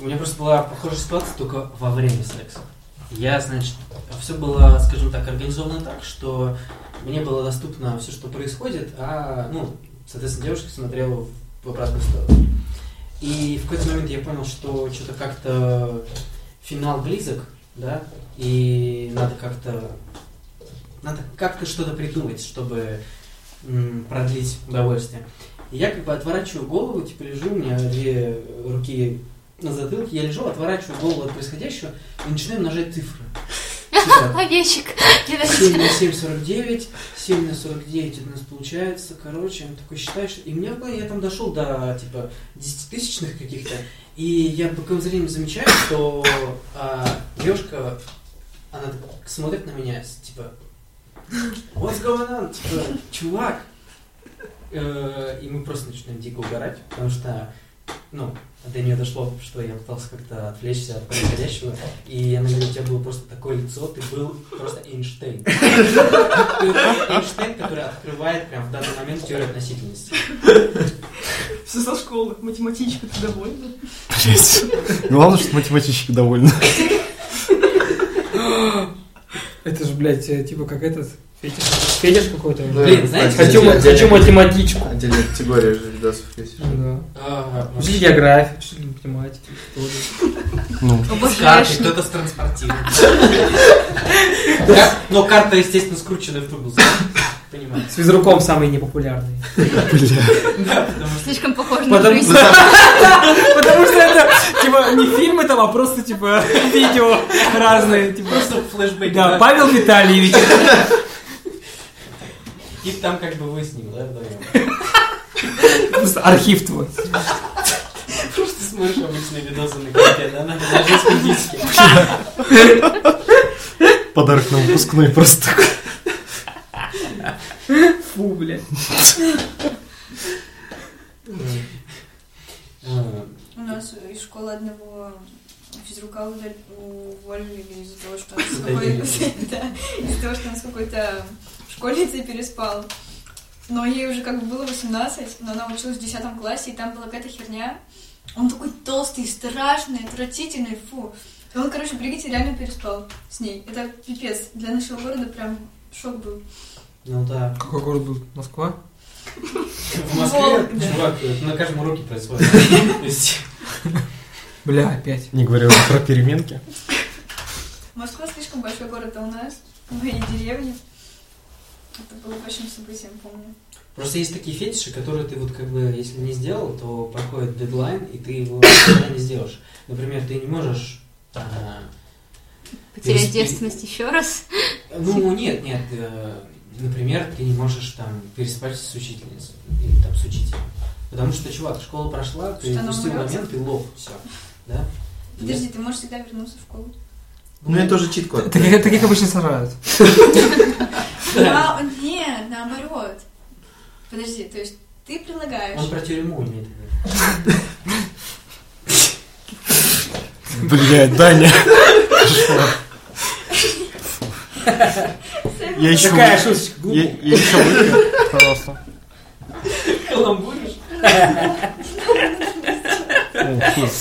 У меня просто была похожая ситуация только во время секса. Я, значит, все было, скажем так, организовано так, что мне было доступно все, что происходит, а, ну, соответственно, девушка смотрела в обратную сторону. И в какой-то момент я понял, что что-то как-то финал близок, да, и надо как-то, надо как-то что-то придумать, чтобы м- продлить удовольствие. И я как бы отворачиваю голову, типа лежу, у меня две руки на затылке, я лежу, отворачиваю голову от происходящего и начинаю множать цифры. Овечек. семь на семь сорок девять, семь на сорок девять у нас получается, короче, он такой считает, что... И мне, я там дошел до, типа, десятитысячных каких-то, и я по какому зрению замечаю, что а, девушка, она так смотрит на меня, типа, what's going on, типа, чувак. И мы просто начинаем дико угорать, потому что, ну, до нее дошло, что я пытался как-то отвлечься от происходящего, и она говорит, у тебя было просто такое лицо, ты был просто Эйнштейн. Ты Эйнштейн, который открывает прям в данный момент теорию относительности. Все со школы, математичка, ты довольна? Главное, что математичка довольна. Это же, блядь, типа как этот... Фетиш, фетиш какой-то? Да, блин, знаете, хочу, отдельная, хочу математичку. Отдельная категория же видосов есть. Да. Ага, может, география. по тематике, истории. С картой кто-то транспортирует. Но карта, естественно, скрученная в трубу. Понимаю. С физруком самый непопулярный. Слишком похож на жизнь. Потому что это, типа, не фильм это, а просто, типа, видео разные. Просто флешбеки. Да, Павел Витальевич. И там как бы вы с ним, да, вдвоем? Просто архив твой. Просто смотришь обычные видосы на компе, да, надо на жестком диске. Подарок на выпускной просто. Фу, блядь. У нас из школы одного физрука уволили из-за того, что он с какой-то школьницей переспал. Но ей уже как бы было восемнадцать, но она училась в десятом классе, и там была какая-то херня. Он такой толстый, страшный, отвратительный, фу. И он, короче, прикиньте, реально переспал с ней. Это пипец. Для нашего города прям шок был. Ну да. Какой город был? Москва? В Москве, чувак, на каждом уроке происходит. Бля, опять. Не говорю про переменки. Москва слишком большой город, а у нас, в моей деревне. Это было большим событием, помню. Просто есть такие фетиши, которые ты вот как бы, если не сделал, то проходит дедлайн, и ты его никогда не сделаешь. Например, ты не можешь... Потерять девственность еще раз? Ну, нет, нет... Например, ты не можешь там переспать с учительницей или там с учителем. Потому что, чувак, школа прошла, ты упустил момент, ты лох, все. Да? Подожди, ты можешь всегда вернуться в школу. Ну, это тоже чит-код. Таких обычно сажают. Нет, наоборот. Подожди, то есть ты предлагаешь... Он про тюрьму имеет. Блядь, Даня. Я еще такая вы... шуточка. Я, я еще выпью, пожалуйста. Каламбуришь?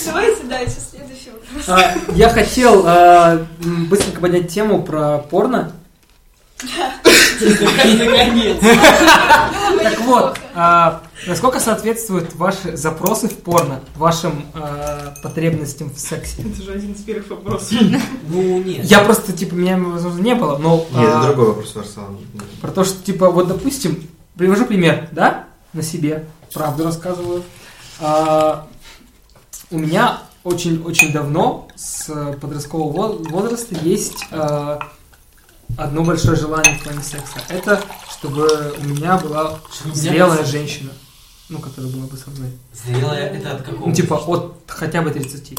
Давайте дальше, следующий вопрос. Я хотел а, быстренько поднять тему про порно. Так вот, а, насколько соответствуют ваши запросы в порно вашим а, потребностям в сексе? Это же один из первых вопросов. Ну, нет. Я просто, типа, меня, возможно, не было, но... Нет, а, это другой вопрос, Арслан. Про то, что, типа, вот, допустим, привожу пример, да, на себе, правду рассказываю. А, у меня очень-очень давно, с подросткового возраста, есть... А, одно большое желание в плане секса. Это, чтобы у меня была зрелая женщина. Ну, которая была бы со мной. Зрелая? Это от какого? Ну, типа, от хотя бы тридцати.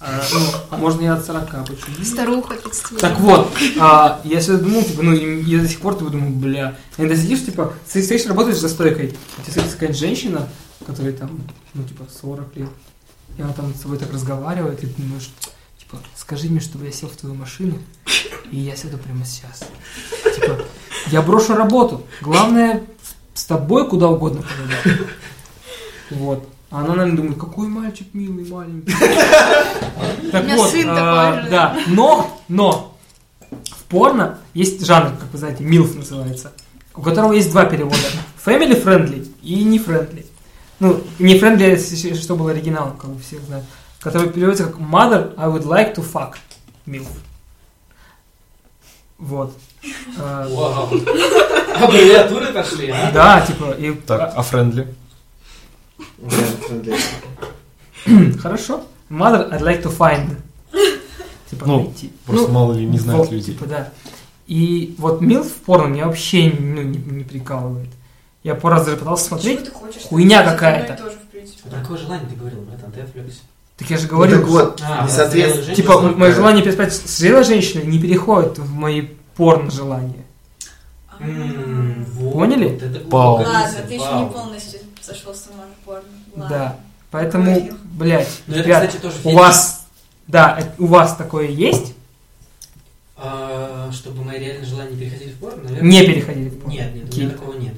А, ну, можно и от сорока. Почему? Старуха тридцати. Так вот, а, я всегда думал, типа, ну, я до сих пор типа, думаю, бля. Иногда сидишь, типа, ты стоишь, работаешь за стойкой. У тебя сидит какая-то женщина, которой там, ну, типа, сорок лет. И она там с собой так разговаривает, и ты думаешь... Скажи мне, чтобы я сел в твою машину, и я сяду прямо сейчас. Типа, я брошу работу. Главное, с тобой куда угодно поеду. Вот. А она, наверное, думает, какой мальчик милый, маленький. Так вот, да. Но, но в порно есть жанр, как вы знаете, милф называется, у которого есть два перевода. Family friendly и не friendly. Ну, не friendly, что было оригиналом, как бы все знают. Который переводится как Mother, I would like to fuck milf. Вот. Вау. Аббревиатуры пошли, а? Да, типа. И... Так, а friendly? Хорошо. Mother, I'd like to find. Типа, ну, найти. Просто ну, мало ли не знают вот, людей. Типа, да. И вот milf в порно меня вообще ну, не, не прикалывает. Я пару раз даже пытался смотреть. Хуйня какая-то. Про какое желание ты говорил, братан? Ты отвлекся. Так я же говорил, ну, вот, а, соответственно, типа, м- мое желание переспать с зрелой женщиной не переходит в мои порно-желания. М-м, вот, поняли? Вот это Пау. Ладно, ты еще не полностью сошел с ума в порно. Ладно. Да, поэтому, Ой. блядь, это, ребят, кстати, тоже у вас, да, у вас такое есть? А, чтобы мои реальные желания переходили в порно, наверное? Не переходили в порно. Нет, нет, у меня такого нет.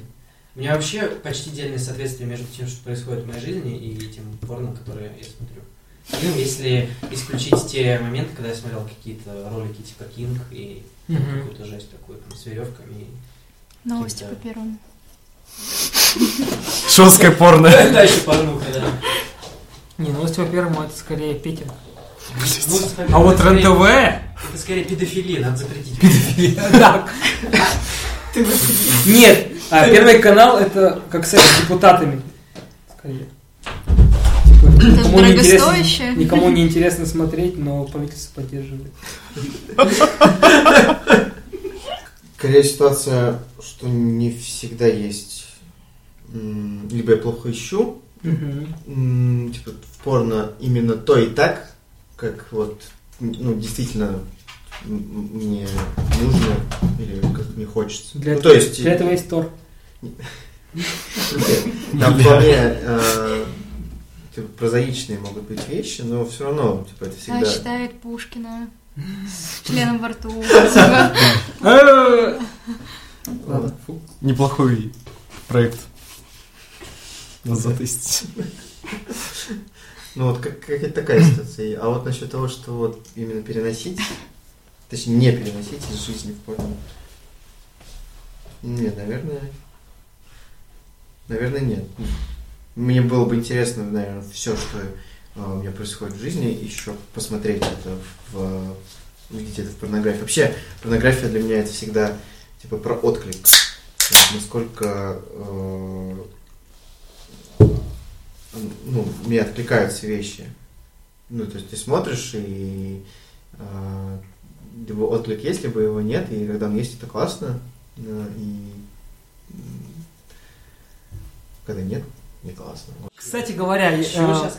У меня вообще почти идеальное соответствие между тем, что происходит в моей жизни, и тем порно, которое я смотрю. Ну, если исключить те моменты, когда я смотрел какие-то ролики типа Кинг и mm-hmm. какую-то жесть такую, там, с веревками. Новости по Перрону. Шутское порно. Да, еще порнуха, да. Не, новости, во-первых, это скорее Петя. А вот РЕН-ТВ... Это скорее педофилия, надо запретить. Педофилия, да. Нет, Первый канал это как секс с депутатами. Скорее. Никому не, интересно, никому не интересно смотреть, но правительство поддерживает. Скорее ситуация, что не всегда есть. Либо я плохо ищу, угу. Типа в порно именно то и так, как вот, ну, действительно мне нужно или как мне хочется. Для, ну, этого, то есть, для этого есть Тор. Там вполне... Типа, прозаичные могут быть вещи, но все равно, типа, это всегда... Да, читает Пушкина с членом во рту. Неплохой проект. Нас затестить. Ну, вот какая-то такая ситуация. А вот насчет того, что вот именно переносить, точнее, не переносить из жизни в порно. Нет, наверное... Наверное, нет. Мне было бы интересно, наверное, все, что uh, у меня происходит в жизни, еще посмотреть это в, увидеть это в порнографии. Вообще, порнография для меня это всегда типа про отклик. Насколько uh, ну, мне откликаются вещи. Ну, то есть ты смотришь, и uh, либо отклик есть, либо его нет, и когда он есть, это классно. Uh, и когда нет. Не классно. Кстати говоря, я, э,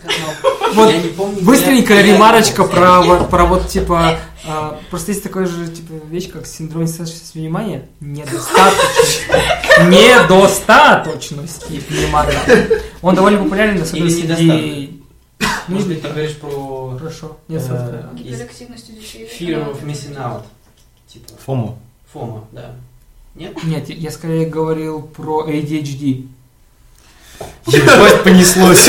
вот я не помню, быстренькая я ремарочка я про, про, про вот типа э, просто есть такая же типа вещь, как синдром недостаточности внимания, недостаточности, недостаточности внимания. Он довольно популярен, особенно среди. Может быть, ты говоришь про хорошо, гиперактивность детей. Fear of missing out, типа. Фомо. Фомо, да. Нет? Нет, я скорее говорил про эй ди эйч ди. Ебать, понеслось.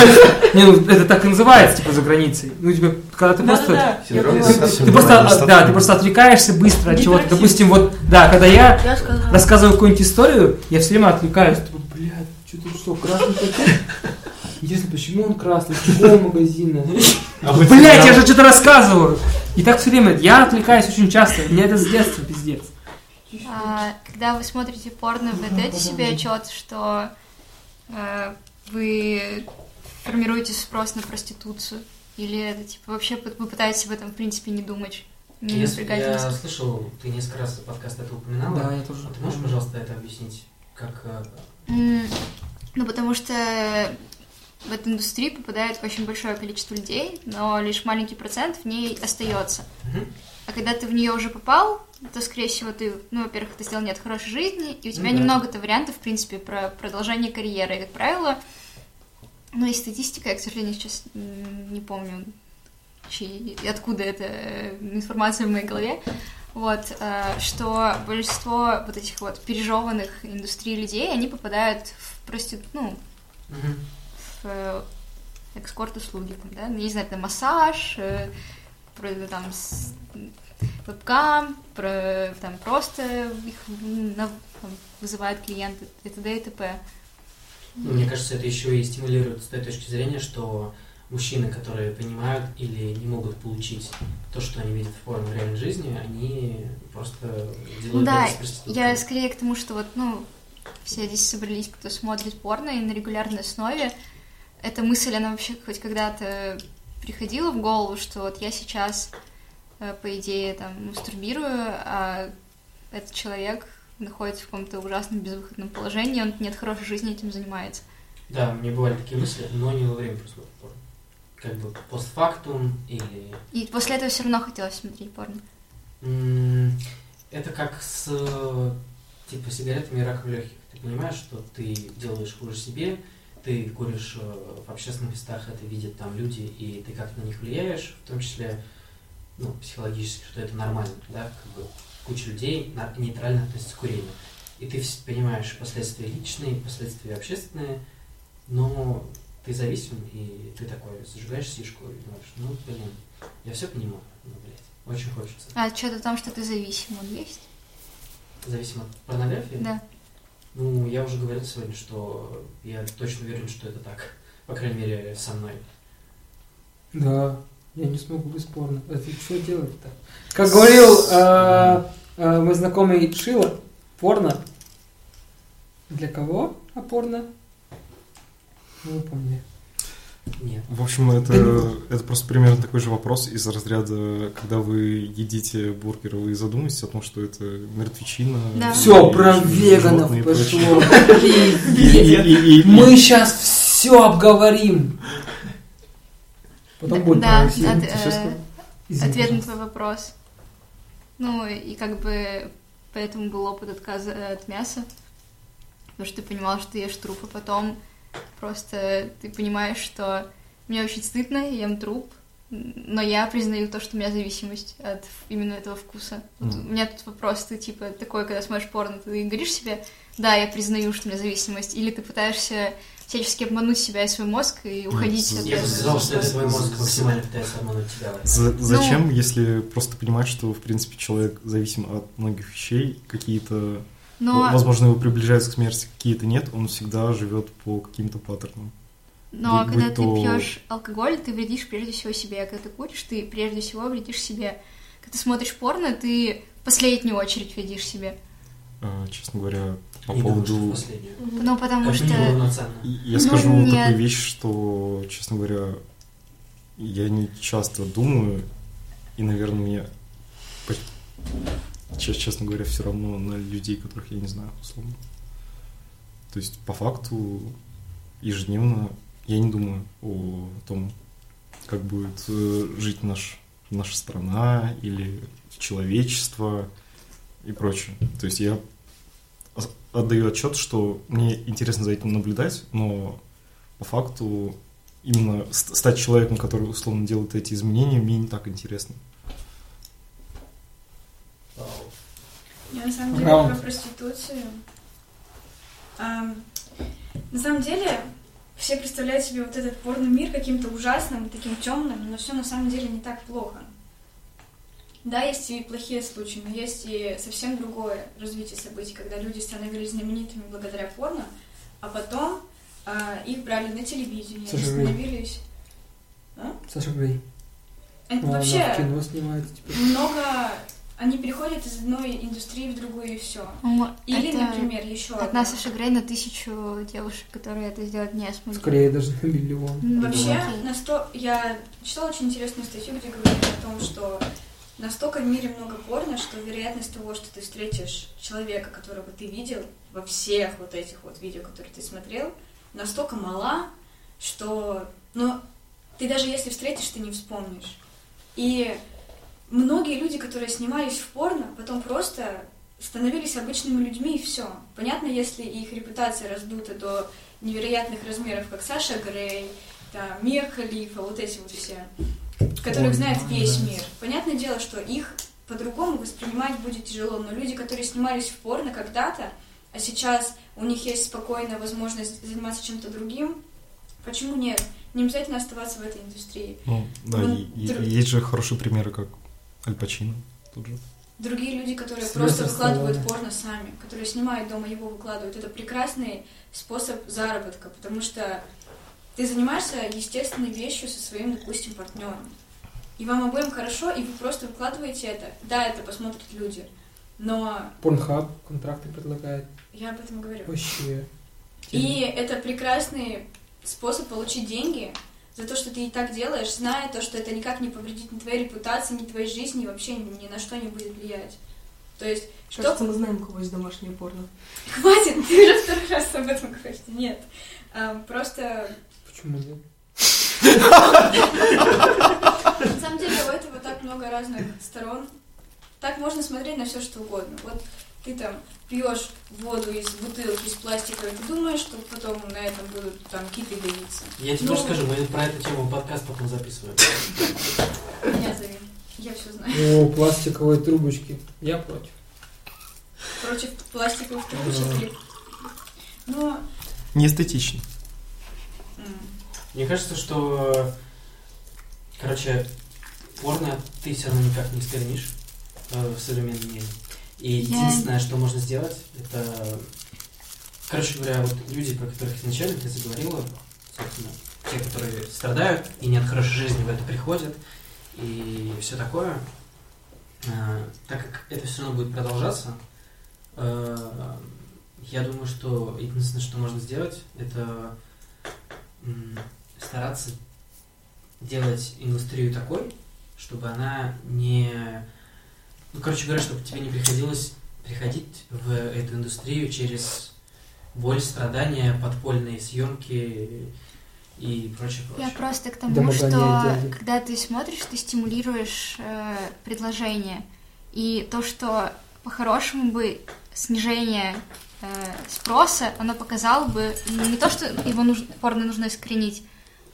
Не, ну это так и называется, типа за границей. Ну, типа, когда ты просто. Ты просто. Да, ты просто отвлекаешься быстро от чего-то. Допустим, вот, да, когда я рассказываю какую-нибудь историю, я все время отвлекаюсь. Блядь, что-то что, красный пакет? Если почему он красный, какого магазина? Блядь, я же что-то рассказываю. И так все время. Я отвлекаюсь очень часто. Мне это с детства пиздец. Когда вы смотрите порно, вы даете себе отчет, что вы формируете спрос на проституцию? Или это, типа, вообще вы пытаетесь об этом, в принципе, не думать? Не я, я слышал, ты несколько раз подкаст это упоминала. Да, я тоже. А ты можешь, пожалуйста, это объяснить? Как... Mm, ну, потому что в эту индустрию попадает очень большое количество людей, но лишь маленький процент в ней остается. Mm-hmm. А когда ты в нее уже попал, то, скорее всего, ты, ну, во-первых, ты сделал нет хорошей жизни, и у тебя ну, немного-то да. вариантов, в принципе, про продолжение карьеры. И, как правило, ну, и статистика, я, к сожалению, сейчас не помню, чьи, откуда эта информация в моей голове, вот, что большинство вот этих вот пережеванных индустрий людей, они попадают в прости... ну, в экскорт-услуги, там, да, не знаю, это массаж, там, вебкам, про, там просто их на, там, вызывают клиенты и т.д. и т.п. Мне кажется, это еще и стимулирует с той точки зрения, что мужчины, которые понимают или не могут получить то, что они видят в порно в реальной жизни, они просто делают да, это с проституткой. Я скорее к тому, что вот, ну, все здесь собрались, кто смотрит порно, и на регулярной основе эта мысль, она вообще хоть когда-то приходила в голову, что вот я сейчас... по идее, там, мастурбирую, а этот человек находится в каком-то ужасном безвыходном положении, он нет хорошей жизни, этим занимается. Да, мне бывали такие мысли, но не во время просмотра порно. Как бы постфактум или... И после этого все равно хотелось смотреть порно. Это как с, типа, сигаретами и раком легких. Ты понимаешь, что ты делаешь хуже себе, ты куришь в общественных местах, это видят там люди, и ты как-то на них влияешь, в том числе... ну, психологически, что это нормально, да, как бы куча людей нейтрально относится к курению. И ты понимаешь последствия личные, последствия общественные, но ты зависим, и ты такой зажигаешь сишку и думаешь, ну, блин, я все понимаю, ну, блядь, очень хочется. А что-то там, что ты зависим, он есть? Зависим от порнографии? Да. Ну, я уже говорил сегодня, что я точно уверен, что это так, по крайней мере, со мной. Да, я не смогу без порно. Это что делать-то? Как говорил э, э, мой знакомый Шила, порно. Для кого? А порно? Не помню. Нет. В общем, это, это просто примерно такой же вопрос из разряда, когда вы едите бургеры, вы задумаетесь о том, что это мертвечина. Да. Все, про веганов пошло. Мы сейчас все обговорим. Потом будет. Да, ответ на твой вопрос. Ну, и как бы поэтому был опыт отказа от мяса. Потому что ты понимал, что ты ешь труп, а потом просто ты понимаешь, что мне очень стыдно, я ем труп, но я признаю то, что у меня зависимость от именно этого вкуса. Mm. Вот у меня тут вопрос, ты типа такой, когда смотришь порно, ты говоришь себе, да, я признаю, что у меня зависимость, или ты пытаешься всячески обмануть себя и свой мозг и уходить mm. от этого. Я бы сказал, что свой мозг максимально пытается обмануть тебя. За- зачем, ну... если просто понимаешь, что, в принципе, человек зависим от многих вещей, какие-то... Но... возможно, его приближаются к смерти, какие-то нет, он всегда живет по каким-то паттернам. Но Будь когда то... ты пьешь алкоголь, ты вредишь прежде всего себе, а когда ты куришь, ты прежде всего вредишь себе. Когда ты смотришь порно, ты в последнюю очередь вредишь себе. А, честно говоря, по и поводу... Ну, потому как что... Я ну, скажу нет. такую вещь, что, честно говоря, я не часто думаю, и, наверное, мне... честно говоря, все равно на людей, которых я не знаю, условно. То есть, по факту, ежедневно я не думаю о том, как будет жить наш, наша страна или человечество и прочее. То есть, я отдаю отчет, что мне интересно за этим наблюдать, но по факту именно стать человеком, который, условно, делает эти изменения, мне не так интересно. Я на самом деле про проституцию. А, на самом деле все представляют себе вот этот порно-мир каким-то ужасным, таким темным, но все на самом деле не так плохо. Да, есть и плохие случаи, но есть и совсем другое развитие событий, когда люди становились знаменитыми благодаря порно, а потом а, их брали на телевидении, Саша становились. А? Саша Грей. Это ну, вообще кино снимает, типа. много. Они переходят из одной индустрии в другую, и все. Или, это, например, еще одна Саша Грей на тысячу девушек, которые это сделать не смогли. Скорее, даже на миллион. Вообще, на сто... я читала очень интересную статью, где говорили о том, что настолько в мире много порно, что вероятность того, что ты встретишь человека, которого ты видел во всех вот этих вот видео, которые ты смотрел, настолько мала, что... Но ты даже если встретишь, ты не вспомнишь. И... Многие люди, которые снимались в порно, потом просто становились обычными людьми, и все. Понятно, если их репутация раздута до невероятных размеров, как Саша Грей, там, Мир Халифа, вот эти вот все, которых Ой, знает весь да. мир. Понятное дело, что их по-другому воспринимать будет тяжело, но люди, которые снимались в порно когда-то, а сейчас у них есть спокойная возможность заниматься чем-то другим, почему нет? Не обязательно оставаться в этой индустрии. Ну, да, Он... и, и, есть же хорошие примеры, как... Аль Пачино тут же. Другие люди, которые Средство просто выкладывают вставали. порно сами, которые снимают дома, его выкладывают. Это прекрасный способ заработка, потому что ты занимаешься естественной вещью со своим, допустим, партнером. И вам обоим хорошо, и вы просто выкладываете это. Да, это посмотрят люди, но... Pornhub контракты предлагает. Я об этом говорю. Вообще. И это прекрасный способ получить деньги, за то, что ты и так делаешь, зная то, что это никак не повредит ни твоей репутации, ни твоей жизни, вообще ни на что не будет влиять. То есть, кажется, что... мы знаем, у кого есть домашнее порно. Хватит, ты уже второй раз об этом говоришь. Нет. А, просто... Почему нет? На самом деле, у этого так много разных сторон. Так можно смотреть на все, что угодно. Вот ты там пьешь воду из бутылки, из пластика, и ты думаешь, что потом на этом будут там киты давиться. Я тебе ну... тоже скажу, мы про эту тему подкаст потом записываем. Я Завен, я все знаю. О, пластиковые трубочки. Я против. Против пластиковых трубочек. Но... Неэстетично. Мне кажется, что, короче, порно ты все равно никак не искоренишь в современном мире. И единственное, что можно сделать, это, короче говоря, вот люди, про которых изначально ты заговорила, собственно, те, которые страдают и не от хорошей жизни в это приходят, и все такое. Так как это все равно будет продолжаться, я думаю, что единственное, что можно сделать, это стараться делать индустрию такой, чтобы она не... Ну, короче говоря, чтобы тебе не приходилось приходить в эту индустрию через боль, страдания, подпольные съемки и прочее, прочее. Я просто к тому, Домогоняя что дяди. Когда ты смотришь, ты стимулируешь э, предложение. И то, что по-хорошему бы снижение э, спроса, оно показало бы не то, что его нужно, порно нужно искоренить,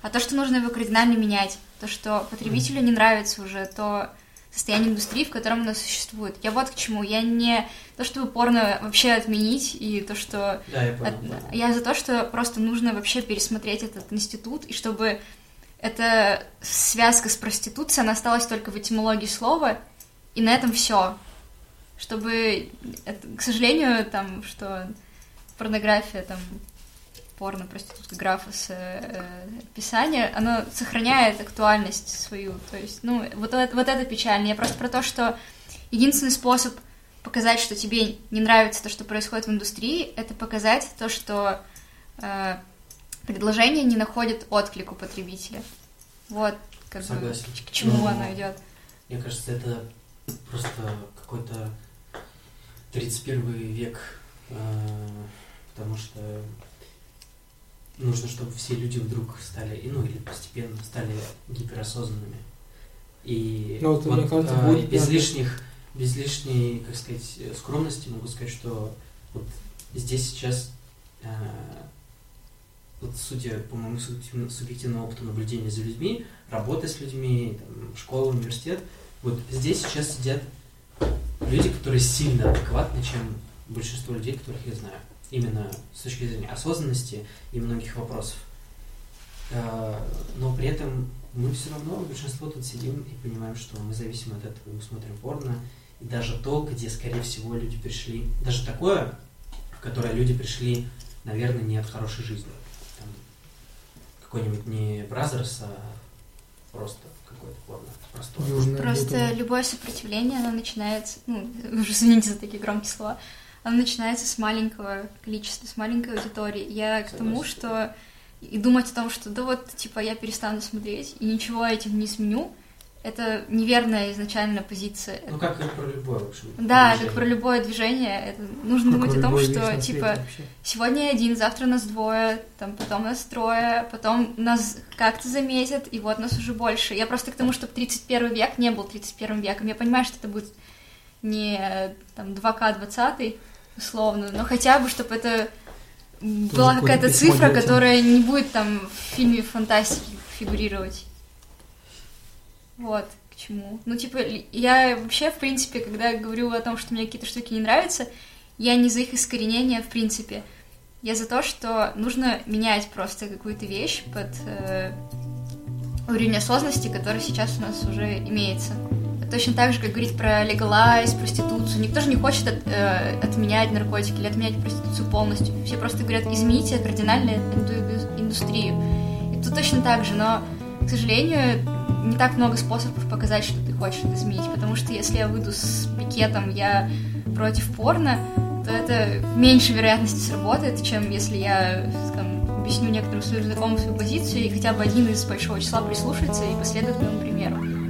а то, что нужно его кардинально менять. То, что потребителю не нравится уже, то состояние индустрии, в котором она существует. Я вот к чему. Я не то, чтобы порно вообще отменить, и то, что... Да, я понял. От... Я за то, что просто нужно вообще пересмотреть этот институт, и чтобы эта связка с проституцией, она осталась только в этимологии слова, и на этом все. Чтобы, к сожалению, там, что порнография, там, порно, проститутка, графос, э, писание, оно сохраняет актуальность свою. То есть, ну, вот, вот это печально. Я просто про то, что единственный способ показать, что тебе не нравится то, что происходит в индустрии, это показать то, что э, предложение не находит отклик у потребителя. Вот как бы, к чему ну, оно идет. Мне кажется, это просто какой-то тридцать первый век, э, потому что нужно, чтобы все люди вдруг стали, ну, или постепенно стали гиперосознанными. И ну, вот, мне кажется, а, будет, без, да, лишних, без лишней, как сказать, скромности могу сказать, что вот здесь сейчас, а, вот судя по моему субъективному опыту наблюдения за людьми, работы с людьми, там, школа, университет, вот здесь сейчас сидят люди, которые сильно адекватны, чем большинство людей, которых я знаю. Именно с точки зрения осознанности и многих вопросов. Но при этом мы все равно, большинство тут сидим и понимаем, что мы зависим от этого, мы смотрим порно. И даже то, где, скорее всего, люди пришли, даже такое, в которое люди пришли, наверное, не от хорошей жизни. Там какой-нибудь не Brazzers, а просто какое-то порно. Простое. Южное просто бутыль. Любое сопротивление, оно начинается, ну, уже извините за такие громкие слова, оно начинается с маленького количества, с маленькой аудитории. Я к тому, что... И думать о том, что да вот, типа, я перестану смотреть, и ничего этим не изменю, это неверная изначально позиция. Ну, как и про любое, в общем. Да, движение. Как про любое движение. Это... Нужно как думать о том, что, типа, вообще. Сегодня я один, завтра нас двое, там, потом нас трое, потом нас как-то заметят, и вот нас уже больше. Я просто к тому, чтобы тридцать первый век не был тридцать первым веком. Я понимаю, что это будет не, там, два ка двадцать, условно, но хотя бы, чтобы это была ну, какая-то цифра, детям. Которая не будет там в фильме фантастики фигурировать. Вот, к чему. Ну, типа, я вообще, в принципе, когда говорю о том, что мне какие-то штуки не нравятся, я не за их искоренение, в принципе. Я за то, что нужно менять просто какую-то вещь под э, уровень осознанности, который сейчас у нас уже имеется. Точно так же, как говорить про легалайз, проституцию. Никто же не хочет от, э, отменять наркотики или отменять проституцию полностью. Все просто говорят, измените кардинально эту индустрию. И тут точно так же, но, к сожалению, не так много способов показать, что ты хочешь это изменить. Потому что если я выйду с пикетом «я против порно», то это меньше вероятности сработает, чем если я, скажем, объясню некоторым своим знакомым свою позицию, и хотя бы один из большого числа прислушается и последует моему примеру.